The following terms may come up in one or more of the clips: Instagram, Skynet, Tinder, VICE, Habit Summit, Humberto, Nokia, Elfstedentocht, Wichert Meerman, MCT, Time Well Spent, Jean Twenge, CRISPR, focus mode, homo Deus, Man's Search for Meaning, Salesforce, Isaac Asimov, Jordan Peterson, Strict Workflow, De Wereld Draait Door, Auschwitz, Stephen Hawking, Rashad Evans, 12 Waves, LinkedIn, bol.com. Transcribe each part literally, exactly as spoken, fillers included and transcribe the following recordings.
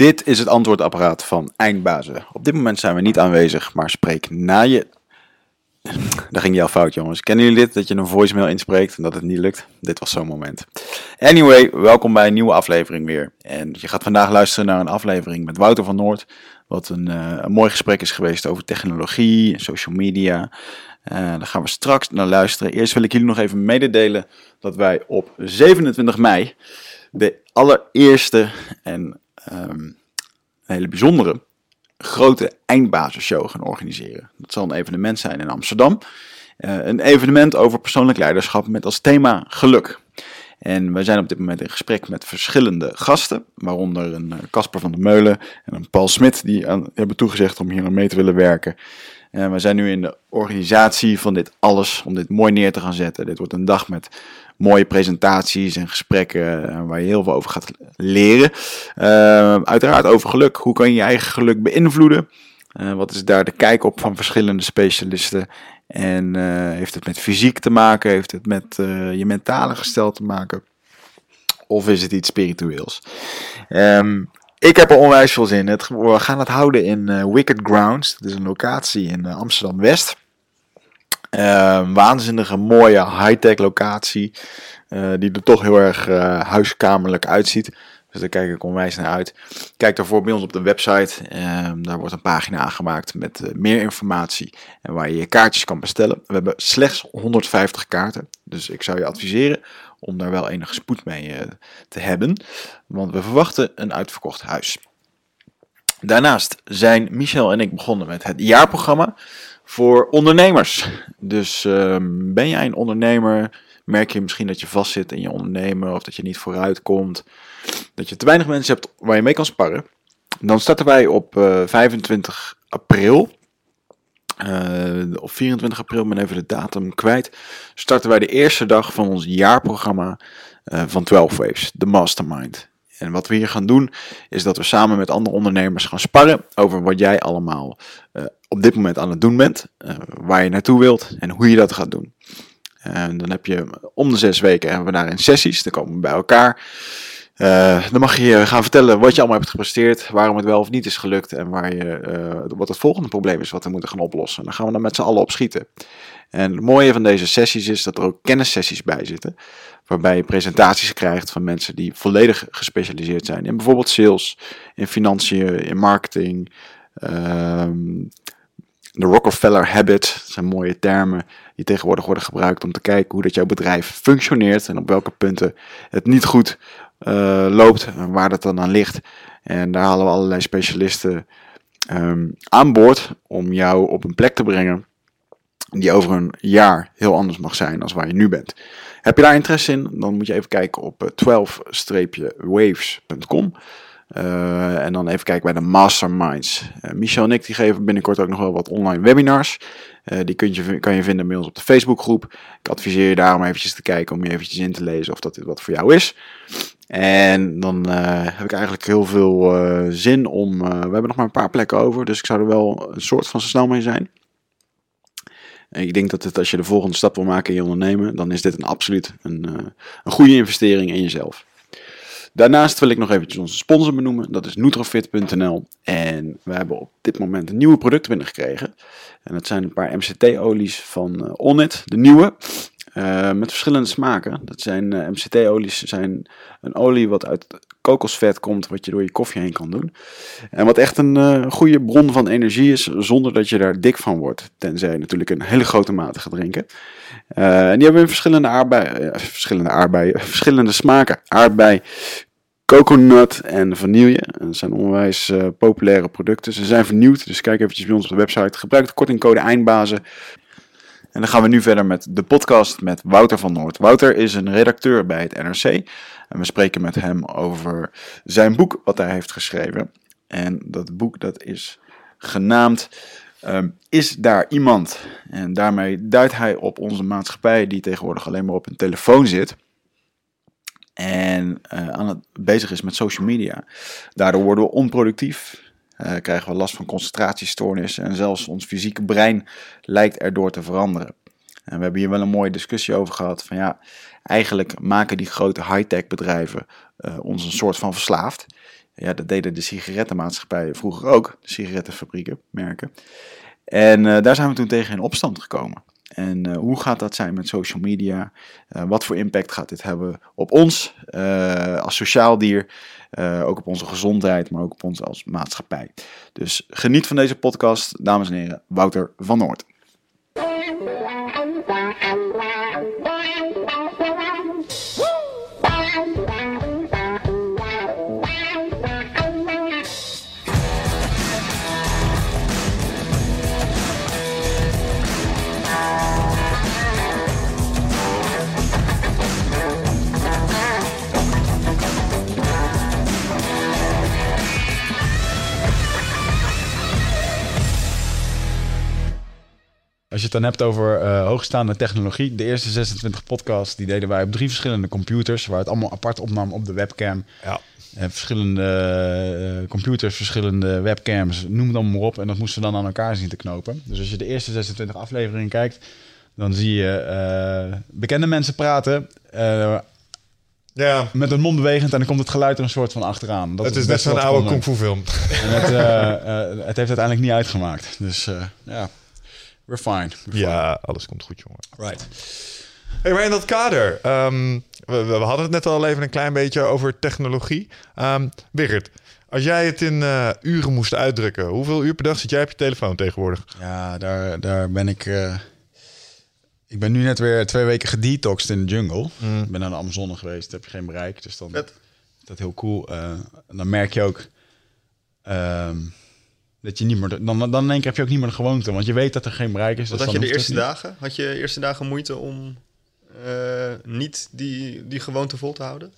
Dit is het antwoordapparaat van Eindbazen. Op dit moment zijn we niet aanwezig, maar spreek na je... Daar ging je al fout, jongens. Kennen jullie dit? Dat je een voicemail inspreekt en dat het niet lukt? Dit was zo'n moment. Anyway, welkom bij een nieuwe aflevering weer. En je gaat vandaag luisteren naar een aflevering met Wouter van Noort. Wat een, uh, een mooi gesprek is geweest over technologie, social media. Uh, daar gaan we straks naar luisteren. Eerst wil ik jullie nog even mededelen dat wij op zevenentwintig mei... de allereerste en um, een hele bijzondere grote Eindbazenshow gaan organiseren. Dat zal een evenement zijn in Amsterdam. Uh, een evenement over persoonlijk leiderschap met als thema geluk. En wij zijn op dit moment in gesprek met verschillende gasten, waaronder een Casper van der Meulen en een Paul Smit, die aan, hebben toegezegd om hier aan mee te willen werken. En we zijn nu in de organisatie van dit alles om dit mooi neer te gaan zetten. Dit wordt een dag met mooie presentaties en gesprekken waar je heel veel over gaat leren. Uh, uiteraard over geluk. Hoe kan je je eigen geluk beïnvloeden? Uh, wat is daar de kijk op van verschillende specialisten? En uh, heeft het met fysiek te maken? Heeft het met uh, je mentale gestel te maken? Of is het iets spiritueels? Um, Ik heb er onwijs veel zin in. We gaan het houden in uh, Wicked Grounds. Dat is een locatie in uh, Amsterdam-West. Uh, waanzinnige, mooie high-tech locatie. Uh, die er toch heel erg uh, huiskamerlijk uitziet. Dus daar kijk ik onwijs naar uit. Kijk daarvoor bij ons op de website. Uh, daar wordt een pagina aangemaakt met uh, meer informatie. En waar je je kaartjes kan bestellen. We hebben slechts honderdvijftig kaarten. Dus ik zou je adviseren om daar wel enige spoed mee uh, te hebben. Want we verwachten een uitverkocht huis. Daarnaast zijn Michel en ik begonnen met het jaarprogramma voor ondernemers. Dus uh, ben jij een ondernemer? Merk je misschien dat je vastzit in je ondernemen of dat je niet vooruit komt. Dat je te weinig mensen hebt waar je mee kan sparren. Dan starten wij op uh, vijfentwintig april. Uh, op vierentwintig april, ben even de datum kwijt, starten wij de eerste dag van ons jaarprogramma uh, van twaalf Waves, de Mastermind. En wat we hier gaan doen, is dat we samen met andere ondernemers gaan sparren over wat jij allemaal uh, op dit moment aan het doen bent, uh, waar je naartoe wilt en hoe je dat gaat doen. En dan heb je om de zes weken hebben we daarin sessies, dan komen we bij elkaar. Uh, dan mag je gaan vertellen wat je allemaal hebt gepresteerd, waarom het wel of niet is gelukt en waar je, uh, wat het volgende probleem is wat we moeten gaan oplossen. Dan gaan we dan met z'n allen op schieten. En het mooie van deze sessies is dat er ook kennissessies bij zitten, waarbij je presentaties krijgt van mensen die volledig gespecialiseerd zijn in bijvoorbeeld sales, in financiën, in marketing, um, de Rockefeller habit, dat zijn mooie termen die tegenwoordig worden gebruikt om te kijken hoe dat jouw bedrijf functioneert en op welke punten het niet goed Uh, loopt en waar dat dan aan ligt. En daar halen we allerlei specialisten um, aan boord om jou op een plek te brengen die over een jaar heel anders mag zijn dan waar je nu bent. Heb je daar interesse in? Dan moet je even kijken op twaalf waves punt com uh, en dan even kijken bij de Masterminds. Uh, Michel en ik die geven binnenkort ook nog wel wat online webinars. Uh, die kun je, kan je vinden bij ons op de Facebookgroep. Ik adviseer je daarom eventjes te kijken, om je eventjes in te lezen of dat dit wat voor jou is. En dan uh, heb ik eigenlijk heel veel uh, zin om... Uh, we hebben nog maar een paar plekken over, dus ik zou er wel een soort van zo snel mee zijn. En ik denk dat het, als je de volgende stap wil maken in je ondernemen, dan is dit een absoluut een, uh, een goede investering in jezelf. Daarnaast wil ik nog eventjes onze sponsor benoemen. Dat is nutrofit punt n l. En we hebben op dit moment een nieuwe product binnengekregen. En dat zijn een paar M C T-olies van uh, Onnit, de nieuwe. Uh, met verschillende smaken. Dat zijn uh, M C T-olies zijn een olie wat uit kokosvet komt, wat je door je koffie heen kan doen. En wat echt een uh, goede bron van energie is, zonder dat je daar dik van wordt. Tenzij je natuurlijk een hele grote mate gaat drinken. Uh, en die hebben we verschillende aardbeien, uh, verschillende aardbeien, verschillende smaken. Aardbei, coconut en vanille. En dat zijn onwijs uh, populaire producten. Ze zijn vernieuwd, dus kijk eventjes bij ons op de website. Gebruik de kortingcode Eindbazen. En dan gaan we nu verder met de podcast met Wouter van Noort. Wouter is een redacteur bij het N R C. En we spreken met hem over zijn boek wat hij heeft geschreven. En dat boek dat is genaamd um, Is daar iemand? En daarmee duidt hij op onze maatschappij die tegenwoordig alleen maar op een telefoon zit. En uh, aan het, bezig is met social media. Daardoor worden we onproductief. Uh, krijgen we last van concentratiestoornissen en zelfs ons fysieke brein lijkt erdoor te veranderen. En we hebben hier wel een mooie discussie over gehad van ja, eigenlijk maken die grote high-tech bedrijven uh, ons een soort van verslaafd. Ja, dat deden de sigarettenmaatschappijen vroeger ook, de sigarettenfabrieken, merken. En uh, daar zijn we toen tegen in opstand gekomen. En uh, hoe gaat dat zijn met social media? Uh, wat voor impact gaat dit hebben op ons uh, als sociaal dier? Uh, ook op onze gezondheid, maar ook op ons als maatschappij. Dus geniet van deze podcast, dames en heren, Wouter van Noort. Als je het dan hebt over uh, hoogstaande technologie. De eerste zesentwintig podcasts die deden wij op drie verschillende computers. Waar het allemaal apart opnam op de webcam. Ja. Uh, verschillende uh, computers, verschillende webcams. Noem het allemaal maar op. En dat moesten we dan aan elkaar zien te knopen. Dus als je de eerste zesentwintig afleveringen kijkt. Dan zie je uh, bekende mensen praten. Uh, Ja. Met een mond bewegend en dan komt het geluid er een soort van achteraan. Dat het is net zo'n oude kung fu film. En het, uh, uh, het heeft uiteindelijk niet uitgemaakt. Dus uh, ja... We're fine. We're ja, fine. Alles komt goed, jongen. Right. Hey, maar in dat kader, um, we, we hadden het net al even een klein beetje over technologie. Um, Birgit, als jij het in uh, uren moest uitdrukken, hoeveel uur per dag zit jij op je telefoon tegenwoordig? Ja, daar, daar ben ik... Uh, ik ben nu net weer twee weken gedetoxed in de jungle. Mm. Ik ben naar de Amazone geweest, heb je geen bereik. Dus dan dat is dat heel cool. Uh, dan merk je ook... Um, Dat je niet meer, dan, dan in één keer heb je ook niet meer de gewoonte, want je weet dat er geen bereik is. Dus had, dan je de eerste dagen, had je de eerste dagen moeite om uh, niet die, die gewoonte vol te houden?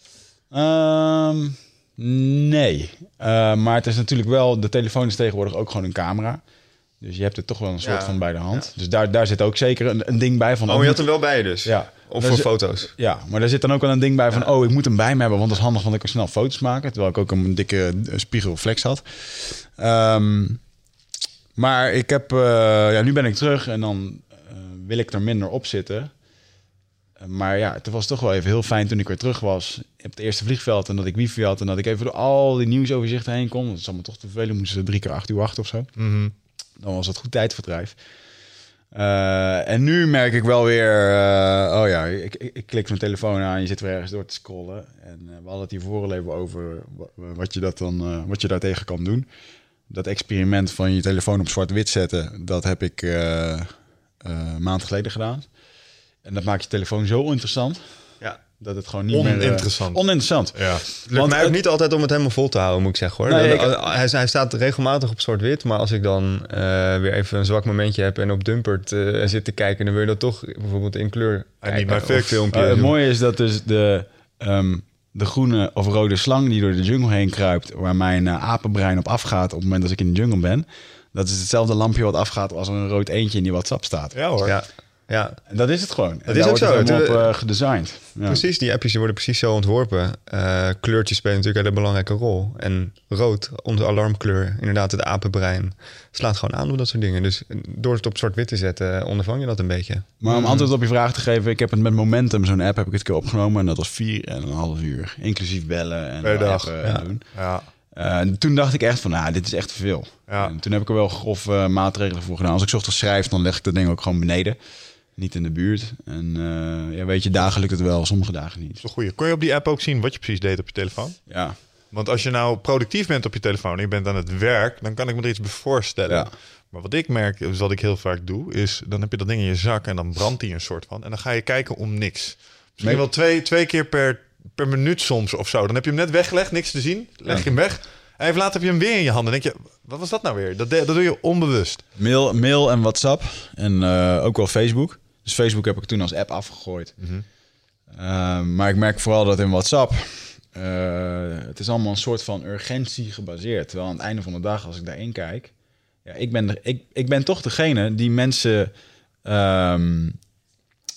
Um, nee, uh, maar het is natuurlijk wel, de telefoon is tegenwoordig ook gewoon een camera. Dus je hebt het toch wel een soort ja, van bij de hand. Ja. Dus daar, daar zit ook zeker een, een ding bij van... Oh, je had hem wel bij je dus? Ja. Of voor foto's? Ja, maar daar zit dan ook wel een ding bij van... Ja. Oh, ik moet hem bij me hebben, want dat is handig, want ik kan snel foto's maken. Terwijl ik ook een dikke spiegelreflex had. Um, maar ik heb... Uh, ja, nu ben ik terug en dan uh, wil ik er minder op zitten. Uh, maar ja, het was toch wel even heel fijn toen ik weer terug was... op het eerste vliegveld en dat ik wifi had... en dat ik even door al die nieuwsoverzichten heen kon. Dat is allemaal toch te vervelend. Moesten ze drie keer acht uur wachten of zo. Mm-hmm. Dan was dat goed tijdverdrijf. Uh, en nu merk ik wel weer... Uh, oh ja, ik, ik, ik klik mijn telefoon aan... je zit weer ergens door te scrollen. En uh, we hadden het hiervoor al even over... wat je, dat dan, uh, wat je daartegen kan doen. Dat experiment van je telefoon op zwart-wit zetten... dat heb ik uh, uh, een maand geleden gedaan. En dat maakt je telefoon zo interessant... Ja. Dat het gewoon niet oninteressant. meer... Uh, oninteressant. Ja. Want mij ook het... niet altijd om het helemaal vol te houden, moet ik zeggen. hoor. Nee, ik... hij, hij staat regelmatig op zwart-wit, maar als ik dan uh, weer even een zwak momentje heb... en op Dumpert uh, zit te kijken, dan wil je dat toch bijvoorbeeld in kleur kijken. Of filmpje uh, het mooie is dat dus de, um, de groene of rode slang die door de jungle heen kruipt... waar mijn uh, apenbrein op afgaat op het moment dat ik in de jungle ben... dat is hetzelfde lampje wat afgaat als een rood eentje in die WhatsApp staat. Ja hoor. Ja. Ja, dat is het gewoon. Dat en is ook zo. Het op, uh, gedesigned. Ja. Precies, die appjes die worden precies zo ontworpen. Uh, kleurtjes spelen natuurlijk een hele belangrijke rol. En rood, onze alarmkleur, inderdaad het apenbrein, slaat gewoon aan op dat soort dingen. Dus door het op zwart-wit te zetten, ondervang je dat een beetje. Maar om antwoord op je vraag te geven, ik heb het met Momentum, zo'n app, heb ik het keer opgenomen. En dat was vier en een half uur. Inclusief bellen en per dag. Ja. En doen. Ja. Uh, toen dacht ik echt van, nou, ah, dit is echt te veel. Ja. En toen heb ik er wel grof uh, maatregelen voor gedaan. Als ik ochtends schrijf, dan leg ik dat ding ook gewoon beneden. Niet in de buurt. En uh, ja, weet je, dagen lukt het wel, sommige dagen niet. Dat is een goeie. Kon je op die app ook zien wat je precies deed op je telefoon? Ja. Want als je nou productief bent op je telefoon en je bent aan het werk... dan kan ik me er iets bij voorstellen. Ja. Maar wat ik merk, dus wat ik heel vaak doe... is dan heb je dat ding in je zak en dan brandt die een soort van... en dan ga je kijken om niks. Misschien nee. wel twee, twee keer per, per minuut soms of zo. Dan heb je hem net weggelegd, niks te zien. Leg je hem weg... En even later heb je hem weer in je handen. Dan denk je, wat was dat nou weer? Dat, de, dat doe je onbewust. Mail, mail en WhatsApp. En uh, ook wel Facebook. Dus Facebook heb ik toen als app afgegooid. Mm-hmm. Uh, maar ik merk vooral dat in WhatsApp... Uh, het is allemaal een soort van urgentie gebaseerd. Terwijl aan het einde van de dag, als ik daarin kijk... Ja, ik, ben de, ik, ik ben toch degene die mensen... Um,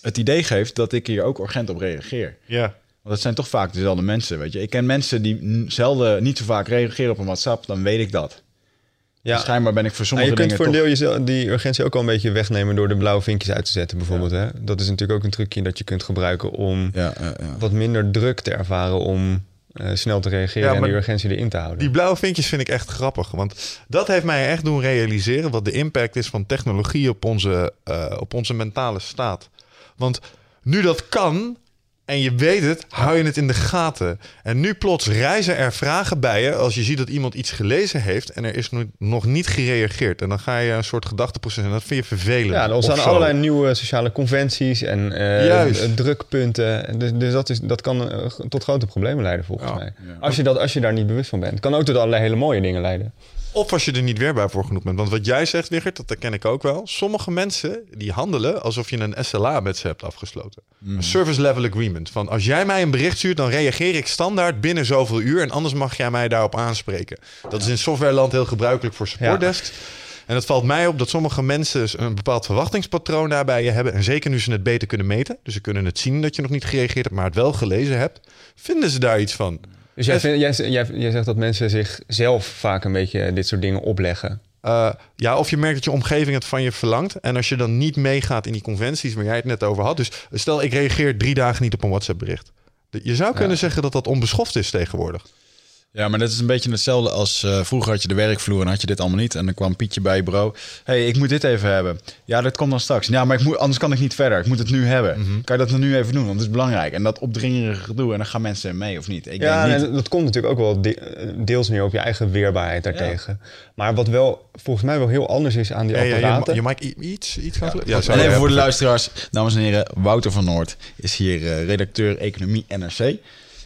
het idee geeft dat ik hier ook urgent op reageer. Ja. Yeah. Want dat zijn toch vaak dezelfde mensen, weet je. Ik ken mensen die zelden, niet zo vaak reageren op een WhatsApp, dan weet ik dat. Ja. Schijnbaar ben ik voor sommige dingen toch... Je kunt voor een deel jezelf, die urgentie ook al een beetje wegnemen door de blauwe vinkjes uit te zetten bijvoorbeeld. Ja. Hè? Dat is natuurlijk ook een trucje dat je kunt gebruiken om ja, uh, ja. wat minder druk te ervaren om Uh, snel te reageren ja, en die urgentie erin te houden. Die blauwe vinkjes vind ik echt grappig. Want dat heeft mij echt doen realiseren wat de impact is van technologie op onze, uh, op onze mentale staat. Want nu dat kan en je weet het, hou je het in de gaten. En nu plots rijzen er vragen bij je als je ziet dat iemand iets gelezen heeft en er is nu nog niet gereageerd. En dan ga je een soort gedachteproces en dat vind je vervelend. Ja, er ontstaan allerlei nieuwe sociale conventies en uh, drukpunten. Dus, dus dat, is, dat kan uh, tot grote problemen leiden volgens ja. mij. Ja. Als je dat, als je daar niet bewust van bent. Kan ook tot allerlei hele mooie dingen leiden. Of als je er niet weerbaar voor genoeg bent. Want wat jij zegt, Wichert, dat herken ik ook wel. Sommige mensen die handelen alsof je een S L A met ze hebt afgesloten. Mm. Een service level agreement. Van als jij mij een bericht stuurt, dan reageer ik standaard binnen zoveel uur. En anders mag jij mij daarop aanspreken. Dat is in softwareland heel gebruikelijk voor supportdesks. Ja. En het valt mij op dat sommige mensen een bepaald verwachtingspatroon daarbij je hebben. En zeker nu ze het beter kunnen meten. Dus ze kunnen het zien dat je nog niet gereageerd hebt, maar het wel gelezen hebt. Vinden ze daar iets van? Dus jij, vind, jij, jij, jij zegt dat mensen zichzelf vaak een beetje dit soort dingen opleggen? Uh, ja, of je merkt dat je omgeving het van je verlangt. En als je dan niet meegaat in die conventies waar jij het net over had. Dus stel, ik reageer drie dagen niet op een WhatsApp-bericht. Je zou kunnen ja. zeggen dat dat onbeschoft is tegenwoordig. Ja, maar dat is een beetje hetzelfde als uh, vroeger had je de werkvloer en had je dit allemaal niet. En dan kwam Pietje bij je bureau. Hé, ik moet dit even hebben. Ja, dat komt dan straks. Ja, maar ik moet, anders kan ik niet verder. Ik moet het nu hebben. Mm-hmm. Kan je dat dan nu even doen? Want het is belangrijk. En dat opdringerige gedoe. En dan gaan mensen mee of niet? Ik ja, denk niet. Nee, dat komt natuurlijk ook wel de, deels meer op je eigen weerbaarheid daartegen. Ja. Maar wat wel volgens mij wel heel anders is aan die hey, apparaten. Ja, je maakt iets. iets ja. Ja, en even voor de luisteraars, dames en heren. Wouter van Noort is hier uh, redacteur economie N R C.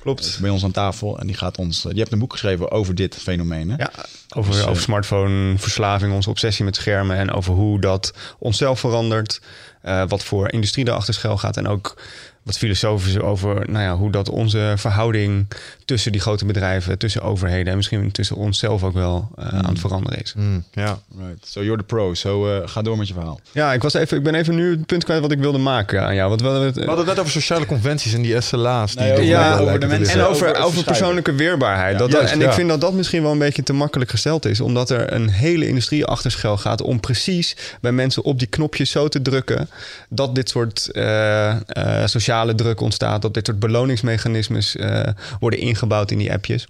Klopt. Is bij ons aan tafel en die gaat ons. Je hebt een boek geschreven over dit fenomeen. Hè? Ja, over, dus, over smartphone-verslaving, onze obsessie met schermen en over hoe dat onszelf verandert. Uh, wat voor industrie daarachter schuil gaat en ook wat filosofisch over nou ja, hoe dat onze verhouding tussen die grote bedrijven, tussen overheden en misschien tussen onszelf ook wel uh, mm. aan het veranderen is. Ja, mm, yeah. right. So you're the pro. So uh, ga door met je verhaal. Ja, ik was even, ik ben even nu het punt kwijt wat ik wilde maken aan jou. Wat, wat, wat, we hadden het net over sociale conventies en die S L A's. Nee, die ja, over, over de mensen en over, over, over persoonlijke weerbaarheid. Ja. Dat, Juist, en ja. ik vind dat dat misschien wel een beetje te makkelijk gesteld is, omdat er een hele industrie achter schuil gaat om precies bij mensen op die knopjes zo te drukken dat dit soort uh, uh, sociale druk ontstaat, dat dit soort beloningsmechanismes uh, worden ingebouwd in die appjes.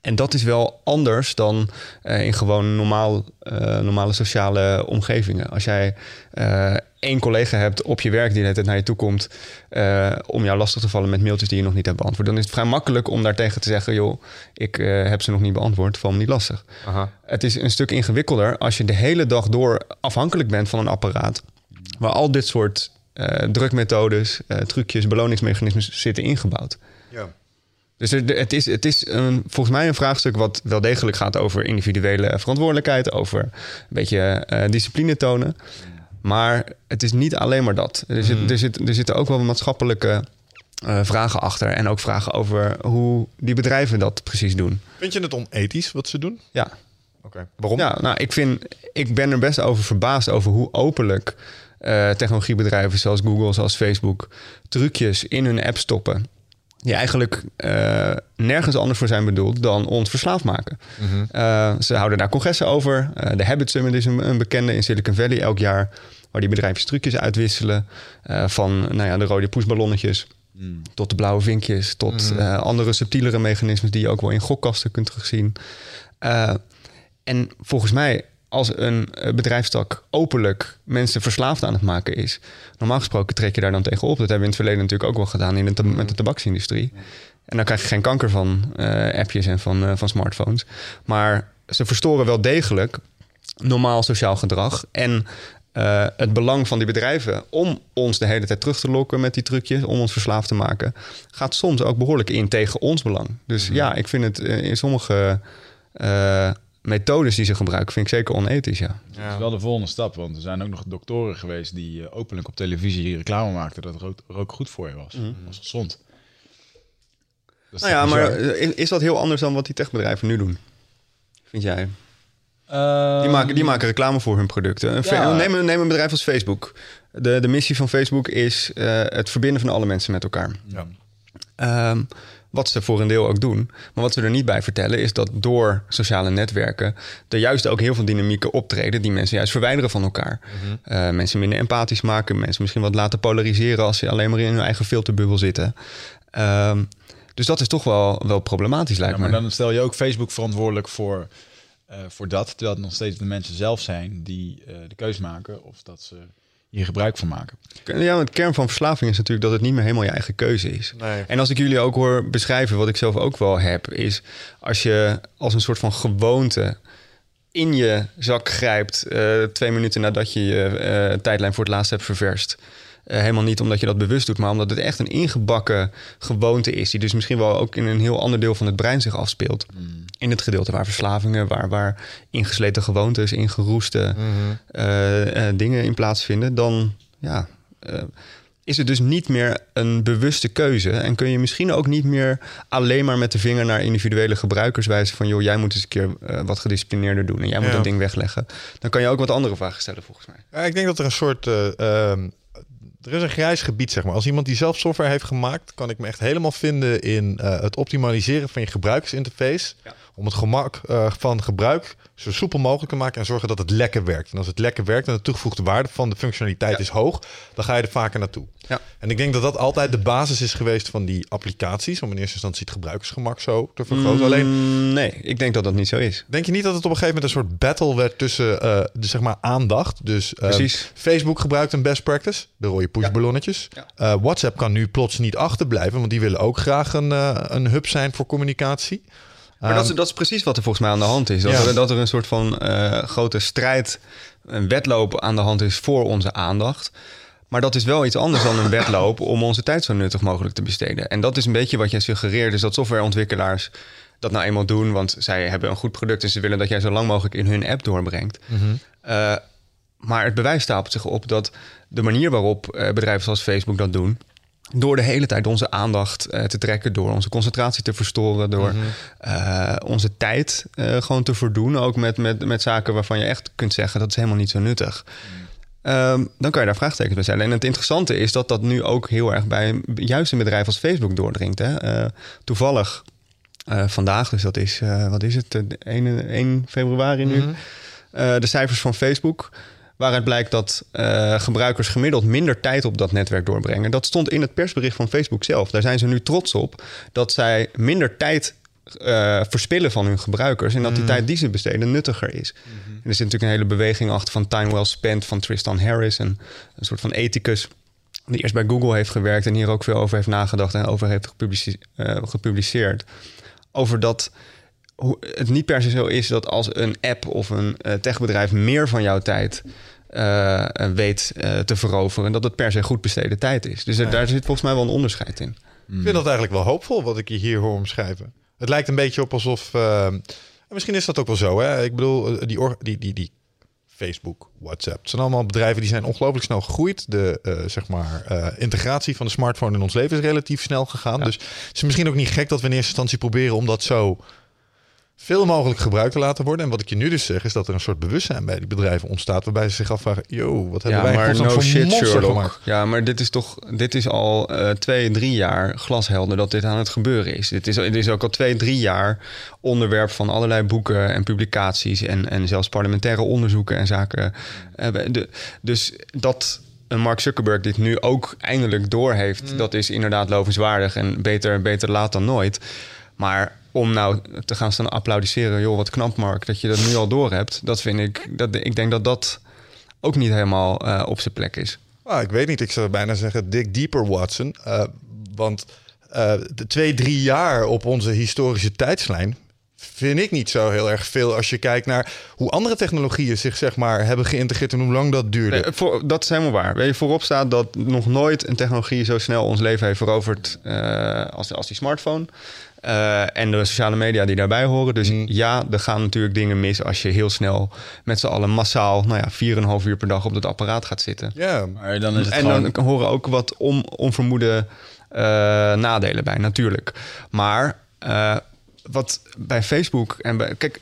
En dat is wel anders dan uh, in gewoon normaal, uh, normale sociale omgevingen. Als jij uh, één collega hebt op je werk die net naar je toe komt uh, om jou lastig te vallen met mailtjes die je nog niet hebt beantwoord, dan is het vrij makkelijk om daartegen te zeggen, joh, ik uh, heb ze nog niet beantwoord, val me niet lastig. Aha. Het is een stuk ingewikkelder als je de hele dag door afhankelijk bent van een apparaat waar al dit soort Uh, drukmethodes, uh, trucjes, beloningsmechanismes zitten ingebouwd. Ja. Dus er, het is, het is een, volgens mij een vraagstuk wat wel degelijk gaat over individuele verantwoordelijkheid, over een beetje uh, discipline tonen. Maar het is niet alleen maar dat. Er, zit, mm. er, zit, er zitten ook wel maatschappelijke uh, vragen achter en ook vragen over hoe die bedrijven dat precies doen. Vind je het onethisch wat ze doen? Ja. Okay. Waarom? Ja, nou, ik, vind, ik ben er best over verbaasd over hoe openlijk Uh, technologiebedrijven zoals Google, zoals Facebook trucjes in hun app stoppen die eigenlijk uh, nergens anders voor zijn bedoeld dan ons verslaafd maken. Mm-hmm. Uh, ze houden daar congressen over. Uh, de Habit Summit is een, een bekende in Silicon Valley elk jaar, waar die bedrijfjes trucjes uitwisselen uh, van nou ja, de rode poesballonnetjes mm. tot de blauwe vinkjes, tot mm-hmm. uh, andere subtielere mechanismes die je ook wel in gokkasten kunt terugzien. Uh, en volgens mij, als een bedrijfstak openlijk mensen verslaafd aan het maken is, normaal gesproken trek je daar dan tegen op. Dat hebben we in het verleden natuurlijk ook wel gedaan in de tab- met de tabaksindustrie. En dan krijg je geen kanker van uh, appjes en van, uh, van smartphones. Maar ze verstoren wel degelijk normaal sociaal gedrag en uh, het belang van die bedrijven om ons de hele tijd terug te lokken met die trucjes, om ons verslaafd te maken, gaat soms ook behoorlijk in tegen ons belang. Dus mm-hmm. ja, ik vind het uh, in sommige Uh, methodes die ze gebruiken, vind ik zeker onethisch, ja. ja. Dat is wel de volgende stap, want er zijn ook nog doktoren geweest die openlijk op televisie reclame maakten dat rook goed voor je was. Mm. Dat was gezond. Dat is nou ja, maar is dat heel anders dan wat die techbedrijven nu doen? Vind jij? Uh, die, maken, die maken reclame voor hun producten. Een ja. neem, een, neem een bedrijf als Facebook. De, de missie van Facebook is uh, het verbinden van alle mensen met elkaar. Ja. Um, Wat ze voor een deel ook doen. Maar wat ze er niet bij vertellen is dat door sociale netwerken er juist ook heel veel dynamieken optreden die mensen juist verwijderen van elkaar. Mm-hmm. Uh, mensen minder empathisch maken. Mensen misschien wat laten polariseren als ze alleen maar in hun eigen filterbubbel zitten. Um, Dus dat is toch wel, wel problematisch, lijkt me. Ja, maar dan stel je ook Facebook verantwoordelijk voor, uh, voor dat. Terwijl het nog steeds de mensen zelf zijn die uh, de keus maken of dat ze hier gebruik van maken. Ja, want het kern van verslaving is natuurlijk dat het niet meer helemaal je eigen keuze is. Nee. En als ik jullie ook hoor beschrijven, wat ik zelf ook wel heb, is als je als een soort van gewoonte in je zak grijpt, uh, twee minuten nadat je je uh, tijdlijn voor het laatst hebt ververst. Uh, helemaal niet omdat je dat bewust doet, maar omdat het echt een ingebakken gewoonte is, die dus misschien wel ook in een heel ander deel van het brein zich afspeelt. Mm. In het gedeelte waar verslavingen, waar, waar ingesleten gewoontes, ingeroeste mm-hmm. uh, uh, dingen in plaatsvinden, dan ja, uh, is het dus niet meer een bewuste keuze. En kun je misschien ook niet meer alleen maar met de vinger naar individuele gebruikers wijzen van joh, jij moet eens een keer uh, wat gedisciplineerder doen en jij moet ja. dat ding wegleggen. Dan kan je ook wat andere vragen stellen volgens mij. Ja, ik denk dat er een soort... Uh, uh, Er is een grijs gebied, zeg maar. Als iemand die zelf software heeft gemaakt, kan ik me echt helemaal vinden in uh, het optimaliseren van je gebruikersinterface. Ja. Om het gemak uh, van gebruik zo soepel mogelijk te maken en zorgen dat het lekker werkt. En als het lekker werkt en de toegevoegde waarde van de functionaliteit ja. is hoog, dan ga je er vaker naartoe. Ja. En ik denk dat dat altijd de basis is geweest van die applicaties, om in eerste instantie het gebruikersgemak zo te vergroten. Mm, Alleen, nee, ik denk dat dat niet zo is. Denk je niet dat het op een gegeven moment een soort battle werd tussen uh, de, zeg maar, aandacht? Dus uh, Facebook gebruikt een best practice, de rode pushballonnetjes. Ja. Ja. Uh, WhatsApp kan nu plots niet achterblijven, want die willen ook graag een, uh, een hub zijn voor communicatie. Maar dat is, dat is precies wat er volgens mij aan de hand is. Dat, ja. er, dat er een soort van uh, grote strijd, een wedloop aan de hand is voor onze aandacht. Maar dat is wel iets anders dan een wedloop om onze tijd zo nuttig mogelijk te besteden. En dat is een beetje wat jij suggereert, is dat softwareontwikkelaars dat nou eenmaal doen, want zij hebben een goed product en ze willen dat jij zo lang mogelijk in hun app doorbrengt. Mm-hmm. Uh, maar het bewijs stapelt zich op dat de manier waarop uh, bedrijven zoals Facebook dat doen, door de hele tijd onze aandacht uh, te trekken, door onze concentratie te verstoren, door mm-hmm. uh, onze tijd uh, gewoon te verdoen, ook met, met, met zaken waarvan je echt kunt zeggen dat is helemaal niet zo nuttig. Mm. Um, dan kan je daar vraagtekens bij stellen. En het interessante is dat dat nu ook heel erg bij juist een bedrijf als Facebook doordringt. Hè? Uh, toevallig uh, vandaag, dus dat is, uh, wat is het, één februari nu, mm-hmm. uh, de cijfers van Facebook, waaruit blijkt dat uh, gebruikers gemiddeld minder tijd op dat netwerk doorbrengen. Dat stond in het persbericht van Facebook zelf. Daar zijn ze nu trots op dat zij minder tijd uh, verspillen van hun gebruikers en dat die mm. tijd die ze besteden nuttiger is. Mm-hmm. En er zit natuurlijk een hele beweging achter van time well spent van Tristan Harris, en een soort van ethicus die eerst bij Google heeft gewerkt en hier ook veel over heeft nagedacht en over heeft gepublice- uh, gepubliceerd. Over dat het niet per se zo is dat als een app of een uh, techbedrijf meer van jouw tijd uh, weet uh, te veroveren, dat het per se goed besteden tijd is. Dus er, ja. daar zit volgens mij wel een onderscheid in. Mm. Ik vind dat eigenlijk wel hoopvol wat ik je hier hoor omschrijven. Het lijkt een beetje op alsof... Uh, misschien is dat ook wel zo. Hè? Ik bedoel, die, or- die, die, die Facebook, WhatsApp, het zijn allemaal bedrijven die zijn ongelooflijk snel gegroeid. De uh, zeg maar, uh, integratie van de smartphone in ons leven is relatief snel gegaan. Ja. Dus het is misschien ook niet gek dat we in eerste instantie proberen om dat zo veel mogelijk gebruik te laten worden. En wat ik je nu dus zeg, is dat er een soort bewustzijn bij die bedrijven ontstaat, waarbij ze zich afvragen, yo, wat hebben ja, wij maar no voor shit, monster Sherlock gemaakt? Ja, maar dit is toch, dit is al uh, twee, drie jaar glashelder dat dit aan het gebeuren is. Dit is, dit is ook al twee, drie jaar onderwerp van allerlei boeken en publicaties en, en zelfs parlementaire onderzoeken en zaken. Uh, de, dus dat Mark Zuckerberg dit nu ook eindelijk door heeft, mm. dat is inderdaad lovenswaardig en beter, beter laat dan nooit. Maar om nou te gaan staan applaudisseren, joh, wat knap Mark, dat je dat nu al door hebt. Dat vind ik, dat, ik denk dat dat ook niet helemaal uh, op zijn plek is. Ah, ik weet niet, ik zou bijna zeggen, dig deeper Watson. Uh, want uh, de twee, drie jaar op onze historische tijdslijn vind ik niet zo heel erg veel als je kijkt naar hoe andere technologieën zich, zeg maar, hebben geïntegreerd en hoe lang dat duurde. Nee, voor, dat is helemaal waar. Weet je, voorop staat dat nog nooit een technologie zo snel ons leven heeft veroverd uh, als, als die smartphone. Uh, en de sociale media die daarbij horen. Dus mm. ja, er gaan natuurlijk dingen mis als je heel snel met z'n allen massaal, nou ja, vier komma vijf uur per dag op dat apparaat gaat zitten. Ja, maar dan is het en gewoon... dan horen ook wat on, onvermoede uh, nadelen bij, natuurlijk. Maar uh, wat bij Facebook en bij... Kijk,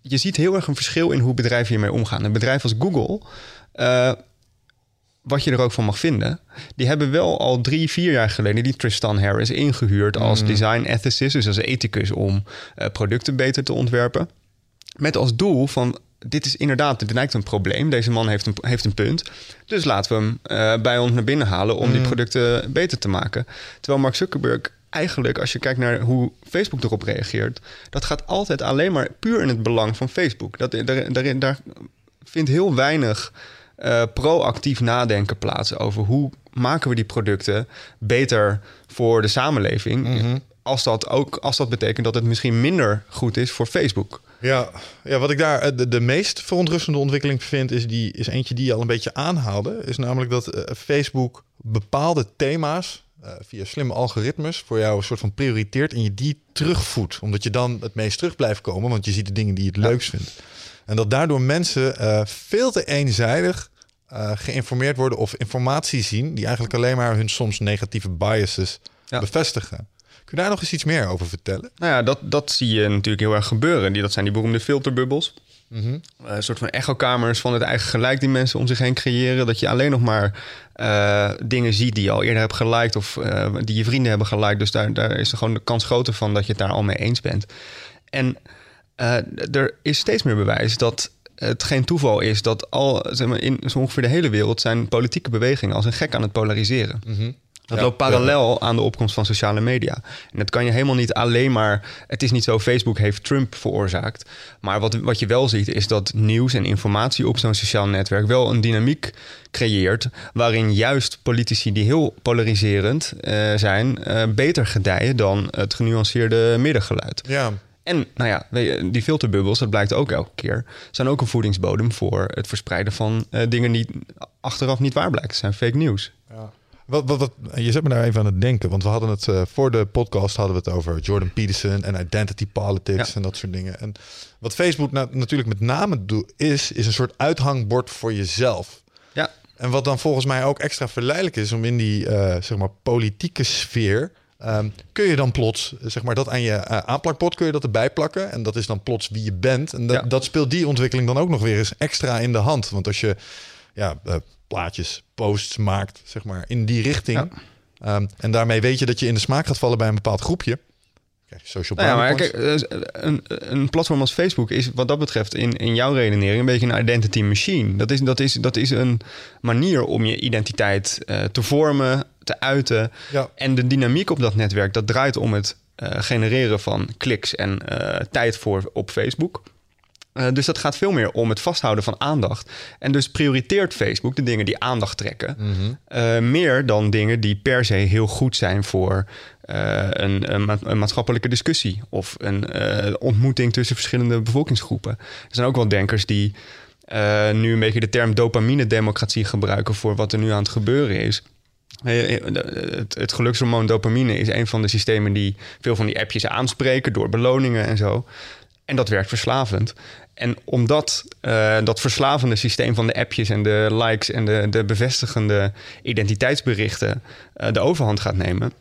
je ziet heel erg een verschil in hoe bedrijven hiermee omgaan. Een bedrijf als Google, Uh, wat je er ook van mag vinden, die hebben wel al drie, vier jaar geleden die Tristan Harris ingehuurd als mm. design ethicist, dus als ethicus om uh, producten beter te ontwerpen. Met als doel van, dit is inderdaad, dit lijkt een probleem, deze man heeft een, heeft een punt, dus laten we hem uh, bij ons naar binnen halen om mm. die producten beter te maken. Terwijl Mark Zuckerberg eigenlijk, als je kijkt naar hoe Facebook erop reageert, dat gaat altijd alleen maar puur in het belang van Facebook. Dat, daar, daar, daar vindt heel weinig uh, proactief nadenken plaats over hoe maken we die producten beter voor de samenleving. Mm-hmm. Als dat ook, als dat betekent dat het misschien minder goed is voor Facebook. Ja, ja, wat ik daar de, de meest verontrustende ontwikkeling vind, is, die, is eentje die je al een beetje aanhaalde. Is namelijk dat uh, Facebook bepaalde thema's uh, via slimme algoritmes voor jou een soort van prioriteert en je die terugvoedt. Omdat je dan het meest terug blijft komen, want je ziet de dingen die je het leukst vindt. En dat daardoor mensen uh, veel te eenzijdig uh, geïnformeerd worden of informatie zien die eigenlijk alleen maar hun soms negatieve biases ja. bevestigen. Kun je daar nog eens iets meer over vertellen? Nou ja, dat, dat zie je natuurlijk heel erg gebeuren. Die, dat zijn die beroemde filterbubbels. Mm-hmm. Een soort van echokamers van het eigen gelijk die mensen om zich heen creëren. Dat je alleen nog maar uh, dingen ziet die je al eerder hebt geliked of uh, die je vrienden hebben geliked. Dus daar, daar is er gewoon de kans groter van dat je het daar al mee eens bent. En uh, er is steeds meer bewijs dat het geen toeval is dat al zeg maar, in zo ongeveer de hele wereld zijn politieke bewegingen als een gek aan het polariseren. Mm-hmm. Dat ja, loopt parallel ja. aan de opkomst van sociale media. En dat kan je helemaal niet alleen maar... Het is niet zo, Facebook heeft Trump veroorzaakt. Maar wat, wat je wel ziet is dat nieuws en informatie op zo'n sociaal netwerk wel een dynamiek creëert, waarin juist politici die heel polariserend uh, zijn Uh, beter gedijen dan het genuanceerde middengeluid. Ja. En nou ja, die filterbubbels, dat blijkt ook elke keer, zijn ook een voedingsbodem voor het verspreiden van uh, dingen die achteraf niet waar blijkt. Dat zijn fake news. Ja. Wat, wat, wat, je zet me daar even aan het denken. Want we hadden het uh, voor de podcast hadden we het over Jordan Peterson en identity politics ja. en dat soort dingen. En wat Facebook na- natuurlijk met name doet, is, is een soort uithangbord voor jezelf. Ja. En wat dan volgens mij ook extra verleidelijk is om in die uh, zeg maar politieke sfeer, Um, kun je dan plots zeg maar dat aan je uh, aanplakpot kun je dat erbij plakken en dat is dan plots wie je bent. En da- ja. dat speelt die ontwikkeling dan ook nog weer eens extra in de hand. Want als je ja uh, plaatjes, posts maakt, zeg maar, in die richting. Ja. Um, en daarmee weet je dat je in de smaak gaat vallen bij een bepaald groepje. Kijk, social nou ja, maar kijk, een, een platform als Facebook is wat dat betreft in, in jouw redenering een beetje een identity machine. Dat is, dat is, dat is een manier om je identiteit uh, te vormen, te uiten. Ja. En de dynamiek op dat netwerk, dat draait om het uh, genereren van kliks en uh, tijd voor op Facebook. Uh, dus dat gaat veel meer om het vasthouden van aandacht. En dus prioriteert Facebook de dingen die aandacht trekken, mm-hmm. uh, meer dan dingen die per se heel goed zijn voor uh, een, een, ma- een maatschappelijke discussie of een uh, ontmoeting tussen verschillende bevolkingsgroepen. Er zijn ook wel denkers die uh, nu een beetje de term dopaminedemocratie gebruiken voor wat er nu aan het gebeuren is. Het, het gelukshormoon dopamine is een van de systemen die veel van die appjes aanspreken door beloningen en zo. En dat werkt verslavend. En omdat uh, dat verslavende systeem van de appjes en de likes en de, de bevestigende identiteitsberichten uh, de overhand gaat nemen,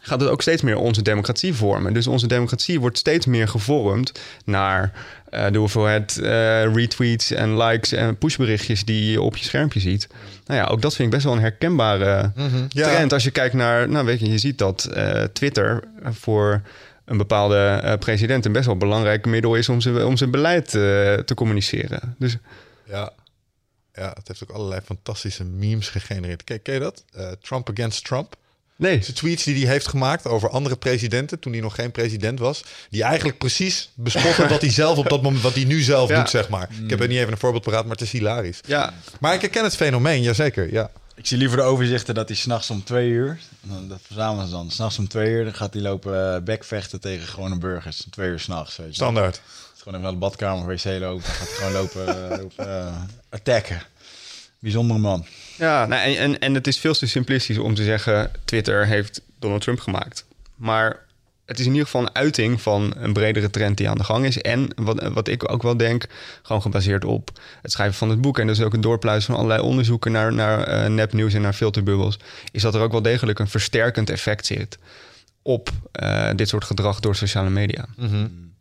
gaat het ook steeds meer onze democratie vormen. Dus onze democratie wordt steeds meer gevormd naar uh, de hoeveelheid uh, retweets en likes en pushberichtjes die je op je schermpje ziet. Nou ja, ook dat vind ik best wel een herkenbare mm-hmm. trend. Ja. Als je kijkt naar, nou weet je, je ziet dat uh, Twitter voor een bepaalde uh, president een best wel belangrijk middel is om zijn, om zijn beleid uh, te communiceren. Dus ja. ja, het heeft ook allerlei fantastische memes gegenereerd. Ken, ken je dat? Uh, Trump against Trump. Nee. De tweets die hij heeft gemaakt over andere presidenten toen hij nog geen president was, die eigenlijk precies bespotten wat hij zelf op dat moment, wat hij nu zelf ja. doet, zeg maar. Mm. Ik heb er niet even een voorbeeld paraat, maar het is hilarisch. Ja. Maar ik herken het fenomeen, jazeker, ja. Ik zie liever de overzichten dat hij s'nachts om twee uur... Dat verzamelen ze dan. S'nachts om twee uur dan gaat hij lopen uh, bekvechten tegen gewone burgers. Om twee uur s'nachts. Weet je. Standaard. Dan gaat gewoon even naar de badkamer, wc lopen. Dan gaat hij gewoon lopen, uh, lopen uh, attacken. Bijzondere man. Ja, nou, en, en, en het is veel te simplistisch om te zeggen Twitter heeft Donald Trump gemaakt. Maar het is in ieder geval een uiting van een bredere trend die aan de gang is. En wat, wat ik ook wel denk, gewoon gebaseerd op het schrijven van het boek. En dus ook het doorpluizen van allerlei onderzoeken naar, naar uh, nepnieuws en naar filterbubbels. Is dat er ook wel degelijk een versterkend effect zit op uh, dit soort gedrag door sociale media. Mm-hmm.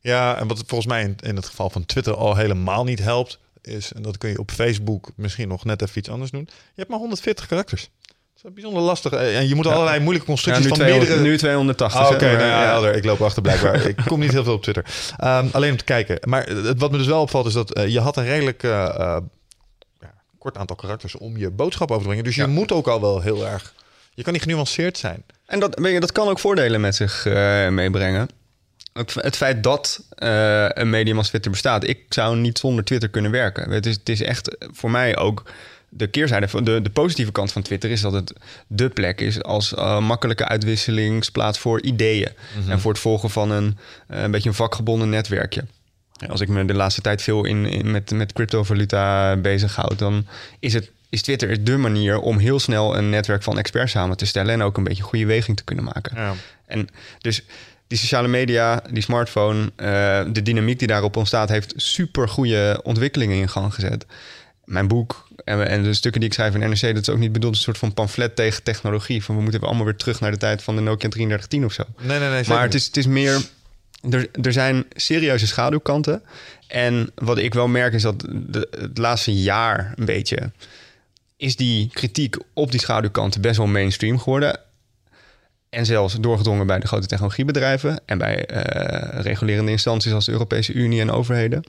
Ja, en wat volgens mij in, in het geval van Twitter al helemaal niet helpt is, en dat kun je op Facebook misschien nog net even iets anders doen. Je hebt maar honderdveertig karakters. Dat is bijzonder lastig. En je moet allerlei ja. moeilijke constructies ja, nu van tweehonderd, meerdere... Nu tweehonderdtachtig. Ah, Oké, okay, nou, ja, ja. ik loop achter blijkbaar. Ik kom niet heel veel op Twitter. Um, alleen om te kijken. Maar het, wat me dus wel opvalt is dat uh, je had een redelijk uh, uh, kort aantal karakters om je boodschap over te brengen. Dus je ja. moet ook al wel heel erg... Je kan niet genuanceerd zijn. En dat, weet je, dat kan ook voordelen met zich uh, meebrengen. Het, het feit dat uh, een medium als Twitter bestaat. Ik zou niet zonder Twitter kunnen werken. Het is, het is echt voor mij ook de keerzijde. De, de positieve kant van Twitter is dat het de plek is als uh, makkelijke uitwisselingsplaats voor ideeën. Mm-hmm. En voor het volgen van een, uh, een beetje een vakgebonden netwerkje. Ja. Als ik me de laatste tijd veel in, in met, met cryptovaluta bezighoud, dan is het is Twitter de manier om heel snel een netwerk van experts samen te stellen en ook een beetje goede weging te kunnen maken. Ja. En dus die sociale media, die smartphone, uh, de dynamiek die daarop ontstaat, heeft super goede ontwikkelingen in gang gezet. Mijn boek en, en de stukken die ik schrijf in N R C, dat is ook niet bedoeld een soort van pamflet tegen technologie. Van we moeten allemaal weer terug naar de tijd van de Nokia drieëndertig tien of zo. Nee, nee, nee. Maar het is, het is meer. Er, er zijn serieuze schaduwkanten. En wat ik wel merk is dat de, het laatste jaar een beetje is die kritiek op die schaduwkanten best wel mainstream geworden. En zelfs doorgedrongen bij de grote technologiebedrijven en bij uh, regulerende instanties als de Europese Unie en overheden.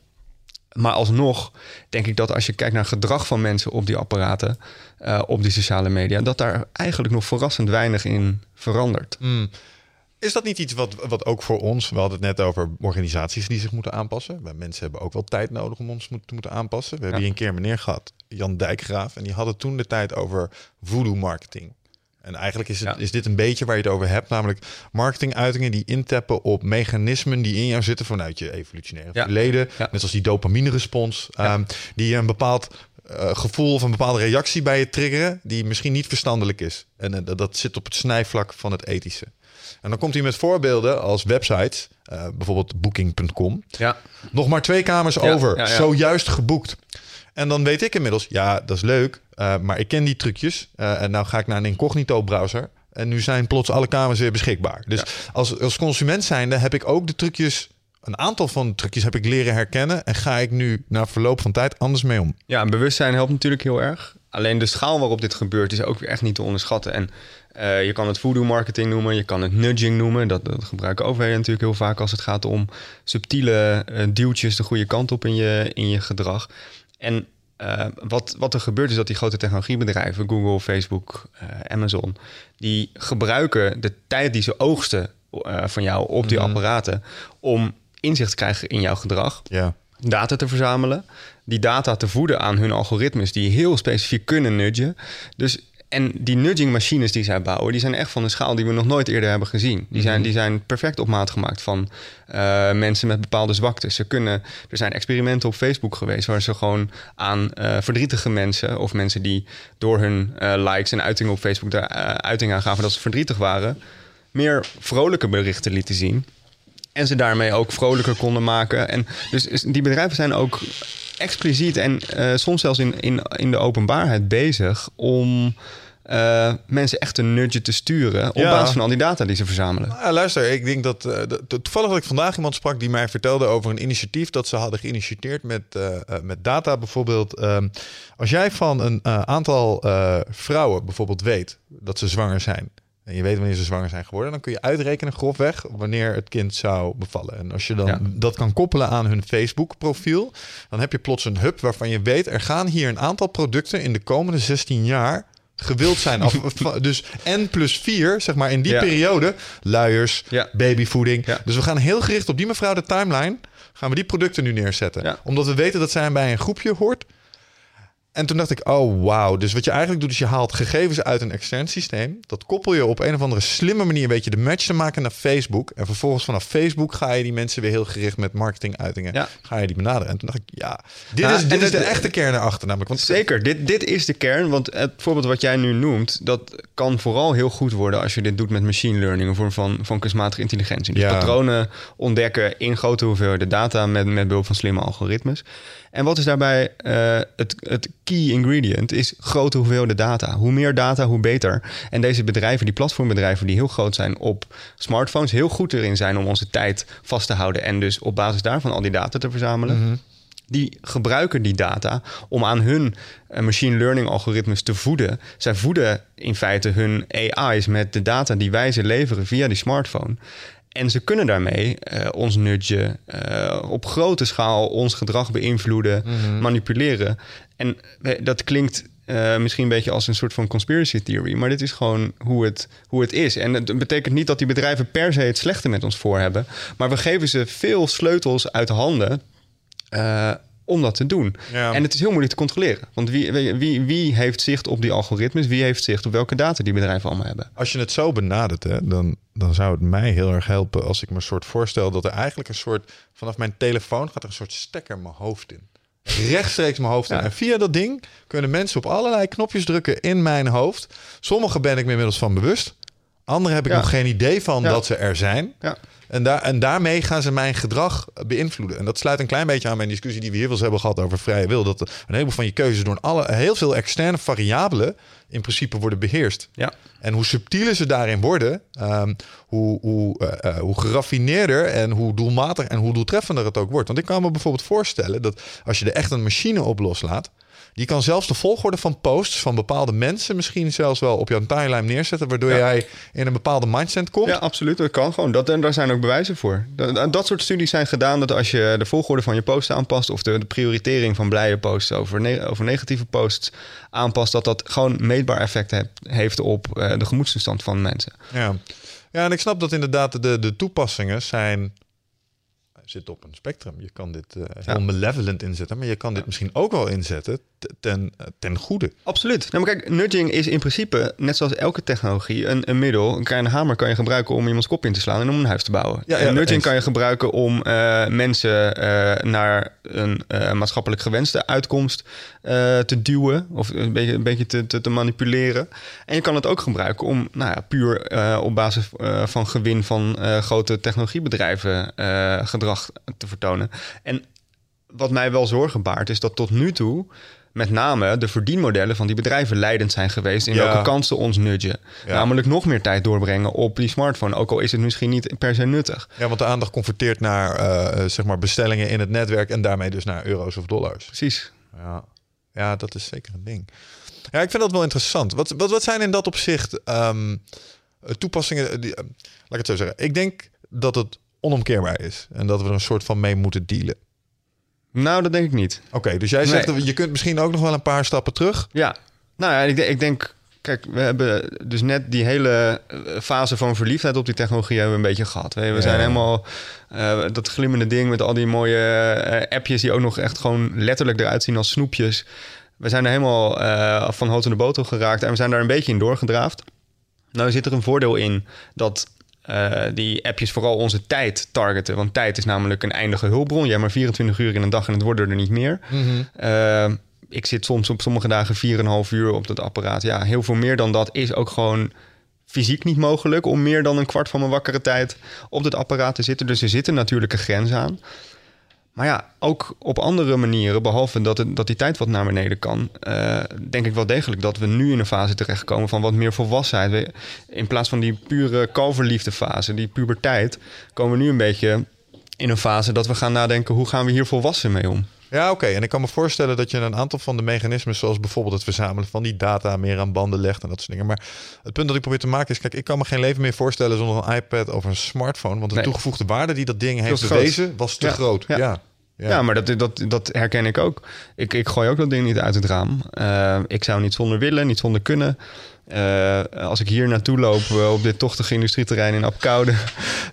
Maar alsnog denk ik dat als je kijkt naar gedrag van mensen op die apparaten, uh, op die sociale media, dat daar eigenlijk nog verrassend weinig in verandert. Mm. Is dat niet iets wat, wat ook voor ons, we hadden het net over organisaties die zich moeten aanpassen. Wij mensen hebben ook wel tijd nodig om ons te moeten aanpassen. We ja. hebben hier een keer meneer gehad, Jan Dijkgraaf, en die hadden toen de tijd over voodoo-marketing. En eigenlijk is, het, ja. is dit een beetje waar je het over hebt, namelijk marketinguitingen die intappen op mechanismen die in jou zitten vanuit je evolutionaire ja. verleden. Ja. Net als die dopamine-respons, ja. um, die een bepaald uh, gevoel of een bepaalde reactie bij je triggeren, die misschien niet verstandelijk is. En uh, dat zit op het snijvlak van het ethische. En dan komt hij met voorbeelden als websites, uh, bijvoorbeeld booking punt com. Ja. Nog maar twee kamers ja, over, ja, ja. zojuist geboekt. En dan weet ik inmiddels, ja, dat is leuk, uh, maar ik ken die trucjes. Uh, en nou ga ik naar een incognito browser en nu zijn plots alle kamers weer beschikbaar. Dus ja. als, als consument zijnde heb ik ook de trucjes, een aantal van de trucjes heb ik leren herkennen en ga ik nu na verloop van tijd anders mee om. Ja, en bewustzijn helpt natuurlijk heel erg. Alleen de schaal waarop dit gebeurt is ook echt niet te onderschatten. En uh, je kan het voodoo-marketing noemen, je kan het nudging noemen. Dat, dat gebruiken overheden natuurlijk heel vaak als het gaat om subtiele uh, duwtjes de goede kant op in je, in je gedrag. En uh, wat, wat er gebeurt is dat die grote technologiebedrijven, Google, Facebook, uh, Amazon, die gebruiken de tijd die ze oogsten uh, van jou op die mm-hmm. apparaten om inzicht te krijgen in jouw gedrag. Ja. Data te verzamelen, die data te voeden aan hun algoritmes die heel specifiek kunnen nudgen. Dus, en die nudging machines die zij bouwen, die zijn echt van een schaal die we nog nooit eerder hebben gezien. Die zijn, mm-hmm. die zijn perfect op maat gemaakt van uh, mensen met bepaalde zwaktes. Ze kunnen, er zijn experimenten op Facebook geweest waar ze gewoon aan uh, verdrietige mensen of mensen die door hun uh, likes en uitingen op Facebook daar uh, uiting aan gaven dat ze verdrietig waren, meer vrolijke berichten lieten zien. En ze daarmee ook vrolijker konden maken. En dus die bedrijven zijn ook expliciet en uh, soms zelfs in, in, in de openbaarheid bezig om uh, mensen echt een nudge te sturen op ja. basis van al die data die ze verzamelen. Nou, luister, ik denk dat, uh, dat... Toevallig dat ik vandaag iemand sprak die mij vertelde over een initiatief dat ze hadden geïnitieerd met, uh, met data. Bijvoorbeeld, um, als jij van een uh, aantal uh, vrouwen bijvoorbeeld weet dat ze zwanger zijn, en je weet wanneer ze zwanger zijn geworden, dan kun je uitrekenen grofweg wanneer het kind zou bevallen. En als je dan ja. dat kan koppelen aan hun Facebook-profiel, dan heb je plots een hub waarvan je weet, er gaan hier een aantal producten in de komende zestien jaar gewild zijn. Af, dus N plus vier, zeg maar, in die ja. periode, luiers, ja. babyvoeding. Ja. Dus we gaan heel gericht op die mevrouw de timeline, gaan we die producten nu neerzetten. Ja. Omdat we weten dat zij bij een groepje hoort. En toen dacht ik, oh wauw. Dus wat je eigenlijk doet is je haalt gegevens uit een extern systeem. Dat koppel je op een of andere slimme manier een beetje de match te maken naar Facebook. En vervolgens vanaf Facebook ga je die mensen weer heel gericht met marketinguitingen. Ja. Ga je die benaderen. En toen dacht ik, ja. Dit nou, is, dit is de, de echte kern erachter namelijk. Want zeker, dit, dit is de kern. Want het voorbeeld wat jij nu noemt, dat kan vooral heel goed worden als je dit doet met machine learning. Een vorm van, van kunstmatige intelligentie. Dus ja. patronen ontdekken in grote hoeveelheden data met, met behulp van slimme algoritmes. En wat is daarbij uh, het, het key ingredient? Is grote hoeveelheden data. Hoe meer data, hoe beter. En deze bedrijven, die platformbedrijven die heel groot zijn op smartphones, heel goed erin zijn om onze tijd vast te houden en dus op basis daarvan al die data te verzamelen. Mm-hmm. Die gebruiken die data om aan hun machine learning algoritmes te voeden. Zij voeden in feite hun A I's met de data die wij ze leveren via die smartphone. En ze kunnen daarmee uh, ons nudgen, uh, op grote schaal ons gedrag beïnvloeden, mm-hmm. manipuleren. En dat klinkt Uh, misschien een beetje als een soort van conspiracy theory. Maar dit is gewoon hoe het, hoe het is. En het betekent niet dat die bedrijven per se het slechte met ons voor hebben. Maar we geven ze veel sleutels uit handen uh, om dat te doen. Ja. En het is heel moeilijk te controleren. Want wie, wie, wie heeft zicht op die algoritmes? Wie heeft zicht op welke data die bedrijven allemaal hebben? Als je het zo benadert, hè, dan, dan zou het mij heel erg helpen als ik me een soort voorstel dat er eigenlijk een soort... vanaf mijn telefoon gaat er een soort stekker in mijn hoofd in. Rechtstreeks mijn hoofd in. Ja. En via dat ding kunnen mensen op allerlei knopjes drukken in mijn hoofd. Sommige ben ik me inmiddels van bewust. Andere heb ik ja. nog geen idee van ja. dat ze er zijn. Ja. En, daar, en daarmee gaan ze mijn gedrag beïnvloeden. En dat sluit een klein beetje aan mijn discussie die we hier wel eens hebben gehad over vrije wil. Dat een heleboel van je keuzes door alle, heel veel externe variabelen in principe worden beheerst. Ja. En hoe subtieler ze daarin worden, um, hoe, hoe, uh, hoe geraffineerder en hoe doelmatig en hoe doeltreffender het ook wordt. Want ik kan me bijvoorbeeld voorstellen dat als je er echt een machine op loslaat, die kan zelfs de volgorde van posts van bepaalde mensen misschien zelfs wel op jouw timeline neerzetten, waardoor ja. jij in een bepaalde mindset komt. Ja, absoluut. Dat kan gewoon. Dat, en daar zijn ook bewijzen voor. Dat, dat soort studies zijn gedaan dat als je de volgorde van je posts aanpast of de, de prioritering van blije posts over, ne- over negatieve posts aanpast, dat dat gewoon meetbaar effect he- heeft op uh, de gemoedstoestand van mensen. Ja. Ja, en ik snap dat inderdaad de, de toepassingen zijn... zit op een spectrum. Je kan dit uh, heel ja. malevolent inzetten, maar je kan dit ja. misschien ook wel inzetten ten, ten goede. Absoluut. Nou, maar kijk, nudging is in principe, net zoals elke technologie, een, een middel. Een kleine hamer kan je gebruiken om iemands kop in te slaan en om een huis te bouwen. Ja, en ja, nudging eens. kan je gebruiken om uh, mensen uh, naar een uh, maatschappelijk gewenste uitkomst uh, te duwen of een beetje, een beetje te, te, te manipuleren. En je kan het ook gebruiken om nou ja, puur uh, op basis uh, van gewin van uh, grote technologiebedrijven uh, gedrag te vertonen. En wat mij wel zorgen baart is dat tot nu toe met name de verdienmodellen van die bedrijven leidend zijn geweest in ja. welke kansen ons nudgen. Ja. Namelijk nog meer tijd doorbrengen op die smartphone, ook al is het misschien niet per se nuttig. Ja, want de aandacht converteert naar uh, zeg maar bestellingen in het netwerk en daarmee dus naar euro's of dollars. Precies. Ja, ja dat is zeker een ding. Ja, ik vind dat wel interessant. Wat, wat, wat zijn in dat opzicht um, toepassingen... Die, uh, laat ik het zo zeggen. Ik denk dat het onomkeerbaar is en dat we er een soort van mee moeten dealen. Nou, dat denk ik niet. Oké, okay, dus jij zegt, nee. je kunt misschien ook nog wel een paar stappen terug. Ja, nou ja, ik, de, ik denk, kijk, we hebben dus net die hele fase van verliefdheid op die technologie hebben we een beetje gehad. We ja. zijn helemaal uh, dat glimmende ding met al die mooie uh, appjes die ook nog echt gewoon letterlijk eruit zien als snoepjes. We zijn er helemaal uh, van hout in de botel geraakt en we zijn daar een beetje in doorgedraafd. Nou zit er een voordeel in dat... Uh, die appjes vooral onze tijd targeten. Want tijd is namelijk een eindige hulpbron. Je hebt maar vierentwintig uur in een dag en het worden er niet meer. Mm-hmm. Uh, ik zit soms op sommige dagen vier en een half uur op dat apparaat. Ja, heel veel meer dan dat is ook gewoon fysiek niet mogelijk... om meer dan een kwart van mijn wakkere tijd op dat apparaat te zitten. Dus er zit een natuurlijke grens aan. Maar ja, ook op andere manieren, behalve dat, het, dat die tijd wat naar beneden kan... Uh, denk ik wel degelijk dat we nu in een fase terechtkomen van wat meer volwassenheid. In plaats van die pure kalverliefdefase, die puberteit... komen we nu een beetje in een fase dat we gaan nadenken... hoe gaan we hier volwassen mee om? Ja, oké. Okay. En ik kan me voorstellen dat je een aantal van de mechanismen... zoals bijvoorbeeld het verzamelen van die data... meer aan banden legt en dat soort dingen. Maar het punt dat ik probeer te maken is... kijk, ik kan me geen leven meer voorstellen zonder een iPad of een smartphone... want de nee. toegevoegde waarde die dat ding heeft bewezen was te ja. groot. Ja. ja. Ja. ja, maar dat, dat, dat herken ik ook. Ik, ik gooi ook dat ding niet uit het raam. Uh, ik zou niet zonder willen, niet zonder kunnen. Uh, als ik hier naartoe loop uh, op dit tochtige industrieterrein in Apeldoorn...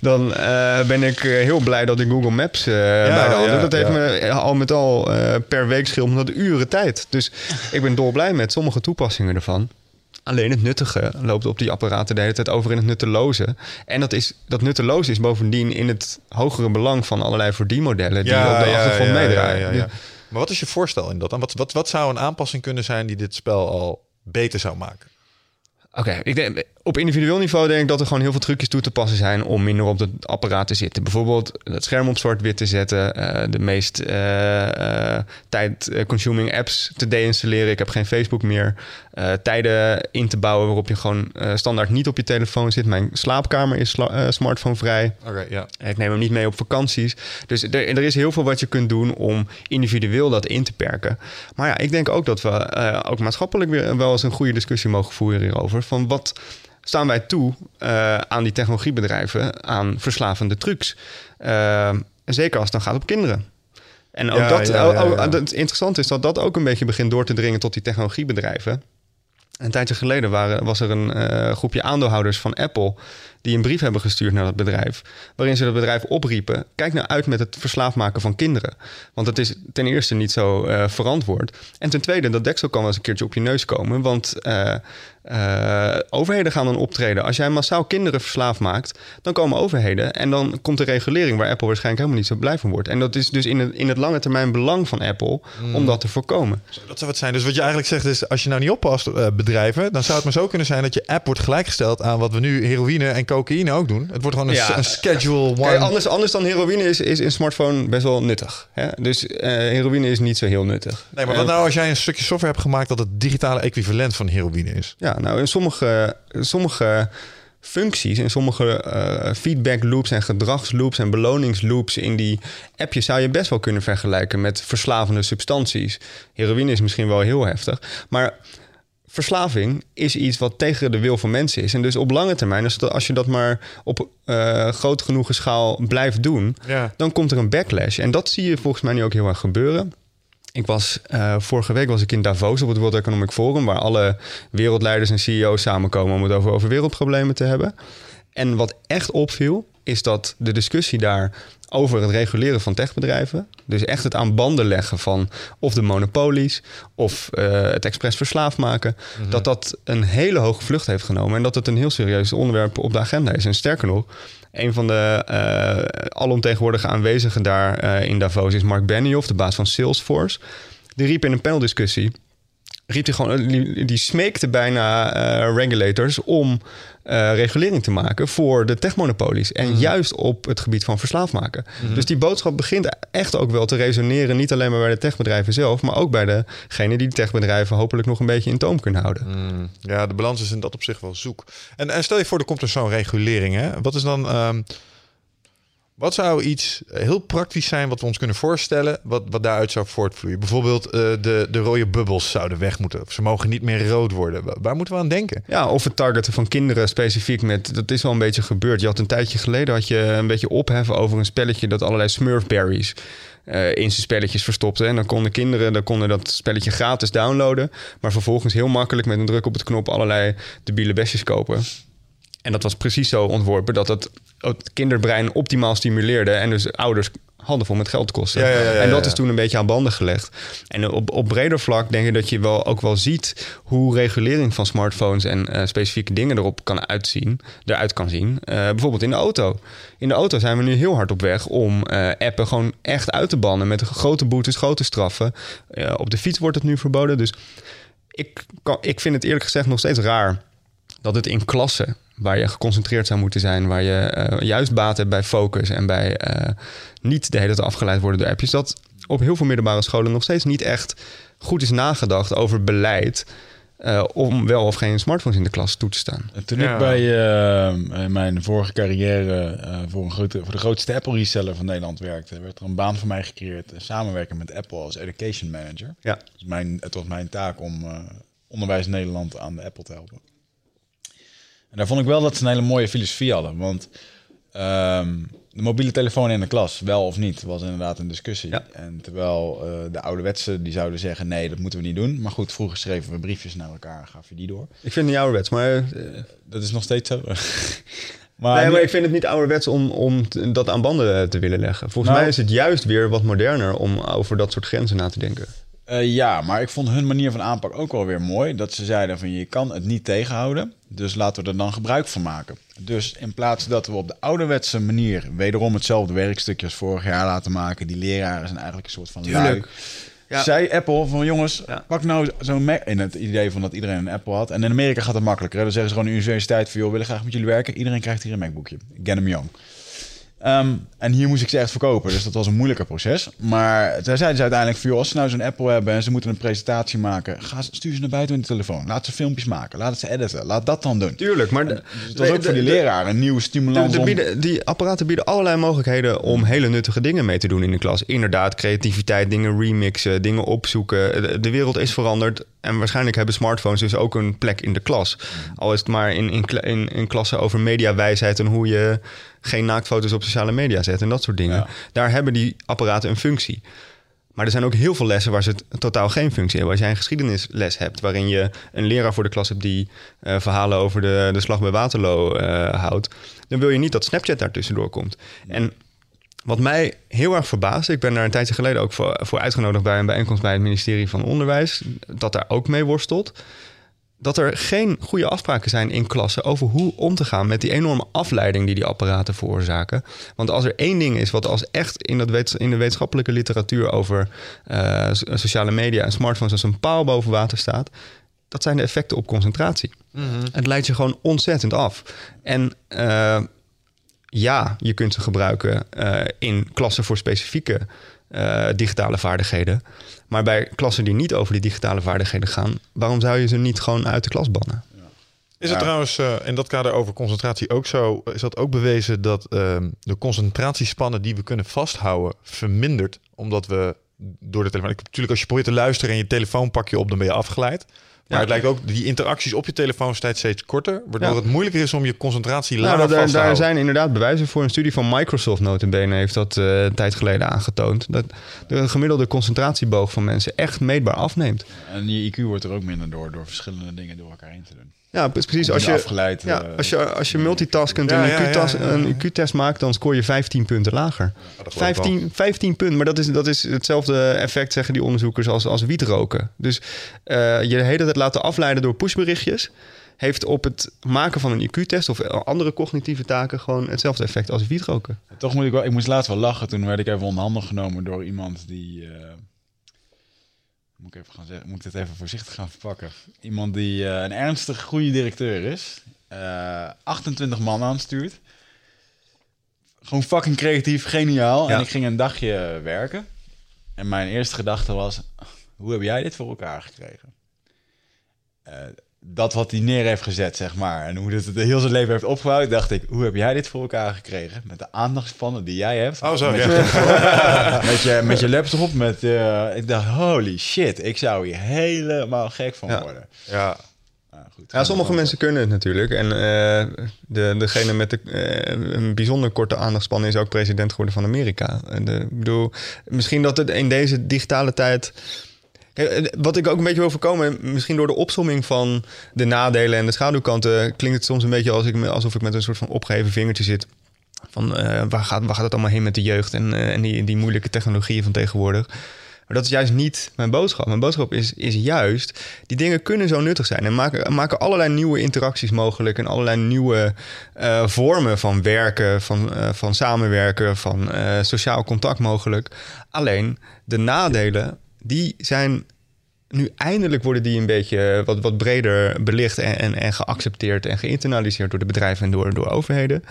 dan uh, ben ik heel blij dat ik Google Maps uh, ja, bij de hand heb. Ja, dat heeft ja. me al met al uh, per week scheelt me dat uren tijd. Dus ik ben dolblij met sommige toepassingen ervan. Alleen het nuttige loopt op die apparaten de hele tijd over in het nutteloze. En dat, is, dat nutteloze is bovendien in het hogere belang van allerlei verdienmodellen... die ja, op de ja, achtergrond ja, meedraaien. Ja, ja, ja. Maar wat is je voorstel in dat? En wat, wat, wat zou een aanpassing kunnen zijn die dit spel al beter zou maken? Oké, okay, ik denk, op individueel niveau denk ik dat er gewoon heel veel trucjes toe te passen zijn... om minder op het apparaat te zitten. Bijvoorbeeld het scherm op zwart-wit te zetten. Uh, de meest uh, uh, tijd-consuming apps te deinstalleren. Ik heb geen Facebook meer. Uh, tijden in te bouwen waarop je gewoon uh, standaard niet op je telefoon zit. Mijn slaapkamer is sla- uh, smartphonevrij. Okay, yeah. Ik neem hem niet mee op vakanties. Dus er, er is heel veel wat je kunt doen om individueel dat in te perken. Maar ja, ik denk ook dat we uh, ook maatschappelijk weer wel eens een goede discussie mogen voeren hierover. Van wat staan wij toe uh, aan die technologiebedrijven, aan verslavende trucs? Uh, zeker als het dan gaat op kinderen. En ook ja, dat, ja, ja, ja. Het interessante is dat dat ook een beetje begint door te dringen tot die technologiebedrijven. Een tijdje geleden waren, was er een uh, groepje aandeelhouders van Apple die een brief hebben gestuurd naar dat bedrijf, waarin ze dat bedrijf opriepen: kijk nou uit met het verslaafd maken van kinderen. Want het is ten eerste niet zo uh, verantwoord. En ten tweede, dat deksel kan wel eens een keertje op je neus komen. Want uh, uh, overheden gaan dan optreden. Als jij massaal kinderen verslaafd maakt, dan komen overheden. En dan komt de regulering waar Apple waarschijnlijk helemaal niet zo blij van wordt. En dat is dus in het, in het lange termijn belang van Apple mm. om dat te voorkomen. Dat zou het zijn. Dus wat je eigenlijk zegt is, als je nou niet oppast uh, bedrijven, dan zou het maar zo kunnen zijn dat je app wordt gelijkgesteld aan wat we nu heroïne en cocaïne ook doen. Het wordt gewoon een, ja, een schedule one. Kijk, anders, anders dan heroïne is, is een smartphone best wel nuttig. Hè? Dus uh, heroïne is niet zo heel nuttig. Nee, maar wat uh, nou als jij een stukje software hebt gemaakt dat het digitale equivalent van heroïne is? Ja, nou in sommige, sommige functies, in sommige uh, feedback loops en gedragsloops en beloningsloops in die appjes zou je best wel kunnen vergelijken met verslavende substanties. Heroïne is misschien wel heel heftig, maar verslaving is iets wat tegen de wil van mensen is. En dus op lange termijn, als, dat, als je dat maar op uh, groot genoeg schaal blijft doen, ja, dan komt er een backlash. En dat zie je volgens mij nu ook heel erg gebeuren. Ik was, uh, vorige week was ik in Davos op het World Economic Forum, waar alle wereldleiders en C E O's samenkomen om het over, over wereldproblemen te hebben. En wat echt opviel, is dat de discussie daar over het reguleren van techbedrijven, dus echt het aan banden leggen van of de monopolies of uh, het expres verslaafd maken, mm-hmm. dat dat een hele hoge vlucht heeft genomen en dat het een heel serieus onderwerp op de agenda is. En sterker nog, een van de uh, alomtegenwoordige aanwezigen daar uh, in Davos is Mark Benioff, de baas van Salesforce. Die riep in een paneldiscussie, riep hij gewoon, die, die smeekte bijna uh, regulators om Uh, regulering te maken voor de techmonopolies. En mm-hmm. juist op het gebied van verslaafd maken. Mm-hmm. Dus die boodschap begint echt ook wel te resoneren, niet alleen maar bij de techbedrijven zelf, maar ook bij degenen die de techbedrijven hopelijk nog een beetje in toom kunnen houden. Mm. Ja, de balans is in dat op zich wel zoek. En, en stel je voor, er komt er zo'n regulering. Hè? Wat is dan Um... Wat zou iets heel praktisch zijn wat we ons kunnen voorstellen, wat, wat daaruit zou voortvloeien? Bijvoorbeeld uh, de, de rode bubbels zouden weg moeten. Of ze mogen niet meer rood worden. Waar moeten we aan denken? Ja, of het targeten van kinderen specifiek met, dat is wel een beetje gebeurd. Je had een tijdje geleden had je een beetje opheffen over een spelletje dat allerlei smurfberries Uh, in zijn spelletjes verstopte. En dan konden kinderen dan konden dat spelletje gratis downloaden, maar vervolgens heel makkelijk met een druk op het knop allerlei debiele bestjes kopen. En dat was precies zo ontworpen dat het, het kinderbrein optimaal stimuleerde en dus ouders handenvol met geld kosten. Ja, ja, ja, ja, en dat ja. is toen een beetje aan banden gelegd. En op, op breder vlak denk ik dat je wel ook wel ziet hoe regulering van smartphones en uh, specifieke dingen erop kan uitzien, eruit kan zien. Uh, bijvoorbeeld in de auto. In de auto zijn we nu heel hard op weg om uh, appen gewoon echt uit te bannen met grote boetes, grote straffen. Uh, op de fiets wordt het nu verboden. Dus ik, kan, ik vind het eerlijk gezegd nog steeds raar dat het in klassen, waar je geconcentreerd zou moeten zijn, waar je uh, juist baat hebt bij focus en bij uh, niet de hele tijd afgeleid worden door appjes, dat op heel veel middelbare scholen nog steeds niet echt goed is nagedacht over beleid uh, om wel of geen smartphones in de klas toe te staan. Toen ja. ik bij uh, mijn vorige carrière uh, voor, een grote, voor de grootste Apple reseller van Nederland werkte, werd er een baan voor mij gecreëerd, uh, samenwerken met Apple als education manager. Ja. Dus mijn, het was mijn taak om uh, onderwijs Nederland aan de Apple te helpen. En daar vond ik wel dat ze een hele mooie filosofie hadden. Want um, de mobiele telefoon in de klas, wel of niet, was inderdaad een discussie. Ja. En terwijl uh, de ouderwetsen die zouden zeggen, nee, dat moeten we niet doen. Maar goed, vroeger schreven we briefjes naar elkaar, gaf je die door. Ik vind het niet ouderwets, maar uh, dat is nog steeds zo. Maar nee, maar ik vind het niet ouderwets om, om dat aan banden te willen leggen. Volgens nou, mij is het juist weer wat moderner om over dat soort grenzen na te denken. Uh, ja, maar ik vond hun manier van aanpak ook wel weer mooi. Dat ze zeiden van, je kan het niet tegenhouden, dus laten we er dan gebruik van maken. Dus in plaats dat we op de ouderwetse manier wederom hetzelfde werkstukje als vorig jaar laten maken, die leraren zijn eigenlijk een soort van lui. Ja. Zei Apple van, jongens, ja. pak nou zo'n Mac. In het idee van dat iedereen een Apple had. En in Amerika gaat het makkelijker. Hè? Dan zeggen ze gewoon de universiteit van, joh, we willen graag met jullie werken. Iedereen krijgt hier een MacBookje. Get them young. Um, en hier moest ik ze echt verkopen, dus dat was een moeilijker proces. Maar daar zeiden ze uiteindelijk van, joh, als ze nou zo'n Apple hebben en ze moeten een presentatie maken, ga, stuur ze naar buiten met de telefoon. Laat ze filmpjes maken, laat ze editen, laat dat dan doen. Tuurlijk, maar en, dus het was ook de, voor die leraren een nieuwe stimulans. De, de bieden, die apparaten bieden allerlei mogelijkheden om hele nuttige dingen mee te doen in de klas. Inderdaad, creativiteit, dingen remixen, dingen opzoeken. De, de wereld is veranderd en waarschijnlijk hebben smartphones dus ook een plek in de klas. Al is het maar in, in, in, in klassen over mediawijsheid en hoe je geen naaktfoto's op sociale media zetten en dat soort dingen. Ja. Daar hebben die apparaten een functie. Maar er zijn ook heel veel lessen waar ze totaal geen functie hebben. Als jij een geschiedenisles hebt waarin je een leraar voor de klas hebt die uh, verhalen over de, de slag bij Waterloo uh, houdt, dan wil je niet dat Snapchat daar tussendoor komt. En wat mij heel erg verbaast, ik ben daar een tijdje geleden ook voor, voor uitgenodigd bij een bijeenkomst bij het ministerie van Onderwijs, dat daar ook mee worstelt, dat er geen goede afspraken zijn in klassen over hoe om te gaan met die enorme afleiding die die apparaten veroorzaken. Want als er één ding is wat als echt in, dat wet, in de wetenschappelijke literatuur over uh, sociale media en smartphones als een paal boven water staat, dat zijn de effecten op concentratie. Mm-hmm. Het leidt je gewoon ontzettend af. En uh, ja, je kunt ze gebruiken uh, in klassen voor specifieke Uh, digitale vaardigheden. Maar bij klassen die niet over die digitale vaardigheden gaan, waarom zou je ze niet gewoon uit de klas bannen? Ja. Is het ja. trouwens uh, in dat kader over concentratie ook zo, is dat ook bewezen dat uh, de concentratiespannen die we kunnen vasthouden vermindert, omdat we door de telefoon... Ik, natuurlijk als je probeert te luisteren en je telefoon pak je op, dan ben je afgeleid. Maar ja. het lijkt ook, die interacties op je telefoon zijn steeds korter, waardoor ja. het moeilijker is om je concentratie langer nou, vast te houden. Daar zijn inderdaad bewijzen voor. Een studie van Microsoft, nota bene, heeft dat uh, een tijd geleden aangetoond, dat de gemiddelde concentratieboog van mensen echt meetbaar afneemt. En je I Q wordt er ook minder door, door verschillende dingen door elkaar heen te doen. Ja, precies. Als je, ja, als je, als je multitaskend ja, ja, ja, ja. een I Q-test maakt, dan scoor je vijftien punten lager. Ja, vijftien, vijftien punten, maar dat is, dat is hetzelfde effect, zeggen die onderzoekers, als, als wiet roken. Dus uh, je de hele tijd laten afleiden door pushberichtjes heeft op het maken van een I Q-test of andere cognitieve taken gewoon hetzelfde effect als wiet roken. Ja, toch moet ik wel, ik moest laatst wel lachen. Toen werd ik even onhandig genomen door iemand die... Uh... Moet ik, even gaan zeggen, moet ik dit even voorzichtig gaan verpakken. Iemand die uh, een ernstig goede directeur is. Uh, achtentwintig man aanstuurt. Gewoon fucking creatief, geniaal. Ja. En ik ging een dagje werken. En mijn eerste gedachte was, hoe heb jij dit voor elkaar gekregen? Uh, dat wat hij neer heeft gezet, zeg maar. En hoe dit het heel zijn leven heeft opgebouwd, dacht ik, hoe heb jij dit voor elkaar gekregen? Met de aandachtspannen die jij hebt. Oh, zo. Met, ja. je, met, je, met je laptop. Met, uh, ik dacht, holy shit. Ik zou hier helemaal gek van ja. worden. Ja. Nou, goed, ja, sommige mensen kunnen het natuurlijk. En uh, de, degene met de, uh, een bijzonder korte aandachtspannen is ook president geworden van Amerika. En de, bedoel, misschien dat het in deze digitale tijd... Wat ik ook een beetje wil voorkomen, misschien door de opsomming van de nadelen en de schaduwkanten, klinkt het soms een beetje als ik, alsof ik met een soort van opgeheven vingertje zit. Van uh, waar, gaat, waar gaat het allemaal heen met de jeugd en, uh, en die, die moeilijke technologieën van tegenwoordig. Maar dat is juist niet mijn boodschap. Mijn boodschap is, is juist, die dingen kunnen zo nuttig zijn. En maken, maken allerlei nieuwe interacties mogelijk. En allerlei nieuwe uh, vormen van werken, van, uh, van samenwerken, van uh, sociaal contact mogelijk. Alleen de nadelen... die zijn nu eindelijk worden die een beetje wat, wat breder belicht en, en, en geaccepteerd en geïnternaliseerd door de bedrijven en door, door overheden.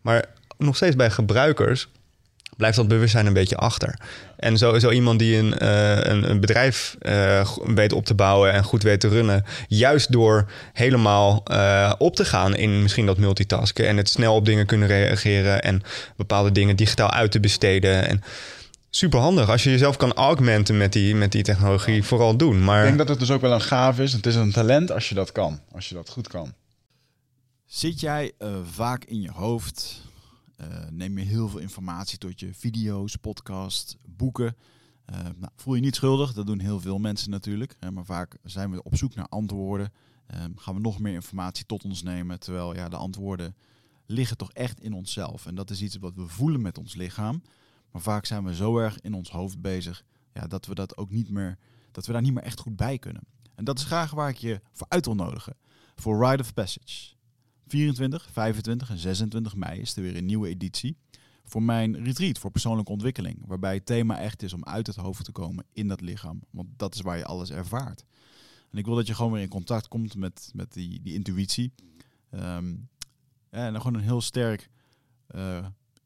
Maar nog steeds bij gebruikers blijft dat bewustzijn een beetje achter. En zo, zo iemand die een, uh, een, een bedrijf uh, weet op te bouwen en goed weet te runnen, juist door helemaal uh, op te gaan in misschien dat multitasken en het snel op dingen kunnen reageren en bepaalde dingen digitaal uit te besteden en... super handig. Als je jezelf kan augmenten met die, met die technologie, vooral doen. Maar... ik denk dat het dus ook wel een gaaf is. Het is een talent als je dat kan. Als je dat goed kan. Zit jij uh, vaak in je hoofd? Uh, neem je heel veel informatie tot je video's, podcast, boeken? Uh, nou, voel je niet schuldig. Dat doen heel veel mensen natuurlijk. Uh, maar vaak zijn we op zoek naar antwoorden. Uh, gaan we nog meer informatie tot ons nemen. Terwijl ja, de antwoorden liggen toch echt in onszelf. En dat is iets wat we voelen met ons lichaam. Maar vaak zijn we zo erg in ons hoofd bezig ja, dat we dat ook niet meer, dat we daar niet meer echt goed bij kunnen. En dat is graag waar ik je voor uit wil nodigen. Voor Rite of Passage. vierentwintig, vijfentwintig en zesentwintig mei is er weer een nieuwe editie. Voor mijn retreat voor persoonlijke ontwikkeling. Waarbij het thema echt is om uit het hoofd te komen in dat lichaam. Want dat is waar je alles ervaart. En ik wil dat je gewoon weer in contact komt met, met die, die intuïtie. Um, en dan gewoon een heel sterk... Uh,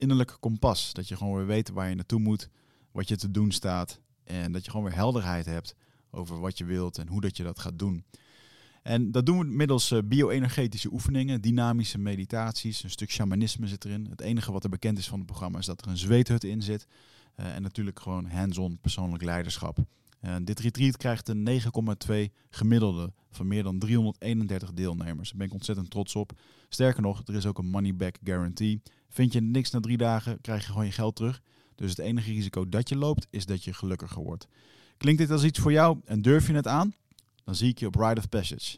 innerlijke kompas. Dat je gewoon weer weet waar je naartoe moet, wat je te doen staat. En dat je gewoon weer helderheid hebt over wat je wilt en hoe dat je dat gaat doen. En dat doen we middels bio-energetische oefeningen, dynamische meditaties, een stuk shamanisme zit erin. Het enige wat er bekend is van het programma is dat er een zweethut in zit. Uh, en natuurlijk gewoon hands-on persoonlijk leiderschap. Uh, dit retreat krijgt een negen komma twee gemiddelde van meer dan driehonderdeenendertig deelnemers. Daar ben ik ontzettend trots op. Sterker nog, er is ook een money-back guarantee. Vind je niks na drie dagen, krijg je gewoon je geld terug. Dus het enige risico dat je loopt is dat je gelukkiger wordt. Klinkt dit als iets voor jou en durf je het aan? Dan zie ik je op Rite of Passage.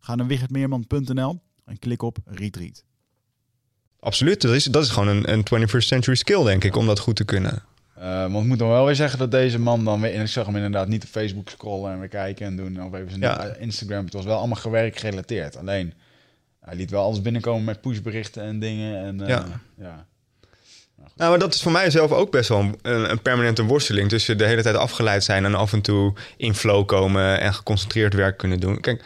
Ga naar wichertmeerman punt n l en klik op Retreat. Absoluut, dat is, dat is gewoon een, een eenentwintigste century skill, denk ik, om dat goed te kunnen. Uh, maar ik moet dan wel weer zeggen dat deze man dan weer... En ik zag hem inderdaad niet op Facebook scrollen en weer kijken en doen. Of even zijn ja. Instagram. Het was wel allemaal gewerkt gerelateerd. Alleen, hij liet wel alles binnenkomen met pushberichten en dingen. En, uh, ja. ja. Nou, nou, maar dat is voor mij zelf ook best wel een, een permanente worsteling. Tussen de hele tijd afgeleid zijn en af en toe in flow komen en geconcentreerd werk kunnen doen. Kijk,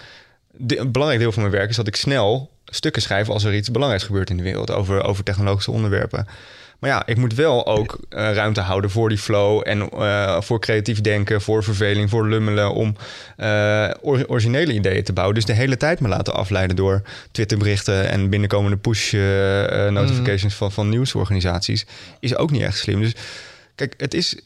de, een belangrijk deel van mijn werk is dat ik snel stukken schrijf als er iets belangrijks gebeurt in de wereld over, over technologische onderwerpen. Maar ja, ik moet wel ook uh, ruimte houden voor die flow en uh, voor creatief denken, voor verveling, voor lummelen, om uh, or- originele ideeën te bouwen. Dus de hele tijd me laten afleiden door Twitterberichten en binnenkomende push uh, uh, notifications mm. van, van nieuwsorganisaties is ook niet echt slim. Dus kijk, het is,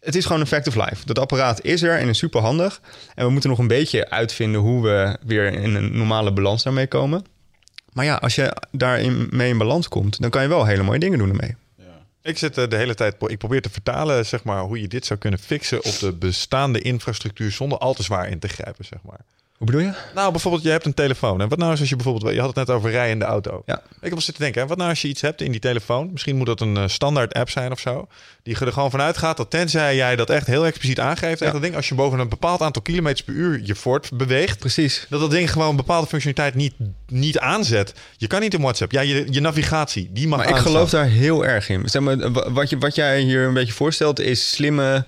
het is gewoon een fact of life. Dat apparaat is er en is superhandig. En we moeten nog een beetje uitvinden hoe we weer in een normale balans daarmee komen. Maar ja, als je daarin mee in balans komt, dan kan je wel hele mooie dingen doen ermee. Ja. Ik zit de hele tijd, ik probeer te vertalen, zeg maar, hoe je dit zou kunnen fixen op de bestaande infrastructuur zonder al te zwaar in te grijpen, zeg maar. Hoe bedoel je? Nou, bijvoorbeeld, je hebt een telefoon. En wat nou is als je bijvoorbeeld, je had het net over rijden in de auto. Ja. Ik heb al zitten denken, hè, wat nou als je iets hebt in die telefoon? Misschien moet dat een uh, standaard app zijn of zo. Die er gewoon vanuit gaat dat tenzij jij dat echt heel expliciet aangeeft. Ja. Echt dat ding, als je boven een bepaald aantal kilometers per uur je voort beweegt. Precies. Dat dat ding gewoon een bepaalde functionaliteit niet, niet aanzet. Je kan niet in WhatsApp. Ja, je, je navigatie, die mag Maar aanstaan. Ik geloof daar heel erg in. Zeg maar, wat, je, wat jij hier een beetje voorstelt is slimme...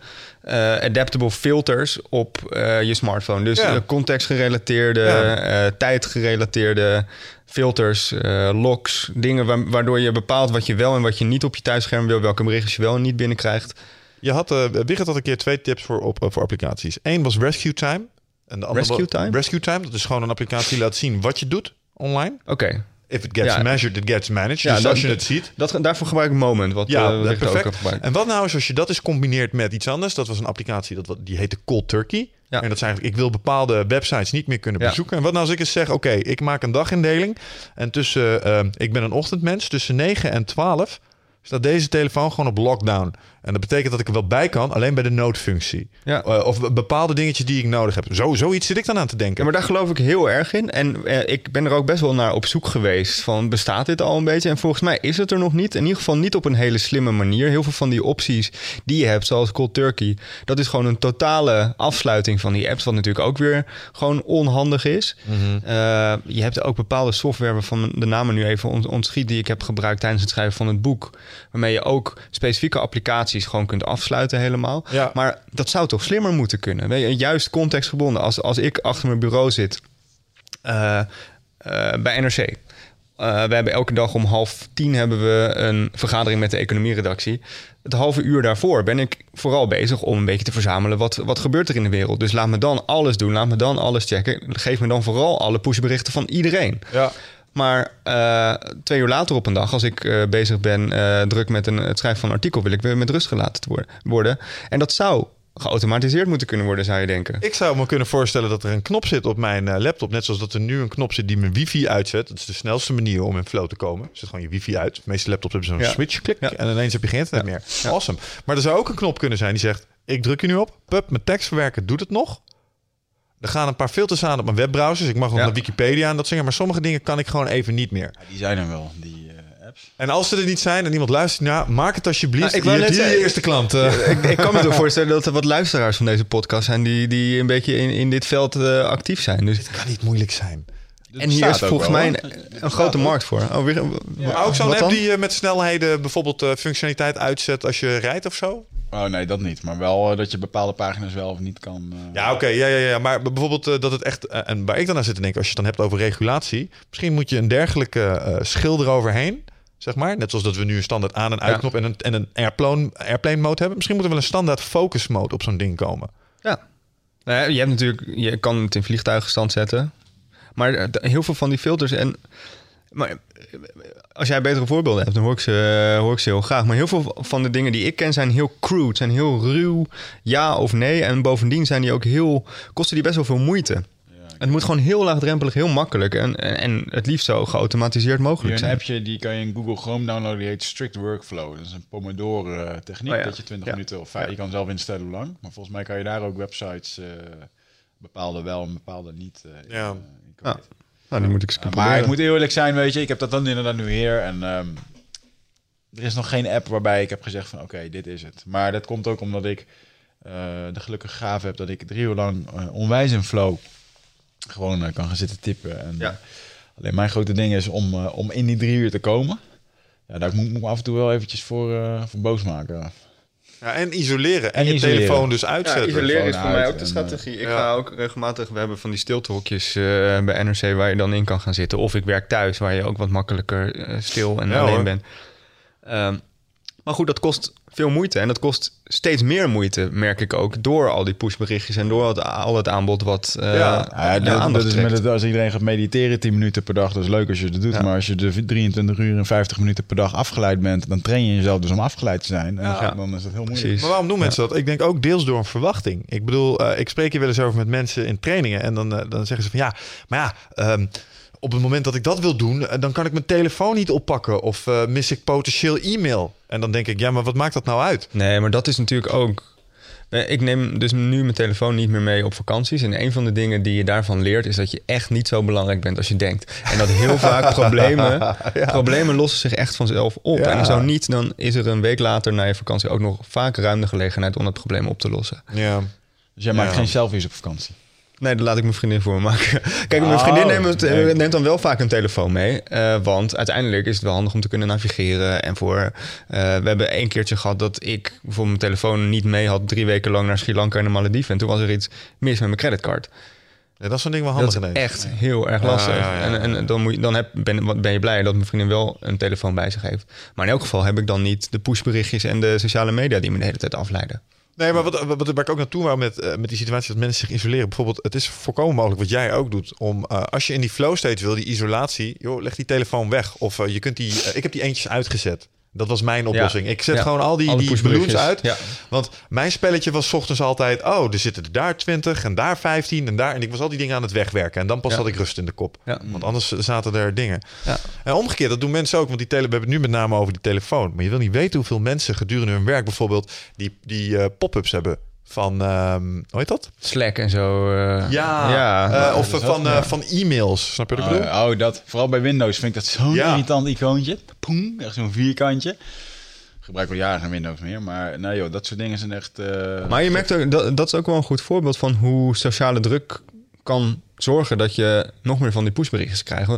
Uh, adaptable filters op uh, je smartphone. Dus ja. contextgerelateerde, ja. uh, tijdgerelateerde filters, uh, logs, dingen wa- waardoor je bepaalt wat je wel en wat je niet op je thuisscherm wil, welke berichtjes je wel en niet binnenkrijgt. Je had, uh, Wigert had een keer twee tips voor, op, uh, voor applicaties. Eén was Rescue Time. En de andere Rescue Time? Rescue Time, dat is gewoon een applicatie die laat zien wat je doet online. Oké. Okay. If it gets ja. measured, it gets managed. Ja, dus dat, als je het ziet... Dat, daarvoor gebruik ik Moment. Wat, ja, uh, wat perfect. Ook gebruik. En wat nou is als je dat is combineert met iets anders? Dat was een applicatie, dat, die heette Cold Turkey. Ja. En dat is eigenlijk, ik wil bepaalde websites niet meer kunnen bezoeken. Ja. En wat nou als ik eens zeg, oké, okay, ik maak een dagindeling. En tussen, uh, ik ben een ochtendmens, tussen negen en twaalf... staat deze telefoon gewoon op lockdown. En dat betekent dat ik er wel bij kan, alleen bij de noodfunctie. Ja. Uh, of bepaalde dingetjes die ik nodig heb. Zo, zoiets zit ik dan aan te denken. Ja, maar daar geloof ik heel erg in. En uh, ik ben er ook best wel naar op zoek geweest van, bestaat dit al een beetje? En volgens mij is het er nog niet. In ieder geval niet op een hele slimme manier. Heel veel van die opties die je hebt, zoals Cold Turkey, dat is gewoon een totale afsluiting van die apps, wat natuurlijk ook weer gewoon onhandig is. Mm-hmm. Uh, je hebt ook bepaalde software waarvan de namen nu even ontschiet, die ik heb gebruikt tijdens het schrijven van het boek, waarmee je ook specifieke applicaties gewoon kunt afsluiten helemaal. Ja. Maar dat zou toch slimmer moeten kunnen? Weet je, juist contextgebonden. Als, als ik achter mijn bureau zit uh, uh, bij N R C. Uh, we hebben elke dag om half tien hebben we een vergadering met de economieredactie. Het halve uur daarvoor ben ik vooral bezig om een beetje te verzamelen wat, wat gebeurt er in de wereld. Dus laat me dan alles doen. Laat me dan alles checken. Geef me dan vooral alle pushberichten van iedereen. Ja. Maar uh, twee uur later op een dag, als ik uh, bezig ben uh, druk met een, het schrijven van een artikel, wil ik weer met rust gelaten worden. En dat zou geautomatiseerd moeten kunnen worden, zou je denken. Ik zou me kunnen voorstellen dat er een knop zit op mijn uh, laptop. Net zoals dat er nu een knop zit die mijn wifi uitzet. Dat is de snelste manier om in flow te komen. Zet gewoon je wifi uit. De meeste laptops hebben zo'n ja. switch, klik. Ja. En ineens heb je geen internet ja. meer. Ja. Awesome. Maar er zou ook een knop kunnen zijn die zegt, ik druk je nu op. Pup, mijn tekst verwerken, doet het nog? Er gaan een paar filters aan op mijn webbrowsers. Ik mag nog ja. naar Wikipedia en dat zingen. Maar sommige dingen kan ik gewoon even niet meer. Ja, die zijn er wel, die uh, apps. En als ze er niet zijn en iemand luistert, nou, maak het alsjeblieft. Nou, ik wil net de eerste klant. Uh. Ja, ik, ik kan me toch voorstellen dat er wat luisteraars van deze podcast zijn die, die een beetje in, in dit veld uh, actief zijn. Dus het kan niet moeilijk zijn. En hier is volgens mij een, een grote markt voor. Oh, weer, ja. Maar ook zo'n app dan? Die uh, met snelheden bijvoorbeeld uh, functionaliteit uitzet als je rijdt of zo? Oh nee, dat niet. Maar wel uh, dat je bepaalde pagina's wel of niet kan. Uh... Ja, oké. Okay, ja, ja, ja. Maar bijvoorbeeld uh, dat het echt... Uh, en waar ik dan aan zit te denken, als je het dan hebt over regulatie, misschien moet je een dergelijke uh, schilder overheen, zeg maar. Net zoals dat we nu een standaard aan- en uitknop ja. en een, en een airplane, airplane mode hebben. Misschien moet er wel een standaard focus mode op zo'n ding komen. Ja. Nou ja, je hebt natuurlijk... Je kan het in vliegtuigstand zetten. Maar heel veel van die filters en... Maar als jij betere voorbeelden hebt, dan hoor ik, ze, hoor ik ze heel graag. Maar heel veel van de dingen die ik ken zijn heel crude, zijn heel ruw, ja of nee. En bovendien zijn die ook heel, kosten die best wel veel moeite. Ja. eigenlijk. En het moet gewoon heel laagdrempelig, heel makkelijk en, en, en het liefst zo geautomatiseerd mogelijk zijn. Een appje die kan je in Google Chrome downloaden, die heet Strict Workflow. Dat is een Pomodoro techniek, oh ja. dat je twintig ja. minuten of vijf, ja. je kan zelf instellen hoe lang. Maar volgens mij kan je daar ook websites uh, bepaalde wel en bepaalde niet uh, in, ja. uh, in ja. Nou, die moet ik uh, maar ik moet eerlijk zijn, weet je, ik heb dat dan inderdaad nu weer en... Um, er is nog geen app waarbij ik heb gezegd van oké, okay, dit is het. Maar dat komt ook omdat ik uh, de gelukkige gave heb dat ik drie uur lang uh, onwijs in flow gewoon uh, kan gaan zitten tippen. En, ja. uh, alleen mijn grote ding is om, uh, om in die drie uur te komen. Ja, daar moet ik me af en toe wel eventjes voor, uh, voor boos maken. Ja, en isoleren. En, en je isoleren. Telefoon dus uitzetten. Ja, isoleren is voor mij ook de strategie. En, ik ja. ga ook regelmatig... We hebben van die stiltehokjes uh, bij N R C waar je dan in kan gaan zitten. Of ik werk thuis waar je ook wat makkelijker uh, stil en ja, alleen hoor. bent. Um, maar goed, dat kost veel moeite. En dat kost steeds meer moeite, merk ik ook. Door al die pushberichtjes en door het, al het aanbod wat uh, ja, ja, dat, aandacht dat is met het, als iedereen gaat mediteren tien minuten per dag, dat is leuk als je dat doet. Ja. Maar als je de drieëntwintig uur en vijftig minuten per dag afgeleid bent, dan train je jezelf dus om afgeleid te zijn. En ja, ja. dan is dat heel moeilijk. Precies. Maar waarom doen mensen ja. dat? Ik denk ook deels door een verwachting. Ik bedoel, uh, ik spreek hier wel eens over met mensen in trainingen. En dan, uh, dan zeggen ze van ja, maar ja... Um, op het moment dat ik dat wil doen, dan kan ik mijn telefoon niet oppakken. Of uh, mis ik potentieel e-mail. En dan denk ik, ja, maar wat maakt dat nou uit? Nee, maar dat is natuurlijk ook... Ik neem dus nu mijn telefoon niet meer mee op vakanties. En een van de dingen die je daarvan leert... is dat je echt niet zo belangrijk bent als je denkt. En dat heel vaak problemen... ja. problemen lossen zich echt vanzelf op. Ja. En zo niet, dan is er een week later na je vakantie... ook nog vaak ruim de gelegenheid om dat probleem op te lossen. Ja. Dus jij maakt ja. geen selfies op vakantie? Nee, daar laat ik mijn vriendin voor me maken. Kijk, oh, mijn vriendin neemt, nee. neemt dan wel vaak een telefoon mee. Uh, want uiteindelijk is het wel handig om te kunnen navigeren. En voor uh, we hebben één keertje gehad dat ik bijvoorbeeld mijn telefoon niet mee had... drie weken lang naar Sri Lanka en de Malediven. En toen was er iets mis met mijn creditcard. Ja, dat is zo'n ding wel handig. Dat is echt ja. heel erg lastig. Ja, ja, ja. En, en dan, moet je, dan heb, ben, ben je blij dat mijn vriendin wel een telefoon bij zich heeft. Maar in elk geval heb ik dan niet de pushberichtjes en de sociale media... die me de hele tijd afleiden. Nee, maar wat, wat, wat ik ook naartoe wou met, uh, met die situatie dat mensen zich isoleren. Bijvoorbeeld, het is volkomen mogelijk wat jij ook doet. Om uh, als je in die flow state wil, die isolatie, joh, leg die telefoon weg. Of uh, je kunt die, uh, ik heb die eentjes uitgezet. Dat was mijn oplossing. Ja. Ik zet ja. gewoon al die, die balloons uit. Ja. Want mijn spelletje was 's ochtends altijd... oh, er zitten er daar twintig en daar vijftien en daar... en ik was al die dingen aan het wegwerken. En dan pas ja. had ik rust in de kop. Ja. Want anders zaten er dingen. Ja. En omgekeerd, dat doen mensen ook. Want die tele- we hebben het nu met name over die telefoon. Maar je wil niet weten hoeveel mensen gedurende hun werk... bijvoorbeeld die, die uh, pop-ups hebben... van, uh, hoe heet dat? Slack en zo. Uh, ja, ja. Uh, of van, dat, uh, ja. van e-mails. Snap je wat ik bedoel? Oh, dat. Vooral bij Windows vind ik dat zo'n ja. irritant icoontje. Poem, echt zo'n vierkantje. Ik gebruik al jaren geen Windows meer, maar nou joh, dat soort dingen zijn echt... Uh, maar je merkt ook, dat, dat is ook wel een goed voorbeeld van hoe sociale druk kan zorgen dat je nog meer van die pushberichtjes krijgt.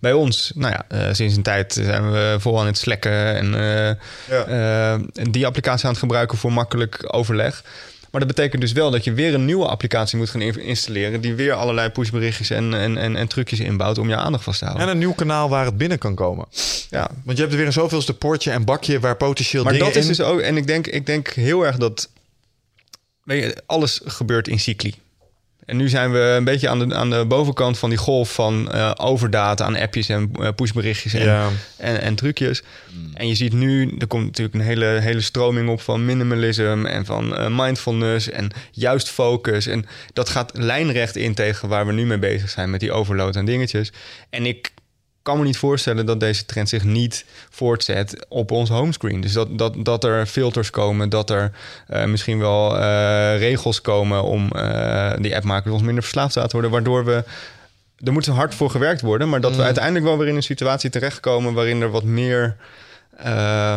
Bij ons, nou ja, uh, sinds een tijd zijn we vol aan het slacken en uh, ja. uh, die applicatie aan het gebruiken voor makkelijk overleg. Maar dat betekent dus wel dat je weer een nieuwe applicatie moet gaan installeren... die weer allerlei pushberichtjes en, en, en, en trucjes inbouwt om je aandacht vast te houden. En een nieuw kanaal waar het binnen kan komen. Ja, want je hebt er weer een zoveelste poortje en bakje waar potentieel maar dingen in... Maar dat is in... dus ook... En ik denk, ik denk heel erg dat... Weet je, alles gebeurt in cycli. En nu zijn we een beetje aan de, aan de bovenkant van die golf van uh, overdaad... aan appjes en uh, pushberichtjes en, ja. en, en trucjes. Mm. En je ziet nu, er komt natuurlijk een hele, hele stroming op... van minimalism en van uh, mindfulness en juist focus. En dat gaat lijnrecht in tegen waar we nu mee bezig zijn... met die overload aan dingetjes. En ik kan me niet voorstellen dat deze trend zich niet voortzet op ons homescreen. Dus dat, dat, dat er filters komen, dat er uh, misschien wel uh, regels komen... om uh, die appmakers ons minder verslaafd te laten worden... waardoor we, er moet hard voor gewerkt worden... maar dat we mm. uiteindelijk wel weer in een situatie terechtkomen... waarin er wat meer... Uh,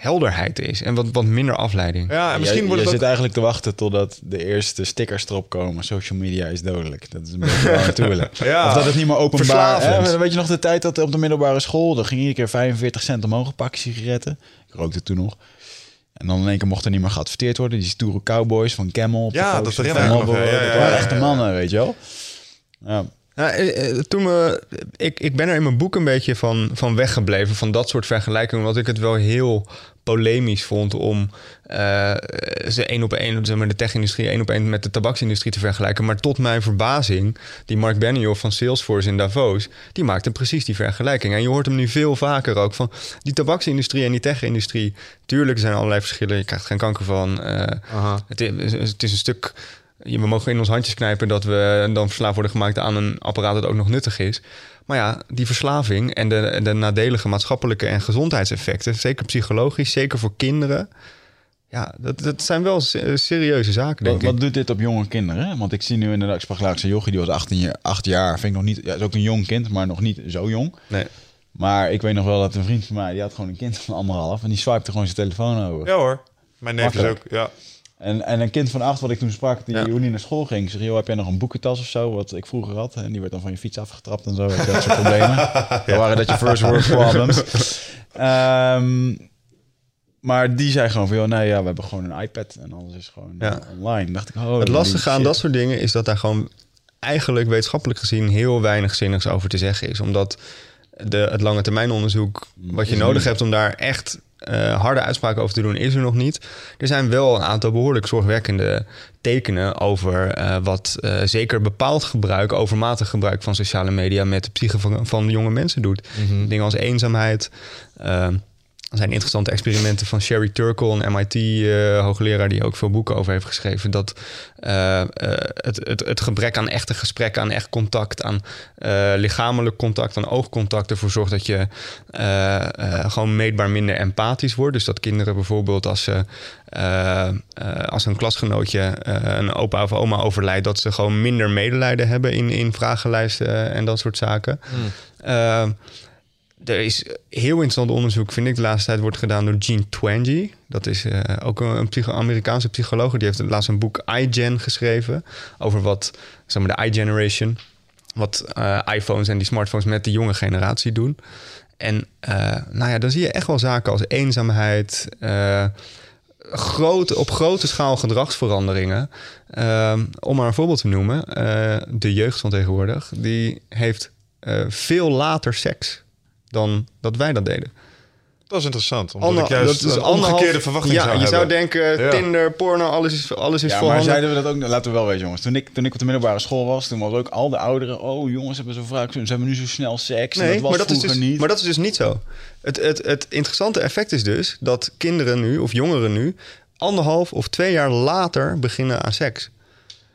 helderheid is en wat, wat minder afleiding. Ja, en misschien je, wordt je het ook... zit eigenlijk te wachten totdat de eerste stickers erop komen. Social media is dodelijk. Dat is een beetje waar naartoe willen. Ja. Of dat het niet meer openbaar... Hè? Weet je nog de tijd dat op de middelbare school... daar ging iedere keer vijfenveertig cent omhoog een pakje sigaretten. Ik rookte toen nog. En dan in één keer mocht er niet meer geadverteerd worden. Die stoere cowboys van Camel. Ja, dat herinner ik nog. Dat waren echte mannen, weet je wel. Ja. Nou, toen we, ik, ik ben er in mijn boek een beetje van, van weggebleven... van dat soort vergelijkingen... omdat ik het wel heel polemisch vond... om uh, ze één op één, zeg maar de tech-industrie... één op één met de tabaksindustrie te vergelijken. Maar tot mijn verbazing... die Mark Benioff van Salesforce in Davos... die maakte precies die vergelijking. En je hoort hem nu veel vaker ook van... die tabaksindustrie en die tech-industrie... tuurlijk zijn er allerlei verschillen. Je krijgt geen kanker van. Uh, het, is, het is een stuk... We mogen in ons handjes knijpen dat we dan verslaafd worden gemaakt aan een apparaat dat ook nog nuttig is. Maar ja, die verslaving en de, de nadelige maatschappelijke en gezondheidseffecten, zeker psychologisch, zeker voor kinderen. Ja, dat, dat zijn wel serieuze zaken, denk wat, ik. Wat doet dit op jonge kinderen? Want ik zie nu inderdaad, ik sprak laatst een jochie, die was achttien jaar, acht jaar, vind ik nog niet, ja, is ook een jong kind, maar nog niet zo jong. Nee. Maar ik weet nog wel dat een vriend van mij, die had gewoon een kind van anderhalf en die swipte gewoon zijn telefoon over. Ja hoor, mijn neef is ook, ja. En, en een kind van acht, wat ik toen sprak, die ja. hoe die naar school ging, zeg, joh, heb jij nog een boekentas of zo, wat ik vroeger had? En die werd dan van je fiets afgetrapt en zo, dat soort problemen. Ja. Dat waren dat je first world problems. um, maar die zei gewoon van, joh, nee, ja, we hebben gewoon een iPad en alles is gewoon ja. online. Dacht ik, oh, het lastige aan dat soort dingen is dat daar gewoon eigenlijk wetenschappelijk gezien heel weinig zinnigs over te zeggen is. Omdat de, het lange termijn onderzoek wat je is nodig niet. hebt om daar echt... Uh, harde uitspraken over te doen is er nog niet. Er zijn wel een aantal behoorlijk zorgwekkende tekenen over uh, wat uh, zeker bepaald gebruik, overmatig gebruik van sociale media met de psyche van, van jonge mensen doet. Mm-hmm. Dingen als eenzaamheid. Uh, er zijn interessante experimenten van Sherry Turkle, een M I T-hoogleraar... Uh, die ook veel boeken over heeft geschreven... dat uh, uh, het, het, het gebrek aan echte gesprekken, aan echt contact... aan uh, lichamelijk contact, aan oogcontact... ervoor zorgt dat je uh, uh, gewoon meetbaar minder empathisch wordt. Dus dat kinderen bijvoorbeeld als ze... Uh, uh, als een klasgenootje, uh, een opa of oma overlijdt... dat ze gewoon minder medelijden hebben in, in vragenlijsten en dat soort zaken... Mm. Uh, Er is heel interessant onderzoek, vind ik, de laatste tijd wordt gedaan door Jean Twenge. Dat is uh, ook een psycho- Amerikaanse psycholoog. Die heeft laatst een boek iGen geschreven over wat, zeg maar, de iGeneration. Wat uh, iPhones en die smartphones met de jonge generatie doen. En uh, nou ja, dan zie je echt wel zaken als eenzaamheid, uh, groot, op grote schaal gedragsveranderingen. Uh, om maar een voorbeeld te noemen, uh, de jeugd van tegenwoordig, die heeft uh, veel later seks dan dat wij dat deden. Dat is interessant, omdat Ander, ik juist dat is een omgekeerde verwachting ja, zou hebben. Je zou denken, ja. Tinder, porno, alles is, alles is ja, voorhanden. Maar zeiden we dat ook? Laten we wel weten, jongens. Toen ik, toen ik op de middelbare school was, toen was ook al de ouderen... oh, jongens hebben zo vaak, ze hebben nu zo snel seks. Nee, en dat was maar dat vroeger is dus, niet. Maar dat is dus niet zo. Het, het, het interessante effect is dus dat kinderen nu, of jongeren nu... anderhalf of twee jaar later beginnen aan seks.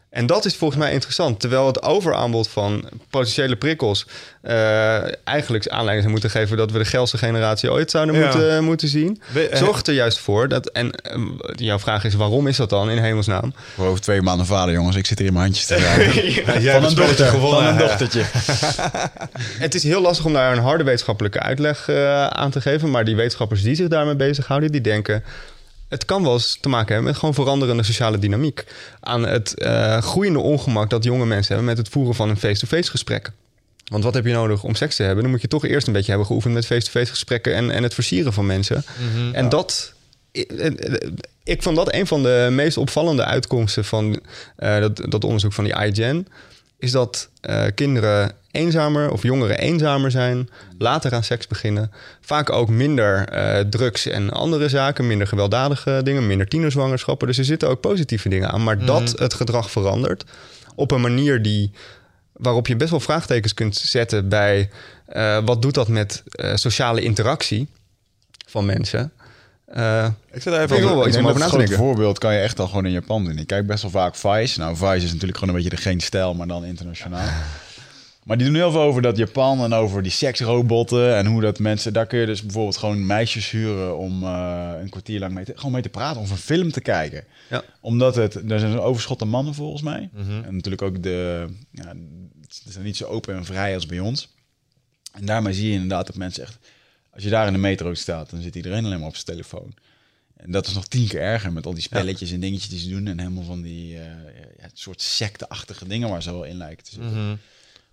En dat is volgens mij interessant. Terwijl het overaanbod van potentiële prikkels... Uh, eigenlijk aanleiding zou moeten geven... dat we de geilste generatie ooit zouden ja. moeten, moeten zien. Zorgt er juist voor dat... en uh, jouw vraag is, waarom is dat dan in hemelsnaam? Voor over twee maanden vader, jongens. Ik zit hier in mijn handjes te raken. ja, ja, van, een dochter, gewonnen, van een dochtertje. Het is heel lastig om daar een harde wetenschappelijke uitleg uh, aan te geven. Maar die wetenschappers die zich daarmee bezighouden... die denken... het kan wel eens te maken hebben met gewoon veranderende sociale dynamiek. Aan het uh, groeiende ongemak dat jonge mensen hebben met het voeren van een face-to-face gesprek. Want wat heb je nodig om seks te hebben? Dan moet je toch eerst een beetje hebben geoefend met face-to-face gesprekken en, en het versieren van mensen. Mm-hmm, en ja. dat... Ik vond dat een van de meest opvallende uitkomsten van uh, dat, dat onderzoek van die iGen. Is dat uh, kinderen eenzamer of jongeren eenzamer zijn, later aan seks beginnen. Vaak ook minder uh, drugs en andere zaken, minder gewelddadige dingen, minder tienerzwangerschappen. Dus er zitten ook positieve dingen aan. Maar mm. dat het gedrag verandert op een manier die, waarop je best wel vraagtekens kunt zetten bij uh, wat doet dat met uh, sociale interactie van mensen... Uh, ik zit even over, wel iets om over na te denken. Een voorbeeld kan je echt al gewoon in Japan doen. Ik kijk best wel vaak VICE. Nou, VICE is natuurlijk gewoon een beetje de geen stijl, maar dan internationaal. Maar die doen heel veel over dat Japan en over die seksrobotten en hoe dat mensen... Daar kun je dus bijvoorbeeld gewoon meisjes huren om uh, een kwartier lang mee te, gewoon mee te praten, of een film te kijken. Ja. Omdat het... Er zijn een overschot aan mannen volgens mij. Mm-hmm. En natuurlijk ook de... Ja, ze zijn niet zo open en vrij als bij ons. En daarmee zie je inderdaad dat mensen echt... Als je daar in de metro staat, dan zit iedereen alleen maar op zijn telefoon. En dat is nog tien keer erger met al die spelletjes ja. en dingetjes die ze doen. En helemaal van die uh, ja, soort secteachtige dingen waar ze wel in lijkt te zitten. Mm-hmm.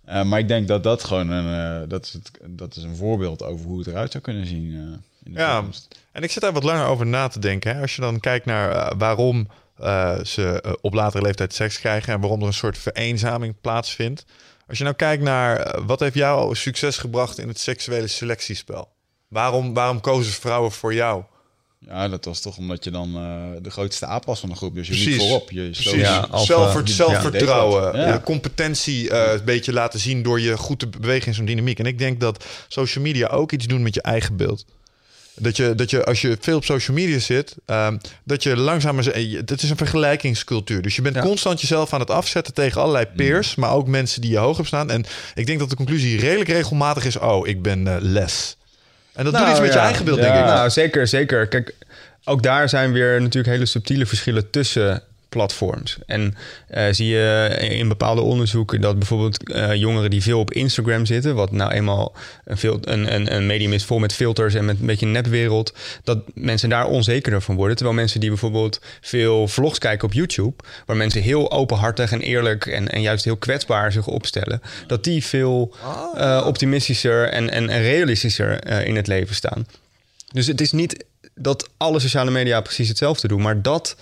Uh, maar ik denk dat dat gewoon een, uh, dat is het, dat is een voorbeeld over hoe het eruit zou kunnen zien. Uh, in de ja, toekomst. En ik zit daar wat langer over na te denken. Hè. Als je dan kijkt naar uh, waarom uh, ze uh, op latere leeftijd seks krijgen en waarom er een soort vereenzaming plaatsvindt. Als je nou kijkt naar uh, wat heeft jou succes gebracht in het seksuele selectiespel? Waarom, waarom kozen vrouwen voor jou? Ja, dat was toch omdat je dan uh, de grootste aap was van de groep. Dus je liep voorop. Je sloot ja, Zelfvert, uh, zelfvertrouwen, ja. competentie uh, een beetje laten zien... door je goed te bewegen in zo'n dynamiek. En ik denk dat social media ook iets doen met je eigen beeld. Dat je, dat je als je veel op social media zit, um, dat je langzaam... Het is een vergelijkingscultuur. Dus je bent ja. constant jezelf aan het afzetten tegen allerlei peers... Mm. maar ook mensen die je hoog hebt staan. En ik denk dat de conclusie redelijk regelmatig is... oh, ik ben uh, les. En dat nou, doet iets met ja. je eigen beeld, ja. denk ik. Nou, zeker, zeker. Kijk, ook daar zijn weer natuurlijk hele subtiele verschillen tussen... platforms. En uh, zie je in bepaalde onderzoeken dat bijvoorbeeld uh, jongeren die veel op Instagram zitten, wat nou eenmaal een, fil- een, een, een medium is vol met filters en met een beetje nepwereld, dat mensen daar onzekerder van worden. Terwijl mensen die bijvoorbeeld veel vlogs kijken op YouTube, waar mensen heel openhartig en eerlijk en, en juist heel kwetsbaar zich opstellen, dat die veel uh, optimistischer en, en, en realistischer uh, in het leven staan. Dus het is niet dat alle sociale media precies hetzelfde doen, maar dat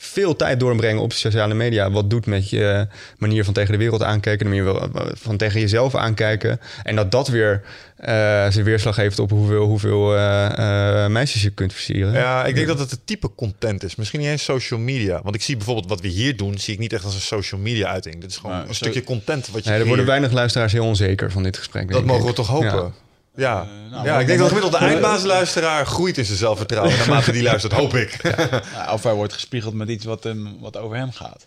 veel tijd doorbrengen op sociale media. Wat doet met je manier van tegen de wereld aankijken... de manier van tegen jezelf aankijken. En dat dat weer uh, zijn weerslag heeft op hoeveel, hoeveel uh, uh, meisjes je kunt versieren. Ja, ik denk dat het het type content is. Misschien niet eens social media. Want ik zie bijvoorbeeld wat we hier doen... zie ik niet echt als een social media uiting. Dit is gewoon nou, een zo... stukje content wat je... Nee, er worden weinig luisteraars heel onzeker van dit gesprek. Dat mogen we toch hopen. Ja. Ja, uh, nou, ja ik denk dat gemiddeld de Eindbazen-luisteraar groeit in zijn zelfvertrouwen. Naarmate die luistert, hoop ik. Ja. Nou, of hij wordt gespiegeld met iets wat, hem, wat over hem gaat.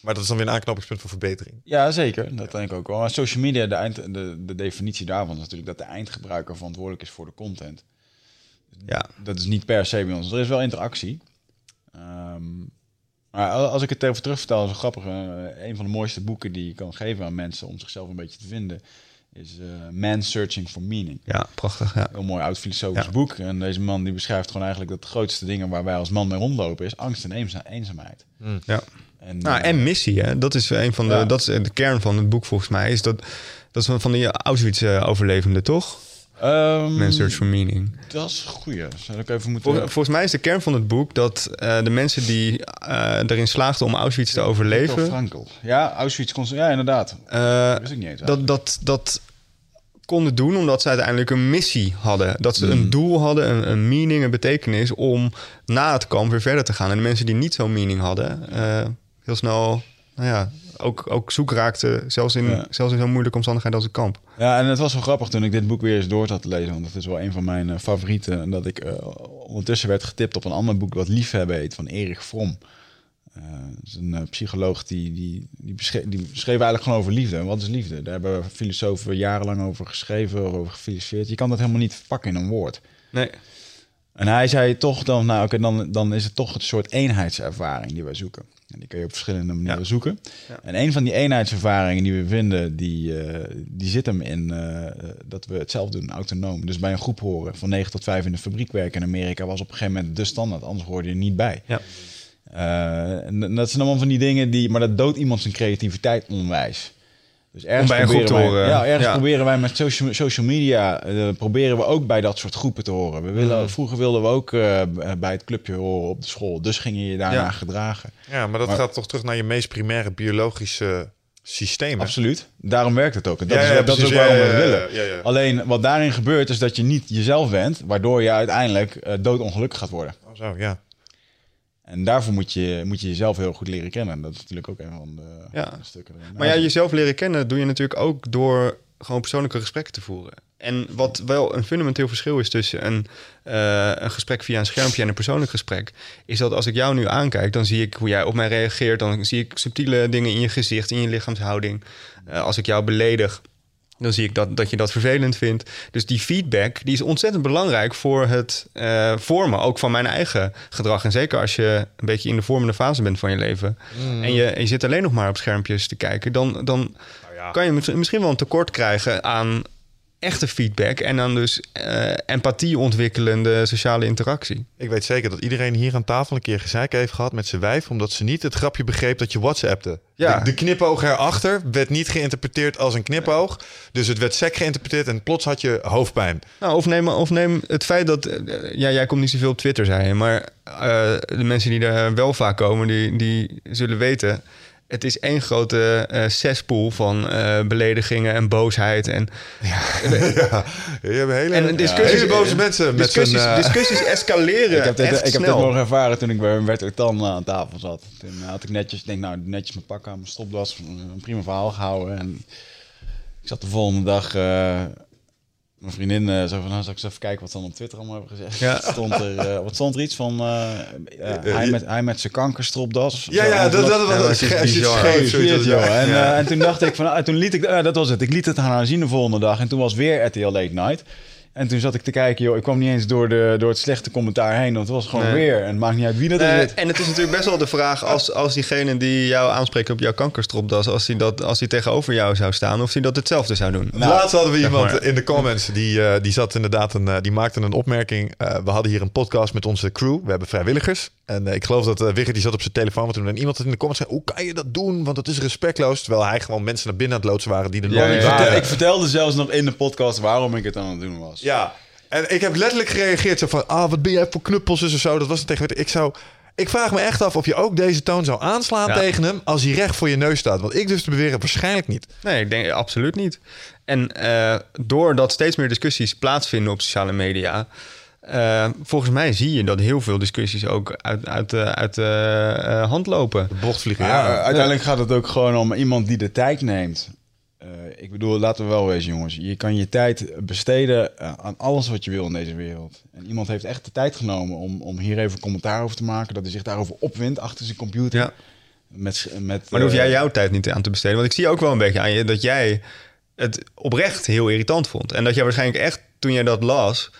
Maar dat is dan weer een aanknopingspunt voor verbetering. Ja, zeker. Dat ja. denk ik ook wel. Maar social media, de, eind, de, de definitie daarvan is natuurlijk... dat de eindgebruiker verantwoordelijk is voor de content. Ja. Dat is niet per se bij ons. Er is wel interactie. Um, maar als ik het even terugvertel, is een grappig. Een van de mooiste boeken die je kan geven aan mensen... om zichzelf een beetje te vinden... is uh, Man's Search for Meaning. Ja, prachtig. Ja. Heel mooi oud filosofisch ja. boek. En deze man die beschrijft gewoon eigenlijk... dat de grootste dingen waar wij als man mee rondlopen... is angst en eenza- eenzaamheid. Mm. Ja. En, nou, uh, en missie, hè? Dat is een van de, ja. dat is de kern van het boek volgens mij. Is dat, dat is van die Auschwitz-overlevenden, toch? Um, Man's Search for Meaning. Dat is goeie. Zou ik even moeten... Vol, volgens mij is de kern van het boek... dat uh, de mensen die uh, erin slaagden om Auschwitz te overleven... Victor Frankl. Ja, Auschwitz... Const- ja, inderdaad. Uh, dat wist ik niet eens. Dat, dat, dat konden doen omdat ze uiteindelijk een missie hadden. Dat ze mm. een doel hadden, een, een meaning, een betekenis... om na het kamp weer verder te gaan. En de mensen die niet zo'n meaning hadden... Uh, heel snel... Nou ja, ook, ook zoek raakte, zelfs in, ja. zelfs in zo'n moeilijke omstandigheid als een kamp. Ja, en het was wel grappig toen ik dit boek weer eens door zat te lezen... want dat is wel een van mijn uh, favorieten. En dat ik uh, ondertussen werd getipt op een ander boek... wat Liefhebben heet, van Erich Fromm. Uh, dat is een uh, psycholoog die, die, die, beschreef, die schreef eigenlijk gewoon over liefde. En wat is liefde? Daar hebben filosofen jarenlang over geschreven, over gefilosofeerd. Je kan dat helemaal niet pakken in een woord. Nee. En hij zei toch dan, nou oké, dan, dan is het toch een soort eenheidservaring die wij zoeken. En die kun je op verschillende manieren ja. zoeken. Ja. En een van die eenheidservaringen die we vinden, die, uh, die zit hem in uh, dat we het zelf doen, autonoom. Dus bij een groep horen, van negen tot vijf in de fabriek werken in Amerika... was op een gegeven moment de standaard, anders hoorde je er niet bij. Ja. Uh, en dat zijn allemaal van die dingen die... maar dat doodt iemand zijn creativiteit onwijs. Dus ergens, bij proberen, wij, horen. Ja, ergens ja. proberen wij met social, social media... Uh, proberen we ook bij dat soort groepen te horen. We willen, mm. Vroeger wilden we ook uh, bij het clubje horen op de school. Dus ging je je daarna ja. gedragen. Ja, maar dat maar, gaat toch terug naar je meest primaire biologische systeem. Absoluut. Daarom werkt het ook. En dat ja, is, ja, dat is ook waarom we ja, ja, ja, willen. Ja, ja. Alleen wat daarin gebeurt is dat je niet jezelf bent... waardoor je uiteindelijk uh, doodongelukkig gaat worden. Oh, zo, ja. En daarvoor moet je, moet je jezelf heel goed leren kennen. Dat is natuurlijk ook een van de ja. stukken. Erin. Maar ja, jezelf leren kennen doe je natuurlijk ook door gewoon persoonlijke gesprekken te voeren. En wat wel een fundamenteel verschil is tussen een, uh, een gesprek via een schermpje en een persoonlijk gesprek, is dat als ik jou nu aankijk, dan zie ik hoe jij op mij reageert. Dan zie ik subtiele dingen in je gezicht, in je lichaamshouding. Uh, als ik jou beledig, dan zie ik dat, dat je dat vervelend vindt. Dus die feedback die is ontzettend belangrijk voor het uh, vormen... ook van mijn eigen gedrag. En zeker als je een beetje in de vormende fase bent van je leven... Mm. en je, en je zit alleen nog maar op schermpjes te kijken... dan, dan nou ja. kan je misschien wel een tekort krijgen aan echte feedback... en aan dus uh, empathie ontwikkelende sociale interactie. Ik weet zeker dat iedereen hier aan tafel een keer gezeik heeft gehad met zijn wijf... omdat ze niet het grapje begreep dat je WhatsAppte. Ja. De, de knipoog erachter werd niet geïnterpreteerd als een knipoog. Dus het werd sec geïnterpreteerd en plots had je hoofdpijn. Nou, of, neem, of neem het feit dat... Uh, ja, jij komt niet zoveel op Twitter, zei je. Maar uh, de mensen die er wel vaak komen, die, die zullen weten... Het is één grote uh, zespoel van uh, beledigingen en boosheid. En, ja. ja. Je hebt hele, en discussies, ja, hele boze mensen. Discussies, met zijn, uh... discussies escaleren. Ik heb dit, echt ik snel. heb dit nog ervaren toen ik bij Wouter van Noort aan tafel zat. Toen had ik netjes, denk, nou, netjes mijn pak aan, mijn stopdas, een prima verhaal gehouden. En ik zat de volgende dag uh, Mijn vriendin uh, zo van, nou, zal ik eens even kijken wat ze dan op Twitter allemaal hebben gezegd. Ja. Stond er, uh, wat stond er iets van, uh, uh, uh, hij met, hij met zijn kankerstropdas. Ja, ja, dat, dat, dat, dat was het. Uh, en toen dacht ik, van, uh, toen liet ik, uh, dat was het. Ik liet het aan haar zien de volgende dag. En toen was weer R T L Late Night. En toen zat ik te kijken, joh, ik kwam niet eens door, de, door het slechte commentaar heen. Want het was gewoon nee. weer. En het maakt niet uit wie dat nee, is. En het is natuurlijk best wel de vraag, als, als diegene die jou aanspreekt op jouw kankerstropdas, als die, dat, als die tegenover jou zou staan, of die dat hetzelfde zou doen. Nou, laatst hadden we iemand maar. in de comments, die, uh, die zat inderdaad, een, uh, die maakte een opmerking. Uh, we hadden hier een podcast met onze crew. We hebben vrijwilligers. En uh, ik geloof dat uh, Wigger die zat op zijn telefoon. Want toen en iemand had in de comments zei, hoe kan je dat doen? Want dat is respectloos. Terwijl hij gewoon mensen naar binnen aan het loodsen waren die er ja, nog ja, niet ja, waren. Ik vertelde zelfs nog in de podcast waarom ik het aan het doen was. Ja, en ik heb letterlijk gereageerd zo van, ah, wat ben jij voor knuppels en zo. Dat was het tegenwoordig. Ik zou, ik vraag me echt af of je ook deze toon zou aanslaan ja. tegen hem als hij recht voor je neus staat. Want ik dus te beweren, waarschijnlijk niet. Nee, ik denk absoluut niet. En uh, doordat steeds meer discussies plaatsvinden op sociale media, Uh, volgens mij zie je dat heel veel discussies ook uit, uit, uh, uit uh, uh, hand lopen. De bocht vliegen. Ja, ja. Uiteindelijk gaat het ook gewoon om iemand die de tijd neemt. Uh, ik bedoel, laten we wel wezen, jongens. Je kan je tijd besteden aan alles wat je wil in deze wereld. En iemand heeft echt de tijd genomen om, om hier even commentaar over te maken, dat hij zich daarover opwindt achter zijn computer. Ja. Met, met, maar dan hoef jij jouw tijd niet aan te besteden. Want ik zie ook wel een beetje aan je dat jij het oprecht heel irritant vond. En dat jij waarschijnlijk echt, toen jij dat las,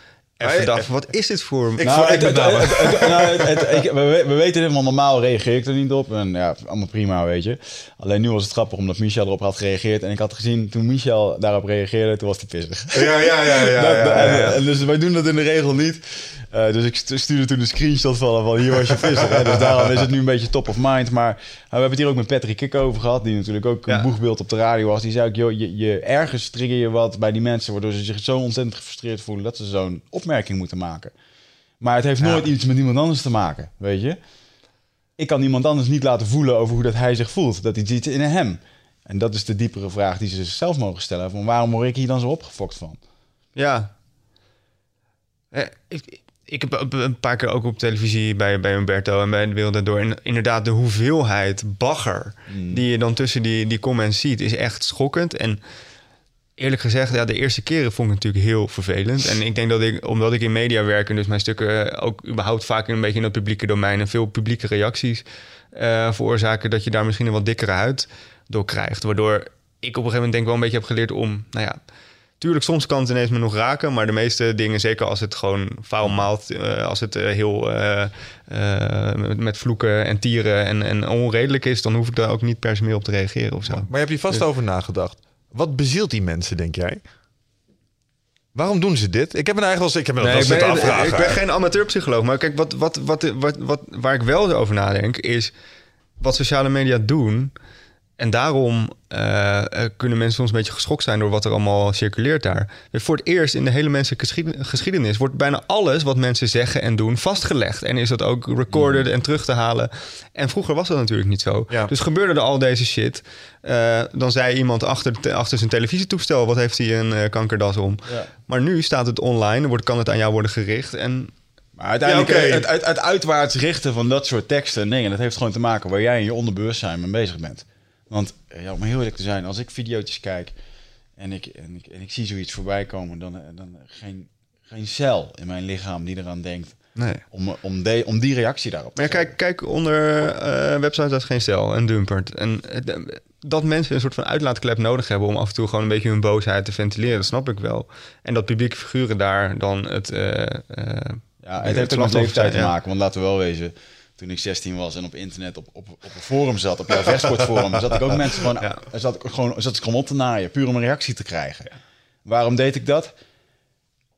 even dacht, wat is dit voor... Ik nou, het, het, het, het, nou, het, het, ik, we, we weten helemaal, normaal reageer ik er niet op. En ja, allemaal prima, weet je. Alleen nu was het grappig, omdat Michel erop had gereageerd. En ik had gezien, toen Michel daarop reageerde, toen was hij pissig. Ja, ja, ja. ja, ja, ja, ja. En, dus wij doen dat in de regel niet. Uh, dus ik stuurde toen een screenshot van, van hier was je pissig. Hè? Dus daarom is het nu een beetje top of mind. Maar uh, we hebben het hier ook met Patrick Kik over gehad, die natuurlijk ook een ja. boegbeeld op de radio was. Die zei ook, joh, je, je, ergens trigger je wat bij die mensen, waardoor ze zich zo ontzettend gefrustreerd voelen dat ze zo'n opmerking moeten maken. Maar het heeft nooit ja. iets met iemand anders te maken, weet je. Ik kan iemand anders niet laten voelen over hoe dat hij zich voelt. Dat is iets in hem. En dat is de diepere vraag die ze zichzelf mogen stellen. Van waarom word ik hier dan zo opgefokt van? Ja. Ik, ik heb een paar keer ook op televisie bij, bij Humberto en bij De Wereld Daardoor. En inderdaad, de hoeveelheid bagger mm. die je dan tussen die, die comments ziet, is echt schokkend. En eerlijk gezegd, ja, de eerste keren vond ik het natuurlijk heel vervelend. En ik denk dat ik, omdat ik in media werk en dus mijn stukken ook überhaupt vaak een beetje in het publieke domein en veel publieke reacties uh, veroorzaken, dat je daar misschien een wat dikkere huid door krijgt. Waardoor ik op een gegeven moment denk wel een beetje heb geleerd om, nou ja, tuurlijk, soms kan het ineens me nog raken, maar de meeste dingen, zeker als het gewoon foul maalt, uh, als het uh, heel uh, uh, met vloeken en tieren en, en onredelijk is, dan hoef ik daar ook niet per se meer op te reageren of zo. Maar je hebt hier vast dus over nagedacht. Wat bezielt die mensen, denk jij? Waarom doen ze dit? Ik heb me eigenlijk wel, ik heb me nee, wel ik ben, afvragen. Ik ben geen amateurpsycholoog, maar kijk, wat, wat, wat, wat, wat, waar ik wel over nadenk is wat sociale media doen. En daarom uh, kunnen mensen soms een beetje geschokt zijn door wat er allemaal circuleert daar. Voor het eerst in de hele menselijke geschiedenis wordt bijna alles wat mensen zeggen en doen vastgelegd. En is dat ook recorded en terug te halen. En vroeger was dat natuurlijk niet zo. Ja. Dus gebeurde er al deze shit. Uh, dan zei iemand achter, te, achter zijn televisietoestel, wat heeft hij een uh, kankerdas om. Ja. Maar nu staat het online, wordt, kan het aan jou worden gericht en... Uiteindelijk, ja, okay. het, het, het uitwaarts richten van dat soort teksten en dingen, dat heeft gewoon te maken waar jij in je onderbewustzijn mee bezig bent. Want ja, om heel eerlijk te zijn, als ik video's kijk en ik, en ik, en ik zie zoiets voorbij komen, dan, dan geen, geen cel in mijn lichaam die eraan denkt nee. om, om, de, om die reactie daarop te maar kijk, kijk onder uh, websites als Geen Cel en Dumpert. En uh, dat mensen een soort van uitlaatklep nodig hebben om af en toe gewoon een beetje hun boosheid te ventileren, dat snap ik wel. En dat publieke figuren daar dan het... Uh, uh, ja, het heeft ook met leeftijd te maken, ja. Want laten we wel wezen, toen ik zestien was en op internet op, op, op een forum zat, op jouw vechtsportforum, zat ik ook mensen gewoon, ja. zat ik gewoon, zat ik gewoon op te naaien, puur om een reactie te krijgen. Ja. Waarom deed ik dat?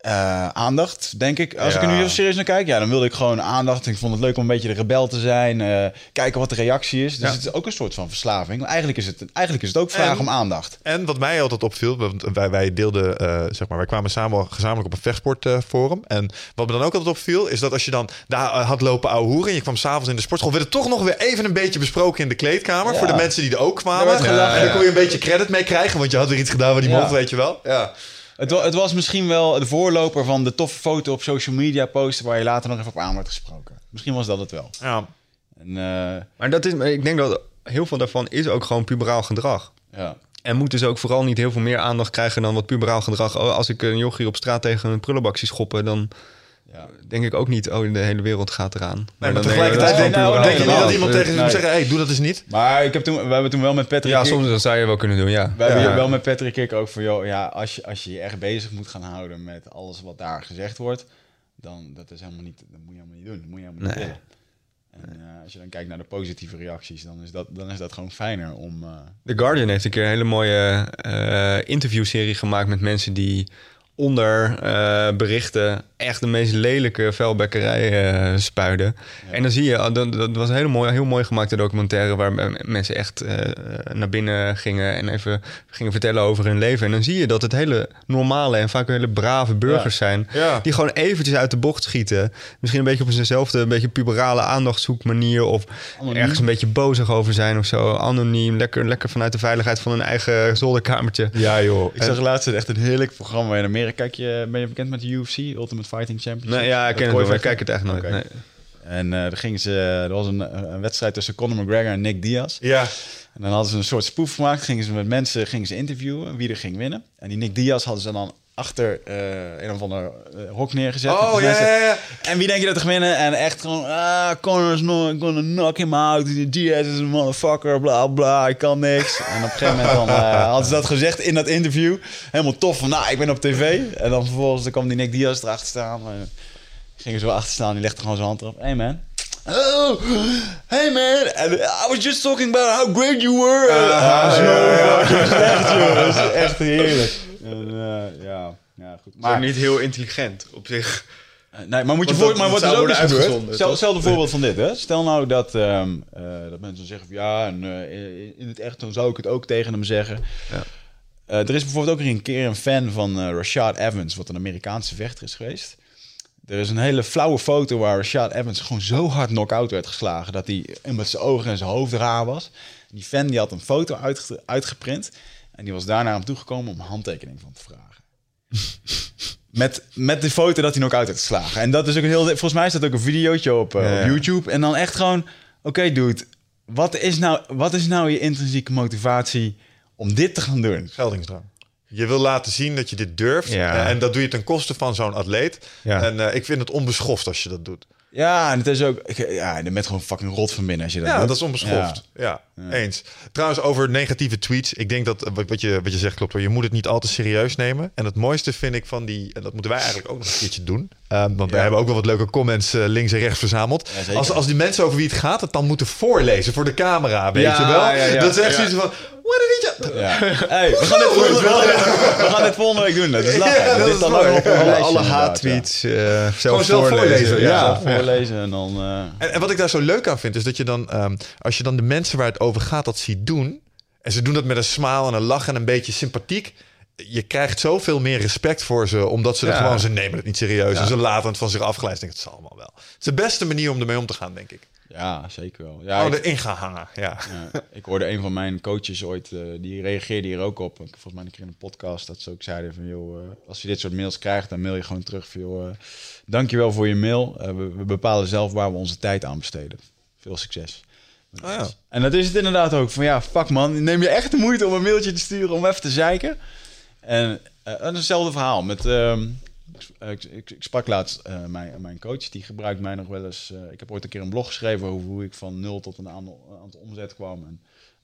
Uh, aandacht, denk ik. Als ja. ik er nu heel serieus naar kijk, ja, dan wilde ik gewoon aandacht. Ik vond het leuk om een beetje de rebel te zijn, uh, kijken wat de reactie is. Dus ja. het is ook een soort van verslaving. Maar eigenlijk is het, eigenlijk is het ook vraag en, om aandacht. En wat mij altijd opviel, want wij, wij deelden, uh, zeg maar, wij kwamen samen gezamenlijk op een vechtsportforum. Uh, en wat me dan ook altijd opviel, is dat als je dan daar had lopen ouwehoeren en je kwam s'avonds in de sportschool, werd het toch nog weer even een beetje besproken in de kleedkamer ja. voor de mensen die er ook kwamen. Ja, ja, en dan kon je een beetje credit mee krijgen, want je had weer iets gedaan wat die ja. mocht, weet je wel. Ja. Het was, het was misschien wel de voorloper van de toffe foto op social media posten waar je later nog even op aan wordt gesproken. Misschien was dat het wel. Ja. En, uh... maar dat is, ik denk dat heel veel daarvan is ook gewoon puberaal gedrag. Ja. En moet dus ook vooral niet heel veel meer aandacht krijgen dan wat puberaal gedrag. Oh, als ik een jochie op straat tegen een prullenbak zie schoppen, dan ja. denk ik ook niet, oh, de hele wereld gaat eraan. Maar, nee, maar tegelijkertijd denk, nou, denk je niet dat iemand tegen je nee. moet zeggen, hey, doe dat eens niet. Maar ik heb toen, we hebben toen wel met Patrick... Ja, soms dat zou je wel kunnen doen, ja. We ja. hebben wel met Patrick Kik ook van, joh, ja, als je, als je je echt bezig moet gaan houden met alles wat daar gezegd wordt, dan dat is helemaal niet, dat moet je helemaal niet doen. Dat moet je helemaal niet nee. willen. En uh, als je dan kijkt naar de positieve reacties, dan is dat, dan is dat gewoon fijner om... Uh... The Guardian heeft een keer een hele mooie uh, interviewserie gemaakt met mensen die onder uh, berichten echt de meest lelijke vuilbekkerij uh, spuiden. Ja. En dan zie je, uh, dat, dat was een hele mooie, heel mooi gemaakte documentaire waar m- mensen echt uh, naar binnen gingen en even gingen vertellen over hun leven. En dan zie je dat het hele normale en vaak hele brave burgers ja. zijn, ja. die gewoon eventjes uit de bocht schieten. Misschien een beetje op zichzelfde, een beetje puberale aandachtzoekmanier of anoniem. Ergens een beetje bozig over zijn of zo. Anoniem, lekker, lekker vanuit de veiligheid van hun eigen zolderkamertje. Ja joh, ik zag laatst echt een heerlijk programma in Amerika. Kijk je, ben je bekend met de U F C, Ultimate Fighting Championship? Nee, ja, ik ken het wel. Ik kijk het echt nooit. Okay. Nee. En uh, er, ging ze, er was een, een wedstrijd tussen Conor McGregor en Nick Diaz. Ja. En dan hadden ze een soort spoef gemaakt. Gingen ze met mensen gingen ze interviewen wie er ging winnen. En die Nick Diaz hadden ze dan achter uh, een of ander uh, hok neergezet. Oh, ja, ja, ja. En wie denk je dat er winnen? En echt gewoon, ah, Conor's not gonna knock him out. Diaz is een motherfucker, bla, bla, ik kan niks. En op een gegeven moment dan, uh, hadden ze dat gezegd in dat interview. Helemaal tof, van, nou, ik ben op tv. En dan vervolgens dan kwam die Nick Diaz erachter staan. En ging er zo achter staan, die legde gewoon zijn hand erop. Hey, man. Oh, hey man, I was just talking about how great you were. Uh, uh, zo, ja, ja. Echt, joh. Dat is echt heerlijk. En, uh, ja, ja, goed. Maar niet heel intelligent op zich. Uh, nee, maar moet je voor, maar wordt dus ook eens gebeurd. Stel, stel een voorbeeld van dit, hè? Stel nou dat, um, uh, dat mensen zeggen van ja, en, uh, in het echt dan zou ik het ook tegen hem zeggen. Ja. Uh, er is bijvoorbeeld ook een keer een fan van uh, Rashad Evans, wat een Amerikaanse vechter is geweest. Er is een hele flauwe foto waar Rashad Evans gewoon zo hard knock-out werd geslagen dat hij met zijn ogen en zijn hoofd raar was. Die fan die had een foto uitge- uitgeprint en die was daar naar hem toegekomen om een handtekening van te vragen. met, met de foto dat hij knock-out werd geslagen. En dat is ook een heel. Volgens mij staat ook een videootje op, uh, ja, ja. op YouTube. En dan echt gewoon, oké, okay, dude, wat is, nou, wat is nou je intrinsieke motivatie om dit te gaan doen? Geldingsdrang. Je wil laten zien dat je dit durft. Ja. En dat doe je ten koste van zo'n atleet. Ja. En uh, ik vind het onbeschoft als je dat doet. Ja, en het is ook... Ja, je bent gewoon fucking rot van binnen als je dat ja, doet. Ja, dat is onbeschoft. Ja. Ja, ja, eens. Trouwens, over negatieve tweets. Ik denk dat wat je, wat je zegt klopt. Je moet het niet al te serieus nemen. En het mooiste vind ik van die... En dat moeten wij eigenlijk ook nog een keertje doen. Um, want ja. wij hebben ook wel wat leuke comments uh, links en rechts verzameld. Ja, als, als die mensen over wie het gaat het dan moeten voorlezen voor de camera, weet ja, je wel? Ja, ja, ja. Dat is echt zoiets ja. van... Ja. Hey, we, gaan dit volgende, we gaan dit volgende week doen. Dat is lachen. Ja, dat dit is dan ook op een lijstje, alle haattweets. Ja. Uh, zelf voorlezen. voorlezen ja, ja. Zelf voorlezen en dan. Uh... En, en wat ik daar zo leuk aan vind is dat je dan, um, als je dan de mensen waar het over gaat dat ziet doen, en ze doen dat met een smaal en een lach en een beetje sympathiek. Je krijgt zoveel meer respect voor ze, omdat ze ja. er gewoon ze nemen het niet serieus ja. en ze laten het van zich afgeleid. Ik denk, het is allemaal wel. Het is de beste manier om ermee om te gaan, denk ik. Ja, zeker wel. Ja, oh, erin gaan hangen, ja. ja. Ik hoorde een van mijn coaches ooit, uh, die reageerde hier ook op. Volgens mij een keer in een podcast dat ze ook zeiden van... joh, uh, als je dit soort mails krijgt, dan mail je gewoon terug van... joh, uh, dankjewel voor je mail. Uh, we, we bepalen zelf waar we onze tijd aan besteden. Veel succes. Oh, ja. En dat is het inderdaad ook. Van ja, fuck man, neem je echt de moeite om een mailtje te sturen om even te zeiken? En uh, hetzelfde verhaal met... Uh, Ik, ik, ik sprak laatst uh, mijn, mijn coach, die gebruikt mij nog wel eens... Uh, ik heb ooit een keer een blog geschreven over hoe ik van nul tot een aantal, aantal omzet kwam. En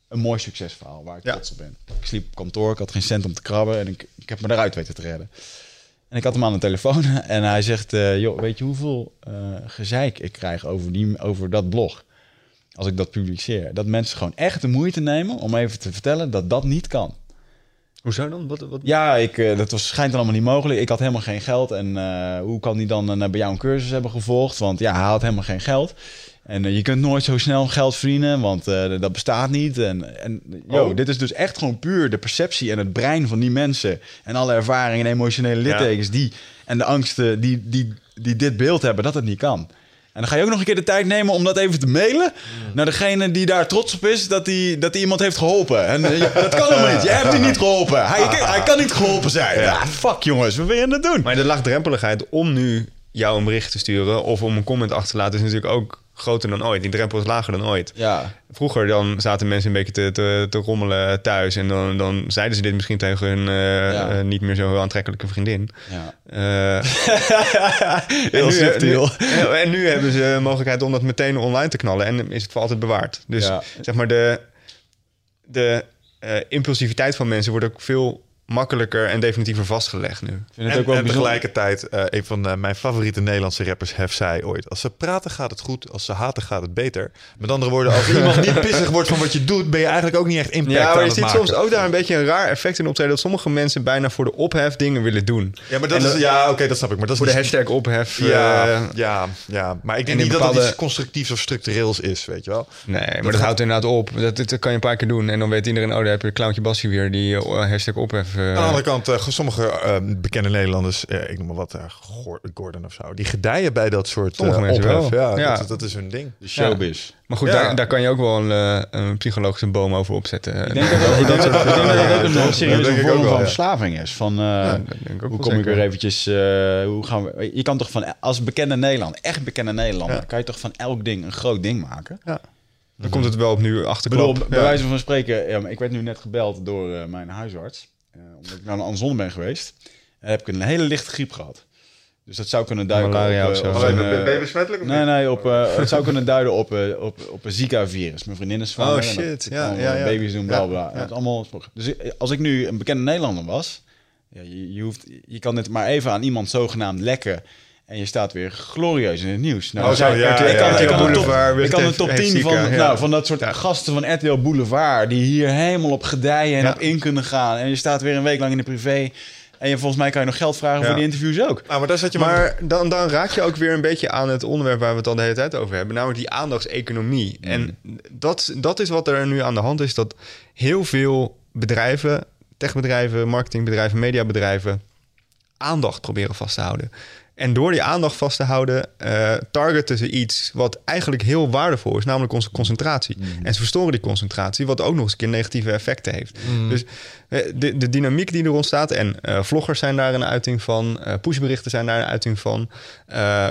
een mooi succesverhaal waar ik ja. trots op ben. Ik sliep op kantoor, ik had geen cent om te krabben en ik, ik heb me eruit weten te redden. En ik had hem aan de telefoon en hij zegt... Uh, joh, weet je hoeveel uh, gezeik ik krijg over, die, over dat blog als ik dat publiceer? Dat mensen gewoon echt de moeite nemen om even te vertellen dat dat niet kan. Hoezo dan? Wat, wat? Ja, ik, uh, dat was, schijnt dan allemaal niet mogelijk. Ik had helemaal geen geld. En uh, hoe kan die dan uh, bij jou een cursus hebben gevolgd? Want ja, hij had helemaal geen geld. En uh, je kunt nooit zo snel geld verdienen, want uh, dat bestaat niet. En, en yo, oh. dit is dus echt gewoon puur de perceptie en het brein van die mensen. En alle ervaringen en emotionele littekens ja. die, en de angsten die, die, die dit beeld hebben dat het niet kan. En dan ga je ook nog een keer de tijd nemen om dat even te mailen... Mm. naar degene die daar trots op is dat hij dat die iemand heeft geholpen. En dat kan hem niet. Je hebt hem niet geholpen. Hij, hij kan niet geholpen zijn. Ja, fuck jongens, wat wil je aan het doen? Maar de laagdrempeligheid om nu jou een bericht te sturen... of om een comment achter te laten is natuurlijk ook groter dan ooit. Die drempel is lager dan ooit. Ja. Vroeger dan zaten mensen een beetje te, te, te rommelen thuis. En dan, dan zeiden ze dit misschien tegen hun uh, ja. uh, niet meer zo heel aantrekkelijke vriendin. Ja. Uh, heel en, subtiel. Nu, nu, en nu hebben ze de mogelijkheid om dat meteen online te knallen. En is het voor altijd bewaard. Dus ja. zeg maar de, de uh, impulsiviteit van mensen wordt ook veel makkelijker en definitiever vastgelegd nu. Vind het ook wel en, en tegelijkertijd, uh, een van uh, mijn favoriete Nederlandse rappers Hefzij ooit. Als ze praten gaat het goed, als ze haten gaat het beter. Met andere woorden, als iemand niet pissig wordt van wat je doet, ben je eigenlijk ook niet echt impact aan het maken. Ja, maar je ziet soms ook daar een beetje een raar effect in optreden, dat sommige mensen bijna voor de ophef dingen willen doen. Ja, maar dat, dat is, ja, oké, okay, dat snap ik. Maar dat voor is de hashtag ophef. Ja, uh, ja, ja. Maar ik denk niet bepaalde... dat het iets constructiefs of structureels is, weet je wel. Nee, maar dat, dat gaat... houdt inderdaad op. Dat, dat kan je een paar keer doen en dan weet iedereen, oh, daar heb je Clowntje Bassie weer, die uh, hashtag ophef. Aan de andere kant, uh, sommige uh, bekende Nederlanders, uh, ik noem maar wat, uh, Gordon of zo, die gedijen bij dat soort uh, ophef. Wel. Ja, ja. Dat, dat is hun ding. De showbiz. Ja. Maar goed, ja. daar, daar kan je ook wel een, een psychologische boom over opzetten. Ik denk dat dat, dat, dat, dat, dat, dat ook een serieuze vorm ook wel, van verslaving ja. is. Van, uh, ja, hoe kom ik weer eventjes... Uh, hoe gaan we, je kan toch van, als bekende Nederlander, echt bekende Nederlander, ja. kan je toch van elk ding een groot ding maken? Ja. Dan komt het wel opnieuw achterklap. Bedoel, bij wijze van spreken, ja, ik werd nu net gebeld door uh, mijn huisarts. Uh, omdat ik nou aan de zon ben geweest, uh, heb ik een hele lichte griep gehad. Dus dat zou kunnen duiden malaria op... Uh, of zo. Een, uh, ben je besmettelijk? Of nee, nee, op, uh, het zou kunnen duiden op, uh, op, op een Zika-virus. Mijn vriendin is zwanger. Oh shit, ja, ja, ja. Baby's doen, bla, bla. Ja, ja. Dat is allemaal... Dus als ik nu een bekende Nederlander was... Ja, je, je, hoeft, je kan dit maar even aan iemand zogenaamd lekken... En je staat weer glorieus in het nieuws. Nou, oh, zo, ja, ik kan, ja, ik kan, ja, een, top, ik kan een top tien van, ja. nou, van dat soort ja. gasten van R T L Boulevard... die hier helemaal op gedijen en ja. op in kunnen gaan. En je staat weer een week lang in de privé... En je, volgens mij kan je nog geld vragen ja. voor die interviews ook. Ah, maar daar zat je maar met... dan, dan raak je ook weer een beetje aan het onderwerp... waar we het al de hele tijd over hebben. Namelijk die aandachtseconomie. Mm. En dat, dat is wat er nu aan de hand is. Dat heel veel bedrijven, techbedrijven, marketingbedrijven, mediabedrijven... aandacht proberen vast te houden. En door die aandacht vast te houden, uh, targeten ze iets wat eigenlijk heel waardevol is, namelijk onze concentratie. Mm. En ze verstoren die concentratie, wat ook nog eens een keer negatieve effecten heeft. Mm. Dus uh, de, de dynamiek die er ontstaat, en uh, vloggers zijn daar een uiting van, uh, pushberichten zijn daar een uiting van, uh,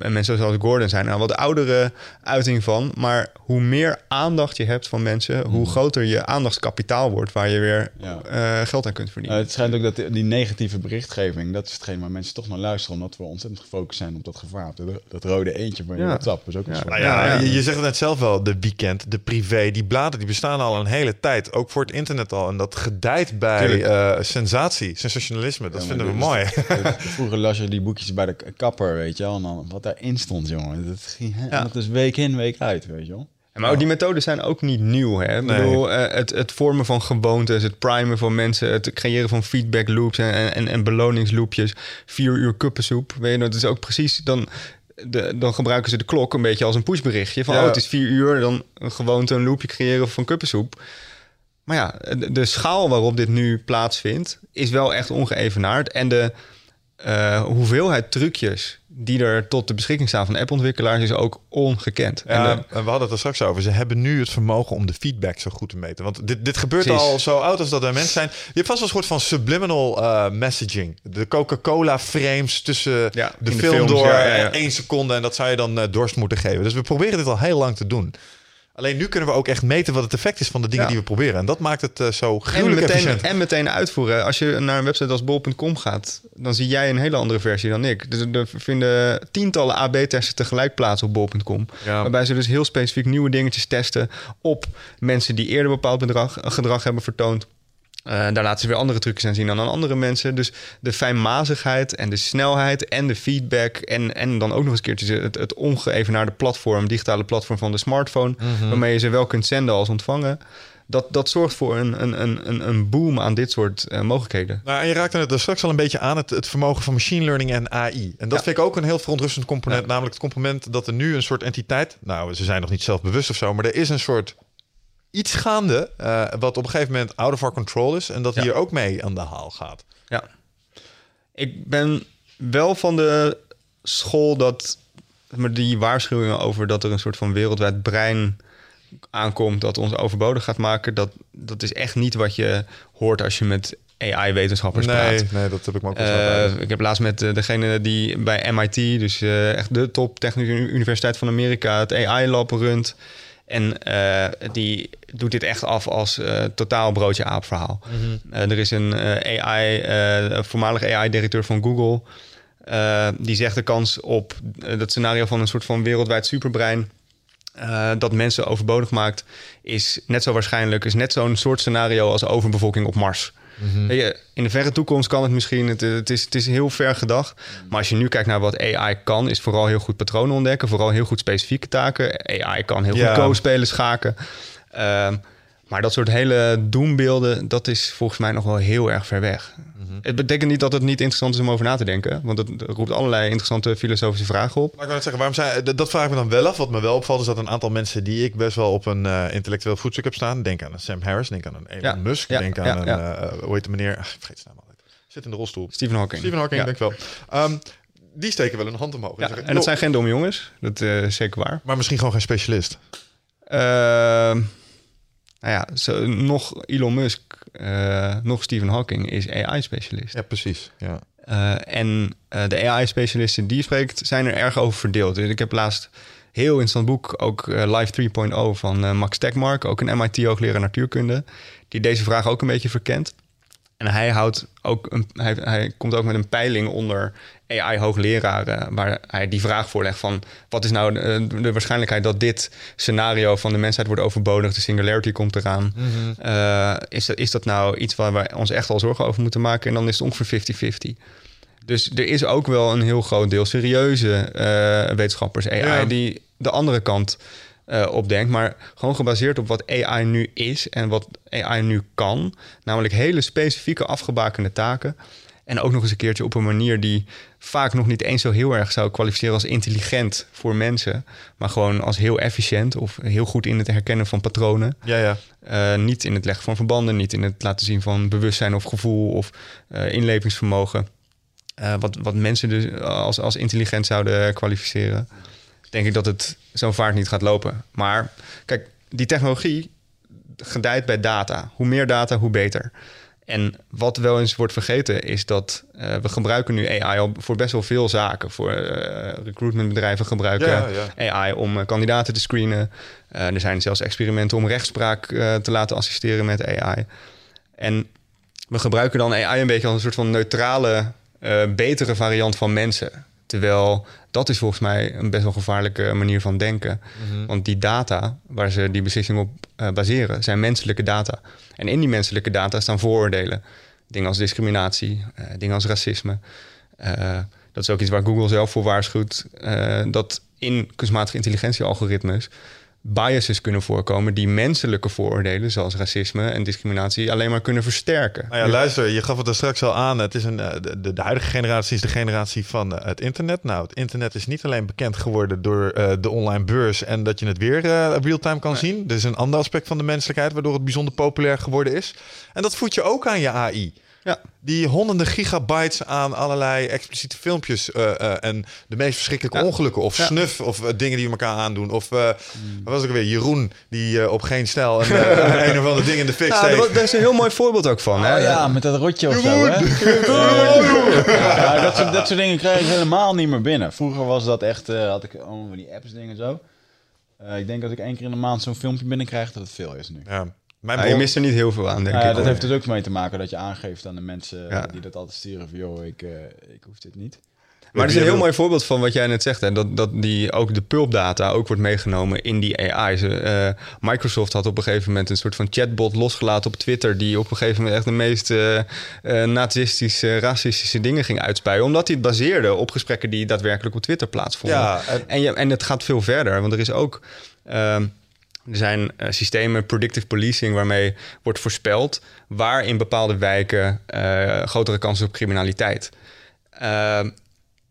en mensen zoals Gordon zijn daar een wat oudere uiting van. Maar hoe meer aandacht je hebt van mensen, mm. hoe groter je aandachtskapitaal wordt, waar je weer ja. uh, geld aan kunt verdienen. Uh, het schijnt ook dat die, die negatieve berichtgeving, dat is hetgeen waar mensen toch naar luisteren, omdat we ontzettend gefocust zijn op dat gevaar. Dat rode eentje van je ja. WhatsApp is ook een ja. soort... Nou ja, ja, ja. Je, je zegt het net zelf wel, de weekend, de privé, die bladen die bestaan al een hele tijd. Ook voor het internet al. En dat gedijt bij uh, sensatie, sensationalisme. Dat ja, vinden we dus, mooi. Vroeger las je die boekjes bij de kapper, weet je wel. En dan wat daarin stond, jongen. Dat, ja. dat is week in, week uit, weet je wel. Maar ook die methoden zijn ook niet nieuw. Hè? Ik nee. bedoel, uh, het, het vormen van gewoontes, het primen van mensen... het creëren van feedback loops en, en, en beloningsloopjes. Vier uur kuppensoep. Weet je, dat is ook precies... dan, de, dan gebruiken ze de klok een beetje als een pushberichtje. Van, ja. oh, het is vier uur, dan een gewoonte, een loopje creëren van kuppensoep. Maar ja, de, de schaal waarop dit nu plaatsvindt... is wel echt ongeëvenaard. En de uh, hoeveelheid trucjes... die er tot de beschikking staan van appontwikkelaars... is ook ongekend. Ja, en de, we hadden het er straks over. Ze hebben nu het vermogen om de feedback zo goed te meten. Want dit, dit gebeurt precies. al zo oud als dat er mensen zijn. Je hebt vast wel een soort van subliminal uh, messaging. De Coca-Cola-frames tussen ja, de film de films, door ja, ja, ja. één seconde... en dat zou je dan uh, dorst moeten geven. Dus we proberen dit al heel lang te doen. Alleen nu kunnen we ook echt meten wat het effect is van de dingen ja. die we proberen. En dat maakt het uh, zo gruwelijk efficiënt. En meteen uitvoeren. Als je naar een website als bol punt com gaat... dan zie jij een hele andere versie dan ik. Dus er vinden tientallen A B testen tegelijk plaats op bol punt com. Ja. Waarbij ze dus heel specifiek nieuwe dingetjes testen... op mensen die eerder bepaald bedrag, gedrag hebben vertoond. Uh, daar laten ze weer andere trucjes aan zien dan aan andere mensen. Dus de fijnmazigheid en de snelheid en de feedback... en, en dan ook nog eens keertje het, het ongeëvenaarde platform... digitale platform van de smartphone... Mm-hmm. waarmee je ze wel kunt zenden als ontvangen... Dat, dat zorgt voor een, een, een, een boom aan dit soort uh, mogelijkheden. Nou, en je raakte het er straks al een beetje aan... het, het vermogen van machine learning en A I. En dat ja. vind ik ook een heel verontrustend component. Ja. Namelijk het component dat er nu een soort entiteit... nou, ze zijn nog niet zelfbewust of zo... maar er is een soort... iets gaande, uh, wat op een gegeven moment out of our control is... en dat ja. hier ook mee aan de haal gaat. Ja. Ik ben wel van de school dat... maar die waarschuwingen over dat er een soort van wereldwijd brein aankomt... dat ons overbodig gaat maken, dat, dat is echt niet wat je hoort als je met A I-wetenschappers nee, praat. Nee, dat heb ik me ook wel uh, Ik heb laatst met uh, degene die bij M I T, dus uh, echt de top technische universiteit van Amerika, het A I-lab runt. En uh, die doet dit echt af als uh, totaal broodje aap verhaal. Mm-hmm. Uh, er is een uh, A I, uh, voormalig A I-directeur van Google. Uh, die zegt de kans op uh, dat scenario van een soort van wereldwijd superbrein. Uh, dat mensen overbodig maakt, is net zo waarschijnlijk, is net zo'n soort scenario als overbevolking op Mars. Mm-hmm. In de verre toekomst kan het misschien, het, het, is, het is heel ver gedacht. Maar als je nu kijkt naar wat A I kan, is vooral heel goed patronen ontdekken, vooral heel goed specifieke taken. A I kan heel ja. goed co-spelen, schaken. Uh, maar dat soort hele doembeelden, dat is volgens mij nog wel heel erg ver weg. Mm-hmm. Het betekent niet dat het niet interessant is om over na te denken, want het roept allerlei interessante filosofische vragen op. Maar ik wil net zeggen, waarom zijn, dat, dat vraag ik me dan wel af. Wat me wel opvalt is dat een aantal mensen die ik best wel op een uh, intellectueel voetstuk heb staan, denk aan een Sam Harris, denk aan een Elon ja. Musk, ja. denk aan ja. een, uh, hoe heet de meneer? Ach, ik vergeet zijn naam altijd. Zit in de rolstoel. Stephen Hawking. Stephen Hawking, ja. denk ik wel. Um, die steken wel een hand omhoog. Ja, en, zeggen, en dat zijn geen domme jongens, dat uh, is zeker waar. Maar misschien gewoon geen specialist. Uh, Nou ja, zo, nog Elon Musk, uh, nog Stephen Hawking is A I-specialist. Ja, precies. Ja. Uh, en uh, de A I-specialisten die je spreekt, zijn er erg over verdeeld. Ik heb laatst heel interessant boek, ook uh, Life drie punt nul van uh, Max Tegmark, ook een M I T-hoogleraar natuurkunde, die deze vraag ook een beetje verkent. En hij, houdt ook een, hij, hij komt ook met een peiling onder A I-hoogleraren, waar hij die vraag voorlegt van wat is nou de, de waarschijnlijkheid dat dit scenario van de mensheid wordt overbodig, de singularity komt eraan. Mm-hmm. Uh, is, dat, is dat nou iets waar wij ons echt al zorgen over moeten maken? En dan is het ongeveer fifty-fifty. Dus er is ook wel een heel groot deel serieuze uh, wetenschappers, A I, ja. die de andere kant Uh, opdenkt, maar gewoon gebaseerd op wat A I nu is en wat A I nu kan. Namelijk hele specifieke afgebakende taken. En ook nog eens een keertje op een manier die vaak nog niet eens zo heel erg zou kwalificeren als intelligent voor mensen. Maar gewoon als heel efficiënt of heel goed in het herkennen van patronen. Ja, ja. Uh, niet in het leggen van verbanden, niet in het laten zien van bewustzijn of gevoel of uh, inlevingsvermogen. Uh, wat, wat mensen dus als, als intelligent zouden kwalificeren. Denk ik dat het zo'n vaart niet gaat lopen. Maar kijk, die technologie gedijt bij data. Hoe meer data, hoe beter. En wat wel eens wordt vergeten is dat uh, we gebruiken nu A I al voor best wel veel zaken. Voor uh, recruitmentbedrijven gebruiken ja, ja. A I om uh, kandidaten te screenen. Uh, er zijn zelfs experimenten om rechtspraak uh, te laten assisteren met A I. En we gebruiken dan A I een beetje als een soort van neutrale, uh, betere variant van mensen. Terwijl dat is volgens mij een best wel gevaarlijke manier van denken. Mm-hmm. Want die data waar ze die beslissing op uh, baseren, zijn menselijke data. En in die menselijke data staan vooroordelen. Dingen als discriminatie, uh, dingen als racisme. Uh, dat is ook iets waar Google zelf voor waarschuwt. Uh, dat in kunstmatige intelligentie-algoritmes biases kunnen voorkomen die menselijke vooroordelen, zoals racisme en discriminatie, alleen maar kunnen versterken. Nou ja, luister, je gaf het er straks al aan. Het is een, de, de huidige generatie is de generatie van het internet. Nou, het internet is niet alleen bekend geworden door uh, de online beurs en dat je het weer uh, real-time kan nee. zien. Er is een ander aspect van de menselijkheid waardoor het bijzonder populair geworden is. En dat voed je ook aan je A I. Ja. Die honderden gigabytes aan allerlei expliciete filmpjes uh, uh, en de meest verschrikkelijke ja. ongelukken of ja. snuf of uh, dingen die we elkaar aandoen. Of uh, mm. wat was ik weer? Jeroen die uh, op geen stijl en, uh, een of ander ding in de fik nou, steekt. Daar, daar is een heel mooi voorbeeld ook van. Oh, hè? Ja, met dat rotje of Jeroen. Zo. Hè? Jeroen. Ja, dat, soort, dat soort dingen krijg ik helemaal niet meer binnen. Vroeger was dat echt, uh, had ik allemaal die apps dingen zo. Uh, ik denk dat ik één keer in de maand zo'n filmpje binnenkrijg, dat het veel is nu. Ja. Mijn ah, je mist er niet heel veel aan, denk ah, ik. Dat hoor. Heeft dus ook mee te maken dat je aangeeft aan de mensen ja. die dat altijd sturen van joh, ik, uh, ik hoef dit niet. Maar er is een heel mooi voorbeeld van wat jij net zegt. Hè? Dat, dat die, ook de pulpdata ook wordt meegenomen in die A I. Ze, uh, Microsoft had op een gegeven moment een soort van chatbot losgelaten op Twitter, die op een gegeven moment echt de meest uh, uh, nazistische, racistische dingen ging uitspuien. Omdat die het baseerde op gesprekken die daadwerkelijk op Twitter plaatsvonden. Ja, het... En, je, en het gaat veel verder, want er is ook... Uh, Er zijn uh, systemen, predictive policing, waarmee wordt voorspeld waar in bepaalde wijken uh, grotere kansen op criminaliteit. Uh,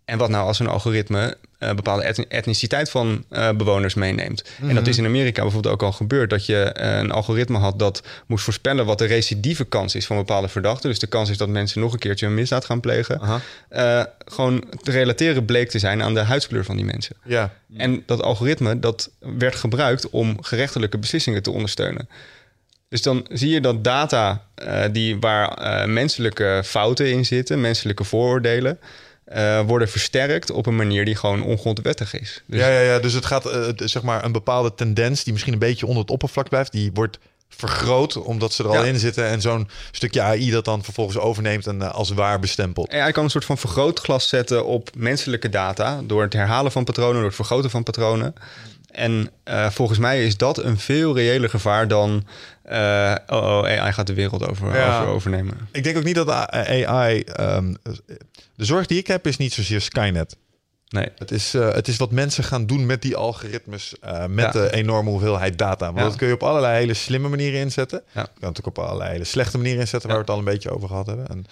en wat nou als een algoritme uh, bepaalde etn- etniciteit van uh, bewoners meeneemt. Mm-hmm. En dat is in Amerika bijvoorbeeld ook al gebeurd, dat je uh, een algoritme had dat moest voorspellen wat de recidieve kans is van bepaalde verdachten. Dus de kans is dat mensen nog een keertje een misdaad gaan plegen. Uh-huh. Uh, gewoon te relateren bleek te zijn aan de huidskleur van die mensen. Ja. En dat algoritme dat werd gebruikt om gerechtelijke beslissingen te ondersteunen. Dus dan zie je dat data uh, die, waar uh, menselijke fouten in zitten, menselijke vooroordelen, Uh, worden versterkt op een manier die gewoon ongrondwettig is. Dus... Ja, ja, ja, dus het gaat uh, zeg maar een bepaalde tendens die misschien een beetje onder het oppervlak blijft, die wordt vergroot omdat ze er ja. al in zitten en zo'n stukje A I dat dan vervolgens overneemt en uh, als waar bestempelt. En hij kan een soort van vergrootglas zetten op menselijke data door het herhalen van patronen, door het vergroten van patronen. En uh, volgens mij is dat een veel reëler gevaar dan Uh, oh, oh, A I gaat de wereld over, ja. over, overnemen. Ik denk ook niet dat A I... Um, de zorg die ik heb is niet zozeer Skynet. Nee. Het is, uh, het is wat mensen gaan doen met die algoritmes, uh, met ja. de enorme hoeveelheid data. Want ja. dat kun je op allerlei hele slimme manieren inzetten. Ja. Dat kan natuurlijk op allerlei hele slechte manieren inzetten, ja. waar we het al een beetje over gehad hebben. En,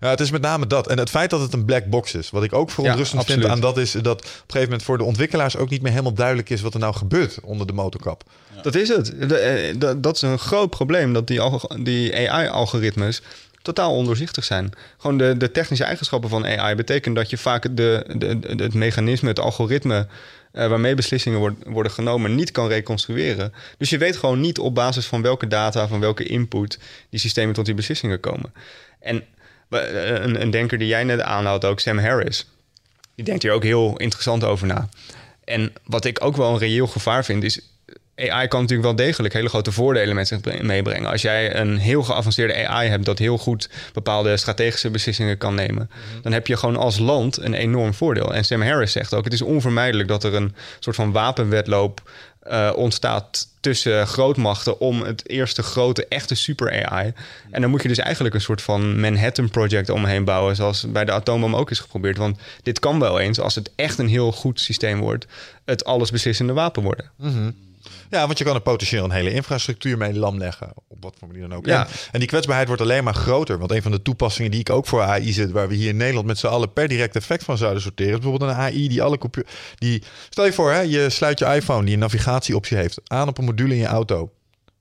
ja, het is met name dat. En het feit dat het een black box is. Wat ik ook verontrustend ja, vind aan dat is dat op een gegeven moment voor de ontwikkelaars ook niet meer helemaal duidelijk is wat er nou gebeurt onder de motorkap. Ja. Dat is het. Dat is een groot probleem. Dat die, die A I-algoritmes totaal ondoorzichtig zijn. Gewoon de, de technische eigenschappen van A I betekent dat je vaak de, de, het mechanisme, het algoritme Uh, waarmee beslissingen word, worden genomen, niet kan reconstrueren. Dus je weet gewoon niet op basis van welke data, van welke input die systemen tot die beslissingen komen. En Een, een denker die jij net aanhoudt ook, Sam Harris, die denkt hier ook heel interessant over na. En wat ik ook wel een reëel gevaar vind is, A I kan natuurlijk wel degelijk hele grote voordelen met zich meebrengen. Als jij een heel geavanceerde A I hebt dat heel goed bepaalde strategische beslissingen kan nemen, dan heb je gewoon als land een enorm voordeel. En Sam Harris zegt ook, het is onvermijdelijk dat er een soort van wapenwedloop Uh, ontstaat tussen grootmachten om het eerste grote, echte super A I. En dan moet je dus eigenlijk een soort van Manhattan Project omheen bouwen, zoals bij de atoombom ook is geprobeerd. Want dit kan wel eens, als het echt een heel goed systeem wordt, het allesbeslissende wapen worden. Mm-hmm. Ja, want je kan er potentieel een hele infrastructuur mee lam leggen. Op wat voor manier dan ook. Ja. En, en die kwetsbaarheid wordt alleen maar groter. Want een van de toepassingen die ik ook voor A I zit, waar we hier in Nederland met z'n allen per direct effect van zouden sorteren, is bijvoorbeeld een A I die alle computer... Die, stel je voor, hè, je sluit je iPhone die een navigatieoptie heeft aan op een module in je auto.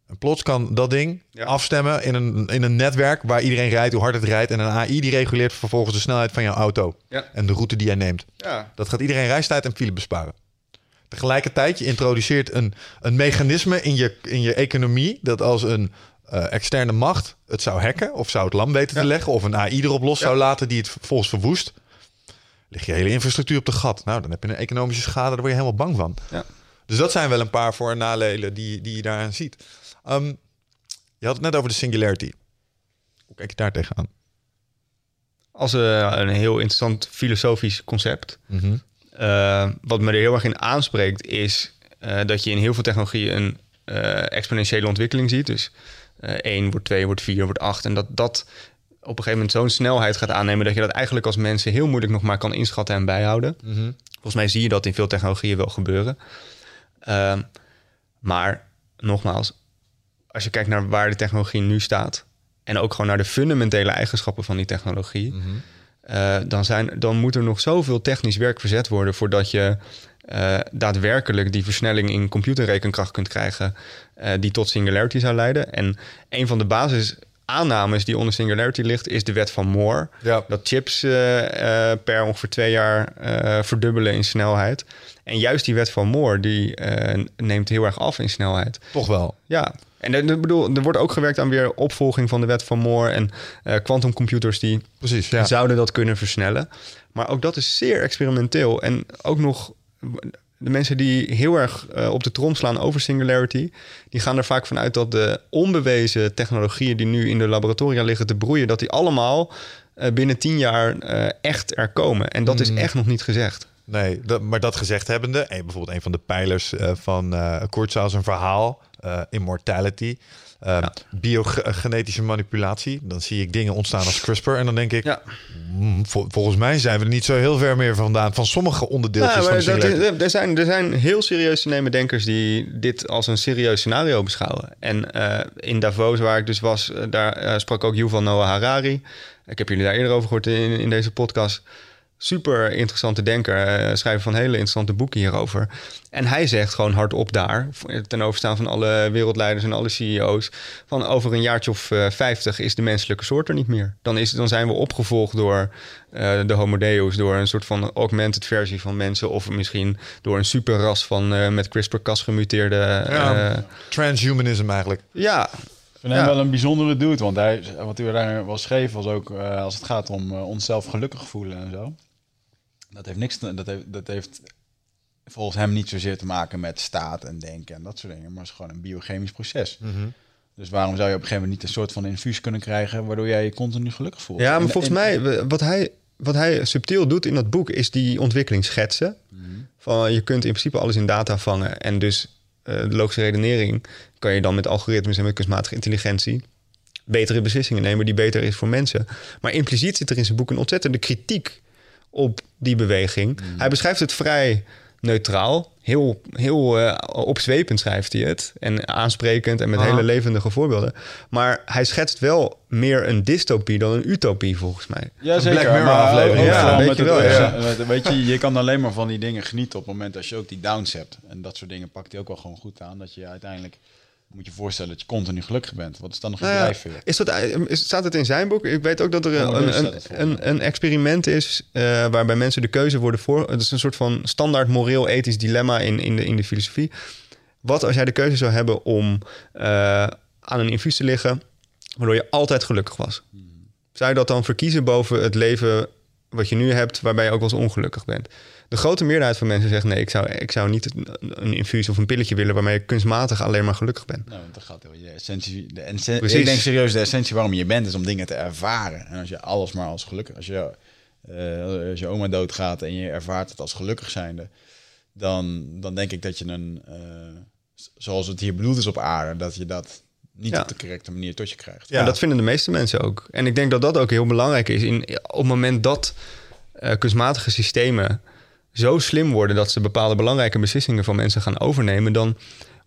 En plots kan dat ding ja. afstemmen in een, in een netwerk waar iedereen rijdt, hoe hard het rijdt. En een A I die reguleert vervolgens de snelheid van jouw auto. Ja. En de route die jij neemt. Ja. Dat gaat iedereen reistijd en file besparen. Tegelijkertijd, je introduceert een, een mechanisme in je, in je economie dat als een uh, externe macht het zou hacken of zou het lam weten ja. te leggen of een A I erop los ja. zou laten die het volgens verwoest, lig je hele infrastructuur op de gat. Nou, dan heb je een economische schade, daar word je helemaal bang van. Ja. Dus dat zijn wel een paar voor- en nadelen die, die je daaraan ziet. Um, je had het net over de singularity. Hoe kijk je daar tegenaan? Als uh, een heel interessant filosofisch concept. Mm-hmm. Uh, wat me er heel erg in aanspreekt is uh, dat je in heel veel technologie een uh, exponentiële ontwikkeling ziet. Dus uh, één wordt twee, wordt vier, wordt acht. En dat dat op een gegeven moment zo'n snelheid gaat aannemen dat je dat eigenlijk als mensen heel moeilijk nog maar kan inschatten en bijhouden. Mm-hmm. Volgens mij zie je dat in veel technologieën wel gebeuren. Uh, maar nogmaals, als je kijkt naar waar de technologie nu staat en ook gewoon naar de fundamentele eigenschappen van die technologie. Mm-hmm. Uh, dan, zijn, dan moet er nog zoveel technisch werk verzet worden voordat je uh, daadwerkelijk die versnelling in computerrekenkracht kunt krijgen uh, die tot singularity zou leiden. En een van de basisaannames die onder singularity ligt is de wet van Moore. Ja. Dat chips uh, uh, per ongeveer twee jaar uh, verdubbelen in snelheid. En juist die wet van Moore die uh, neemt heel erg af in snelheid. Toch wel? Ja. En ik bedoel, er wordt ook gewerkt aan weer opvolging van de wet van Moore en kwantumcomputers uh, die Precies, ja. zouden dat kunnen versnellen. Maar ook dat is zeer experimenteel. En ook nog de mensen die heel erg uh, op de trom slaan over singularity, die gaan er vaak vanuit dat de onbewezen technologieën die nu in de laboratoria liggen te broeien, dat die allemaal uh, binnen tien jaar uh, echt er komen. En dat mm. is echt nog niet gezegd. Nee, dat, maar dat gezegd hebbende, en bijvoorbeeld een van de pijlers uh, van uh, Kurzweil zijn verhaal, Uh, immortality, uh, ja. biogenetische manipulatie. Dan zie ik dingen ontstaan als CRISPR. En dan denk ik, ja. mm, vol, volgens mij zijn we er niet zo heel ver meer vandaan van sommige onderdeeltjes ja, maar van de dat is, er, zijn, er zijn heel serieus te nemen denkers die dit als een serieus scenario beschouwen. En uh, in Davos, waar ik dus was, uh, daar uh, sprak ook Yuval Noah Harari. Ik heb jullie daar eerder over gehoord in, in deze podcast. Super interessante denker, uh, schrijver van hele interessante boeken hierover. En hij zegt gewoon hardop daar, ten overstaan van alle wereldleiders en alle C E O's, van over een jaartje of vijftig uh, is de menselijke soort er niet meer. Dan, is, dan zijn we opgevolgd door uh, de Homo Deus, door een soort van augmented versie van mensen, of misschien door een superras van uh, met CRISPR-Cas gemuteerde... Uh, ja, transhumanism eigenlijk. Ja, vind hem ja. wel een bijzondere dude, want hij, wat hij daar wel schreef was ook uh, als het gaat om uh, onszelf gelukkig voelen en zo. Dat heeft niks, te, dat, heeft, dat heeft volgens hem niet zozeer te maken met staat en denken en dat soort dingen, maar het is gewoon een biochemisch proces. Mm-hmm. Dus waarom zou je op een gegeven moment niet een soort van infuus kunnen krijgen waardoor jij je continu gelukkig voelt? Ja, maar in, volgens in, mij, wat hij, wat hij subtiel doet in dat boek is die ontwikkeling schetsen. Mm-hmm. Van, je kunt in principe alles in data vangen en dus uh, de logische redenering kan je dan met algoritmes en met kunstmatige intelligentie betere beslissingen nemen die beter is voor mensen. Maar impliciet zit er in zijn boek een ontzettende kritiek op die beweging. Mm. Hij beschrijft het vrij neutraal. Heel, heel uh, opzwepend schrijft hij het. En aansprekend en met ah. hele levendige voorbeelden. Maar hij schetst wel meer een dystopie dan een utopie, volgens mij. Ja, een zeker. Black Mirror aflevering. Ja, ja, weet je wel. Het, ja. Met, weet je, je kan alleen maar van die dingen genieten op het moment als je ook die downs hebt. En dat soort dingen pakt hij ook wel gewoon goed aan. Dat je uiteindelijk... moet je voorstellen dat je continu gelukkig bent. Wat is dan nog een bedrijf voor je? Is dat, is, staat het in zijn boek? Ik weet ook dat er een, een, een, een experiment is... Uh, waarbij mensen de keuze worden voor... Het is een soort van standaard moreel-ethisch dilemma in, in, de, in de filosofie. Wat als jij de keuze zou hebben om uh, aan een infuus te liggen... waardoor je altijd gelukkig was? Zou je dat dan verkiezen boven het leven wat je nu hebt... waarbij je ook wel eens ongelukkig bent? De grote meerderheid van mensen zegt... nee, ik zou, ik zou niet een infuus of een pilletje willen... waarmee ik kunstmatig alleen maar gelukkig ben. Nou, want dat gaat over de essentie. De essentie Precies. Ik denk serieus, de essentie waarom je bent... is om dingen te ervaren. En als je alles maar als gelukkig... Als je, uh, als je oma doodgaat en je ervaart het als gelukkig zijnde... dan, dan denk ik dat je een... Uh, zoals het hier bedoeld is op aarde... dat je dat niet ja. op de correcte manier tot je krijgt. Ja, en dat vinden de meeste mensen ook. En ik denk dat dat ook heel belangrijk is. In, op het moment dat uh, kunstmatige systemen... zo slim worden dat ze bepaalde belangrijke beslissingen van mensen gaan overnemen... dan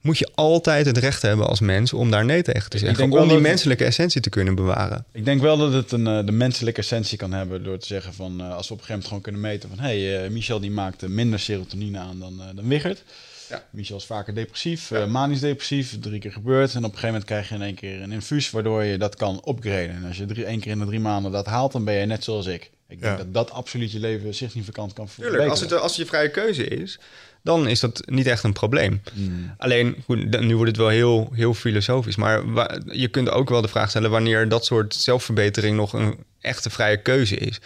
moet je altijd het recht hebben als mens om daar nee tegen te zeggen. Om die menselijke essentie te kunnen bewaren. Ik denk wel dat het een, de menselijke essentie kan hebben... door te zeggen van, als we op een gegeven moment gewoon kunnen meten... van, hé, hey, uh, Michel die maakt minder serotonine aan dan, uh, dan Wichert. Ja. Michel is vaker depressief, ja. uh, manisch depressief, drie keer gebeurd... en op een gegeven moment krijg je in één keer een infuus... waardoor je dat kan upgraden. En als je drie, één keer in de drie maanden dat haalt, dan ben je net zoals ik. Ik denk ja. dat dat absoluut je leven significant kan verbeteren. Tuurlijk, als het, als het je vrije keuze is, dan is dat niet echt een probleem. Mm. Alleen, goed, nu wordt het wel heel, heel filosofisch. Maar wa- je kunt ook wel de vraag stellen... wanneer dat soort zelfverbetering nog een echte vrije keuze is.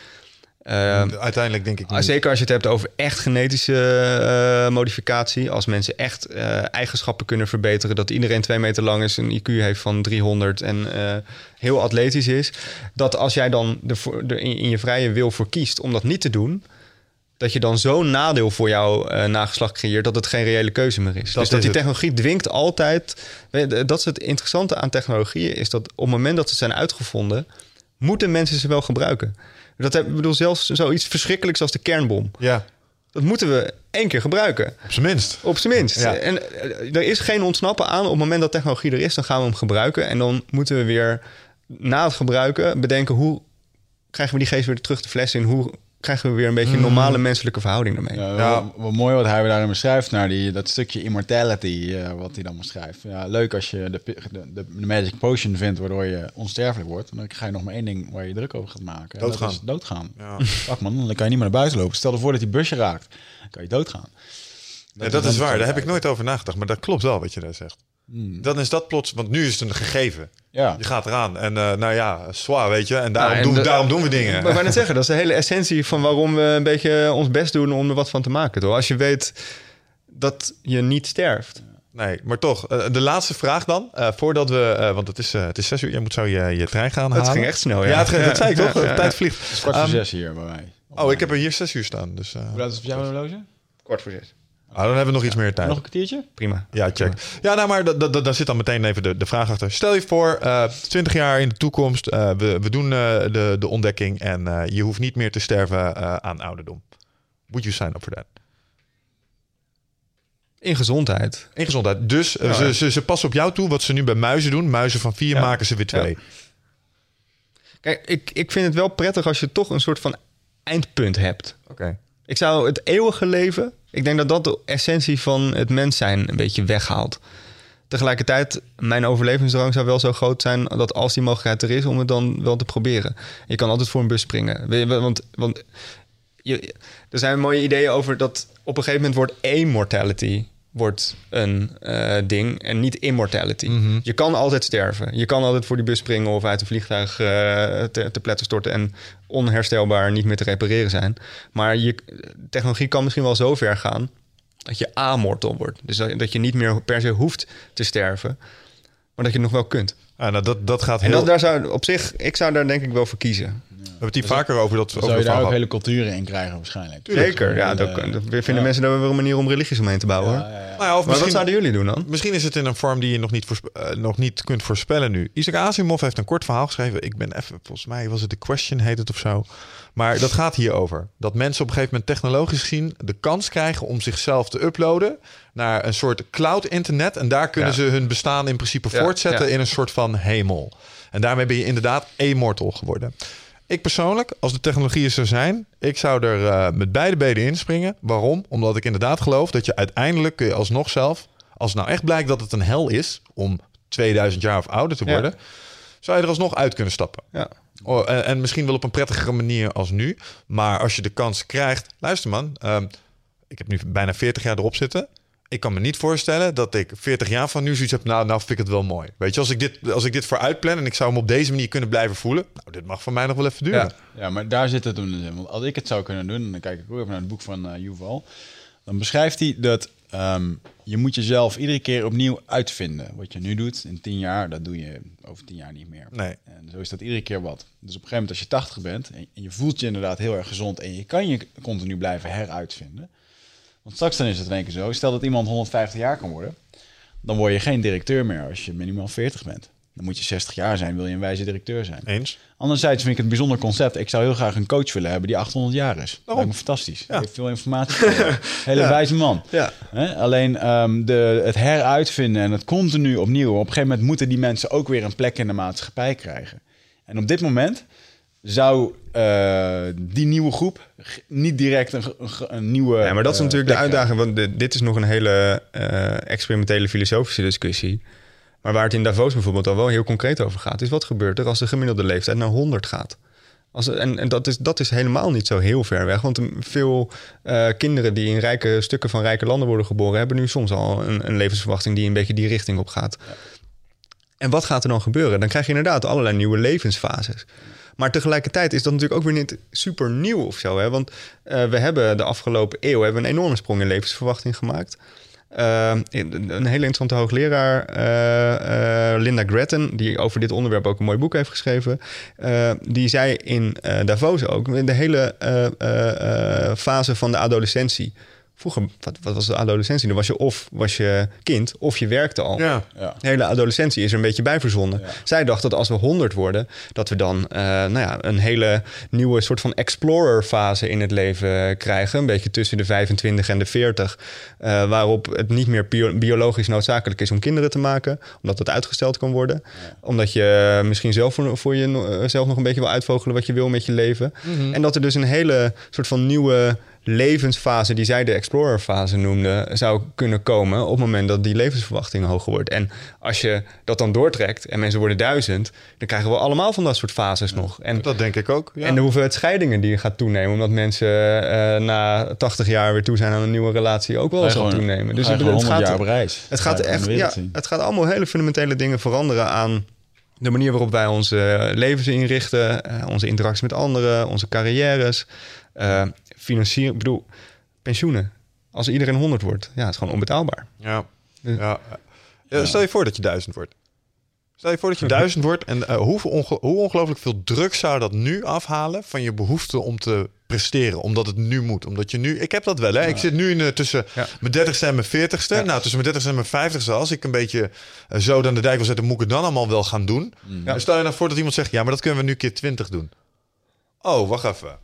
Uh, Uiteindelijk denk ik niet. Zeker als je het hebt over echt genetische uh, modificatie. Als mensen echt uh, eigenschappen kunnen verbeteren. Dat iedereen twee meter lang is, een I Q heeft van driehonderd en uh, heel atletisch is. Dat als jij dan de, de, in je vrije wil voor kiest om dat niet te doen... dat je dan zo'n nadeel voor jouw uh, nageslacht creëert... dat het geen reële keuze meer is. Dat dus dat die technologie het. dwingt altijd... Dat is het interessante aan technologieën... is dat op het moment dat ze zijn uitgevonden... moeten mensen ze wel gebruiken. Dat heb, ik bedoel, zelfs zoiets verschrikkelijks als de kernbom. Ja. Dat moeten we één keer gebruiken. Op zijn minst. Op zijn minst. Ja. En er is geen ontsnappen aan. Op het moment dat technologie er is, dan gaan we hem gebruiken. En dan moeten we weer na het gebruiken bedenken... hoe krijgen we die geest weer terug de fles in? Hoe krijgen we weer een beetje een normale menselijke verhouding daarmee? Ja, ja. Wat mooi wat hij daarin beschrijft. Naar die, dat stukje immortality uh, wat hij dan beschrijft. Ja, leuk als je de, de, de magic potion vindt waardoor je onsterfelijk wordt. Dan ga je nog maar één ding waar je druk over gaat maken. Doodgaan. Dat is doodgaan. Ja. Pak man, dan kan je niet meer naar buiten lopen. Stel ervoor dat die busje raakt. Dan kan je doodgaan. Dat, ja, dat is, is waar. Daar heb ik nooit over nagedacht. Maar dat klopt wel wat je daar zegt. Hmm. Dan is dat plots, want nu is het een gegeven. Ja. Je gaat eraan en uh, nou ja, zwaar, weet je. En daarom, ja, en doen, dat, daarom doen we dingen. Maar ik wou net zeggen, dat is de hele essentie van waarom we een beetje ons best doen om er wat van te maken. Toch? Als je weet dat je niet sterft. Nee, maar toch. Uh, de laatste vraag dan, uh, voordat we... Uh, want het is, uh, het is zes uur, je moet zo je, je trein gaan halen. Het ging echt snel, ja. Ja, het, ja, dat zei ik ja, toch? Ja, ja. Tijd vliegt. Het is kwart voor um, zes hier bij mij. Oh, oh, ik heb er hier zes uur staan. Dus, uh, Hoe laat is het op jouw horloge? Kwart voor zes. Ah, dan hebben we nog ja, iets meer tijd. Nog een kwartiertje? Prima. Ja, check. Ja, nou, maar da, da, da, daar zit dan meteen even de, de vraag achter. Stel je voor, uh, twintig jaar in de toekomst, uh, we, we doen uh, de, de ontdekking... en uh, je hoeft niet meer te sterven uh, aan ouderdom. Would you sign up for that? In gezondheid. In gezondheid. Dus uh, ja, ze, ze, ze passen op jou toe wat ze nu bij muizen doen. Muizen van vier ja. maken ze weer twee. Ja. Kijk, ik, ik vind het wel prettig als je toch een soort van eindpunt hebt. Oké. Okay. Ik zou het eeuwige leven... Ik denk dat dat de essentie van het mens zijn een beetje weghaalt. Tegelijkertijd, mijn overlevingsdrang zou wel zo groot zijn... dat als die mogelijkheid er is, om het dan wel te proberen. Je kan altijd voor een bus springen. Want, want je, er zijn mooie ideeën over dat... op een gegeven moment wordt één mortality wordt een uh, ding en niet immortality. Mm-hmm. Je kan altijd sterven. Je kan altijd voor die bus springen of uit een vliegtuig uh, te, te pletten storten en onherstelbaar niet meer te repareren zijn. Maar je technologie kan misschien wel zo ver gaan dat je amortal wordt. Dus dat, dat je niet meer per se hoeft te sterven, maar dat je het nog wel kunt. Ah, nou, dat, dat gaat heel... En dat, daar zou, op zich, ik zou daar denk ik wel voor kiezen. Ja. We hebben het hier dus vaker over. Dat zou je daar ook had. hele culturen in krijgen waarschijnlijk. Tuurlijk. Zeker, ja. Dat, dat vinden ja. mensen daar wel een manier om religies omheen te bouwen. Ja, ja, ja. Nou ja, of maar wat zouden jullie doen dan? Misschien is het in een vorm die je nog niet, voorspe- uh, nog niet kunt voorspellen nu. Isaac Asimov heeft een kort verhaal geschreven. Ik ben even, volgens mij was het The Question heet het of zo. Maar dat gaat hierover. Dat mensen op een gegeven moment technologisch gezien de kans krijgen om zichzelf te uploaden naar een soort cloud internet. En daar kunnen ja. ze hun bestaan in principe ja, voortzetten ja. in een soort van hemel. En daarmee ben je inderdaad immortal geworden. Ik persoonlijk, als de technologieën zo zijn, ik zou er uh, met beide benen inspringen. Waarom? Omdat ik inderdaad geloof dat je uiteindelijk kun je alsnog zelf, als het nou echt blijkt dat het een hel is om tweeduizend jaar of ouder te worden, ja. zou je er alsnog uit kunnen stappen. Ja. Oh, en, en misschien wel op een prettigere manier als nu. Maar als je de kans krijgt... Luister man, um, ik heb nu bijna veertig jaar erop zitten. Ik kan me niet voorstellen dat ik veertig jaar van nu zoiets heb... Nou, nou vind ik het wel mooi. Weet je, als ik dit, als ik dit vooruit plan... en ik zou hem op deze manier kunnen blijven voelen... nou, dit mag voor mij nog wel even duren. Ja, ja maar daar zit het toen in. Want als ik het zou kunnen doen... dan kijk ik ook even naar het boek van uh, Yuval. Dan beschrijft hij dat... Um, je moet jezelf iedere keer opnieuw uitvinden. Wat je nu doet in tien jaar, dat doe je over tien jaar niet meer. Nee. En zo is dat iedere keer wat. Dus op een gegeven moment als je tachtig bent... en je voelt je inderdaad heel erg gezond... en je kan je continu blijven heruitvinden. Want straks dan is het in één keer zo... stel dat iemand honderdvijftig jaar kan worden... dan word je geen directeur meer als je minimaal veertig bent. Dan moet je zestig jaar zijn, wil je een wijze directeur zijn. Eens. Anderzijds vind ik het een bijzonder concept. Ik zou heel graag een coach willen hebben die achthonderd jaar is. Dat lijkt me fantastisch. Ja. Heeft veel informatie. Hele ja. wijze man. Ja. He? Alleen um, de, het heruitvinden en het continu opnieuw. Op een gegeven moment moeten die mensen ook weer een plek in de maatschappij krijgen. En op dit moment zou uh, die nieuwe groep niet direct een, een nieuwe... Ja, maar dat is uh, natuurlijk de uitdaging. Want de, dit is nog een hele uh, experimentele filosofische discussie. Maar waar het in Davos bijvoorbeeld al wel heel concreet over gaat... is wat gebeurt er als de gemiddelde leeftijd naar honderd gaat? Als, en en dat, is, dat is helemaal niet zo heel ver weg. Want veel uh, kinderen die in rijke stukken van rijke landen worden geboren... hebben nu soms al een, een levensverwachting die een beetje die richting op gaat. Ja. En wat gaat er dan gebeuren? Dan krijg je inderdaad allerlei nieuwe levensfases. Maar tegelijkertijd is dat natuurlijk ook weer niet super nieuw of zo. Hè? Want uh, we hebben de afgelopen eeuw hebben een enorme sprong in levensverwachting gemaakt... Uh, een hele interessante hoogleraar, uh, uh, Linda Grattan... die over dit onderwerp ook een mooi boek heeft geschreven... Uh, die zei in uh, Davos ook... de hele uh, uh, fase van de adolescentie... Vroeger, wat, wat was de adolescentie? Dan was je of was je kind of je werkte al. Ja, ja. De hele adolescentie is er een beetje bij verzonnen. Ja. Zij dacht dat als we honderd worden... dat we dan uh, nou ja, een hele nieuwe soort van explorer-fase in het leven krijgen. Een beetje tussen de vijfentwintig en de veertig. Uh, waarop het niet meer bio- biologisch noodzakelijk is om kinderen te maken. Omdat dat uitgesteld kan worden. Ja. Omdat je misschien zelf voor, voor jezelf nog een beetje wil uitvogelen... wat je wil met je leven. Mm-hmm. En dat er dus een hele soort van nieuwe... levensfase die zij de explorerfase noemde... zou kunnen komen op het moment dat die levensverwachting hoger wordt. En als je dat dan doortrekt en mensen worden duizend... dan krijgen we allemaal van dat soort fases ja, nog. En, dat denk ik ook, ja. En de hoeveelheid scheidingen die je gaat toenemen... omdat mensen uh, na tachtig jaar weer toe zijn aan een nieuwe relatie... ook wel zal toenemen. Dus het, het gaat, jaar op reis. Het gaat, echt, ja, het gaat allemaal hele fundamentele dingen veranderen aan... de manier waarop wij onze levens inrichten... Uh, onze interactie met anderen, onze carrières... Uh, financieren, ik bedoel, pensioenen. Als iedereen honderd wordt, ja, het is gewoon onbetaalbaar. Ja. ja. ja stel je voor dat je duizend wordt. Stel je voor dat je duizend wordt en uh, hoe, onge- hoe ongelooflijk veel druk zou dat nu afhalen van je behoefte om te presteren, omdat het nu moet, omdat je nu, ik heb dat wel, hè, ja. ik zit nu in uh, tussen ja. mijn dertigste en mijn veertigste, ja. nou tussen mijn dertigste en mijn vijftigste, als ik een beetje uh, zo dan de dijk wil zetten, moet ik het dan allemaal wel gaan doen. Ja. Stel je nou voor dat iemand zegt, ja, maar dat kunnen we nu keer twintig doen. Oh, wacht even.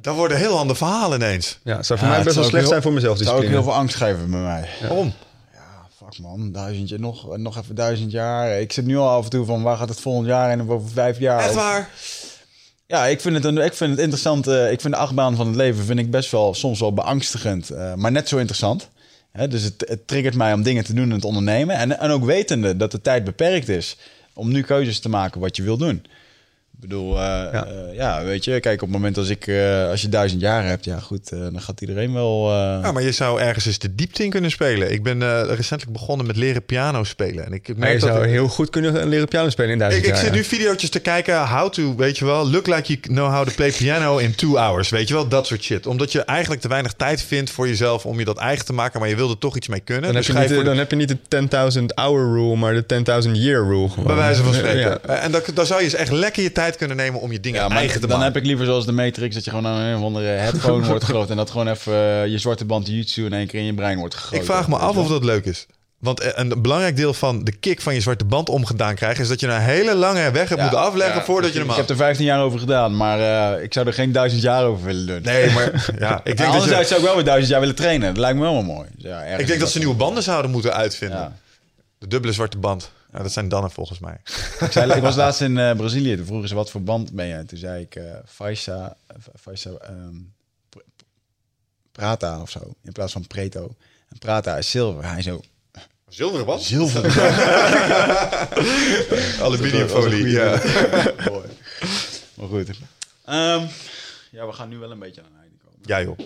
Dan worden heel andere verhalen ineens. Ja, het zou voor ja, mij best wel slecht heel, zijn voor mezelf. Het zou ook heel veel angst geven bij mij. Ja. Waarom? Ja, fuck man, duizendje, nog, nog even duizend jaar. Ik zit nu al af en toe van waar gaat het volgend jaar en over vijf jaar. Echt waar? Of... Ja, ik vind het, een, ik vind het interessant. Uh, ik vind de achtbaan van het leven vind ik best wel soms wel beangstigend. Uh, maar net zo interessant. Hè, dus het, het triggert mij om dingen te doen en het ondernemen. En, en ook wetende dat de tijd beperkt is om nu keuzes te maken wat je wil doen. Ik bedoel, uh, ja. Uh, ja, weet je, kijk, op het moment als ik, uh, als je duizend jaar hebt, ja goed, uh, dan gaat iedereen wel... Uh... Ja, maar je zou ergens eens de diepte in kunnen spelen. Ik ben uh, recentelijk begonnen met leren piano spelen. En ik merk maar je dat zou ik... heel goed kunnen leren piano spelen in duizend ik, jaar. Ik zit nu video's te kijken, how to, weet je wel, look like you know how to play piano in two hours, weet je wel, dat soort shit. Omdat je eigenlijk te weinig tijd vindt voor jezelf om je dat eigen te maken, maar je wil er toch iets mee kunnen. Dan, dus heb, je niet, voor... dan heb je niet de ten thousand hour rule, maar de ten thousand year rule. Gewoon. Bij wijze van spreken. Ja. En dan zou je eens echt lekker je tijd kunnen nemen om je dingen ja, maar eigen te dan maken. Dan heb ik liever zoals de Matrix, dat je gewoon aan een andere headphone wordt gegooid en dat gewoon even uh, je zwarte band jutsu in één keer in je brein wordt gegooid. Ik vraag me af of dat leuk is. Want een belangrijk deel van de kick van je zwarte band omgedaan krijgen is dat je een hele lange weg hebt ja, moeten afleggen ja, voordat je hem had. Ik heb er vijftien jaar over gedaan, maar uh, ik zou er geen duizend jaar over willen doen. Nee, maar ja, ik denk anderzijds je... zou ik wel weer duizend jaar willen trainen. Dat lijkt me wel mooi. Ja, ik denk dat, dat ze nieuwe banden zouden moeten uitvinden. Ja. De dubbele zwarte band. Nou, dat zijn dannen volgens mij. Ik, zei, ik was laatst in uh, Brazilië. Toen vroegen ze wat voor band ben je. Toen zei ik uh, Faisa, Faisa um, Prata of zo. In plaats van Preto. En Prata is zilver. Hij zo... Zilveren band? Zilveren band. Aluminiumfolie. Ja. Mooi. Maar goed. Um, ja, we gaan nu wel een beetje aan het einde komen. Ja joh.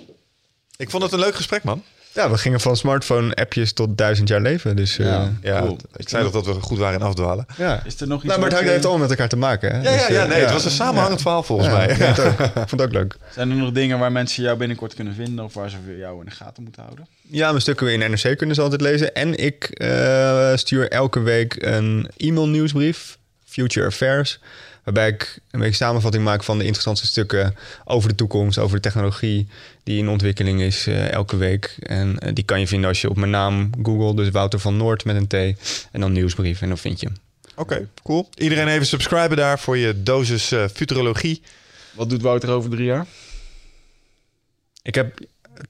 Ik vond het een leuk gesprek, man. Ja, we gingen van smartphone-appjes tot duizend jaar leven. Dus ja, uh, ja cool. Ik zei nog dat we goed waren in afdwalen. Ja. Is er nog iets nou, maar het hangt heeft allemaal met elkaar te maken. Hè? Ja, ja, dus, ja, nee, ja, het was een samenhangend ja. verhaal volgens ja, mij. Ja, ja. Ik vond het ook leuk. Zijn er nog dingen waar mensen jou binnenkort kunnen vinden of waar ze jou in de gaten moeten houden? Ja, mijn stukken weer in N R C kunnen ze altijd lezen. En ik uh, stuur elke week een e-mail-nieuwsbrief, Future Affairs, waarbij ik een beetje samenvatting maak van de interessantste stukken over de toekomst, over de technologie die in ontwikkeling is uh, elke week. En uh, die kan je vinden als je op mijn naam Google, dus Wouter van Noort met een T, en dan nieuwsbrief en dan vind je hem. Oké, okay, cool. Iedereen even subscriben daar voor je dosis uh, futurologie. Wat doet Wouter over drie jaar? Ik heb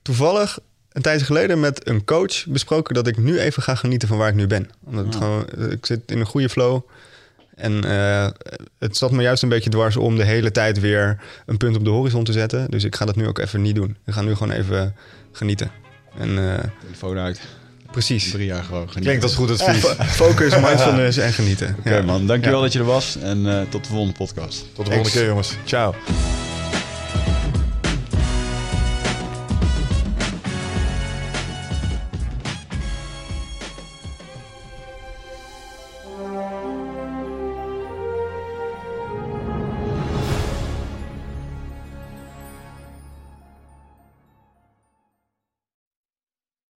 toevallig een tijdje geleden met een coach besproken dat ik nu even ga genieten van waar ik nu ben. Omdat het ah. gewoon, ik zit in een goede flow. En uh, het zat me juist een beetje dwars om de hele tijd weer een punt op de horizon te zetten. Dus ik ga dat nu ook even niet doen. Ik ga nu gewoon even genieten. En, uh, telefoon uit. Precies. Drie jaar gewoon genieten. Klinkt als goed advies. Ja, focus, mindfulness en genieten. Oké, okay, ja, man, dankjewel ja. dat je er was. En uh, tot de volgende podcast. Tot de volgende Thanks. keer jongens. Ciao.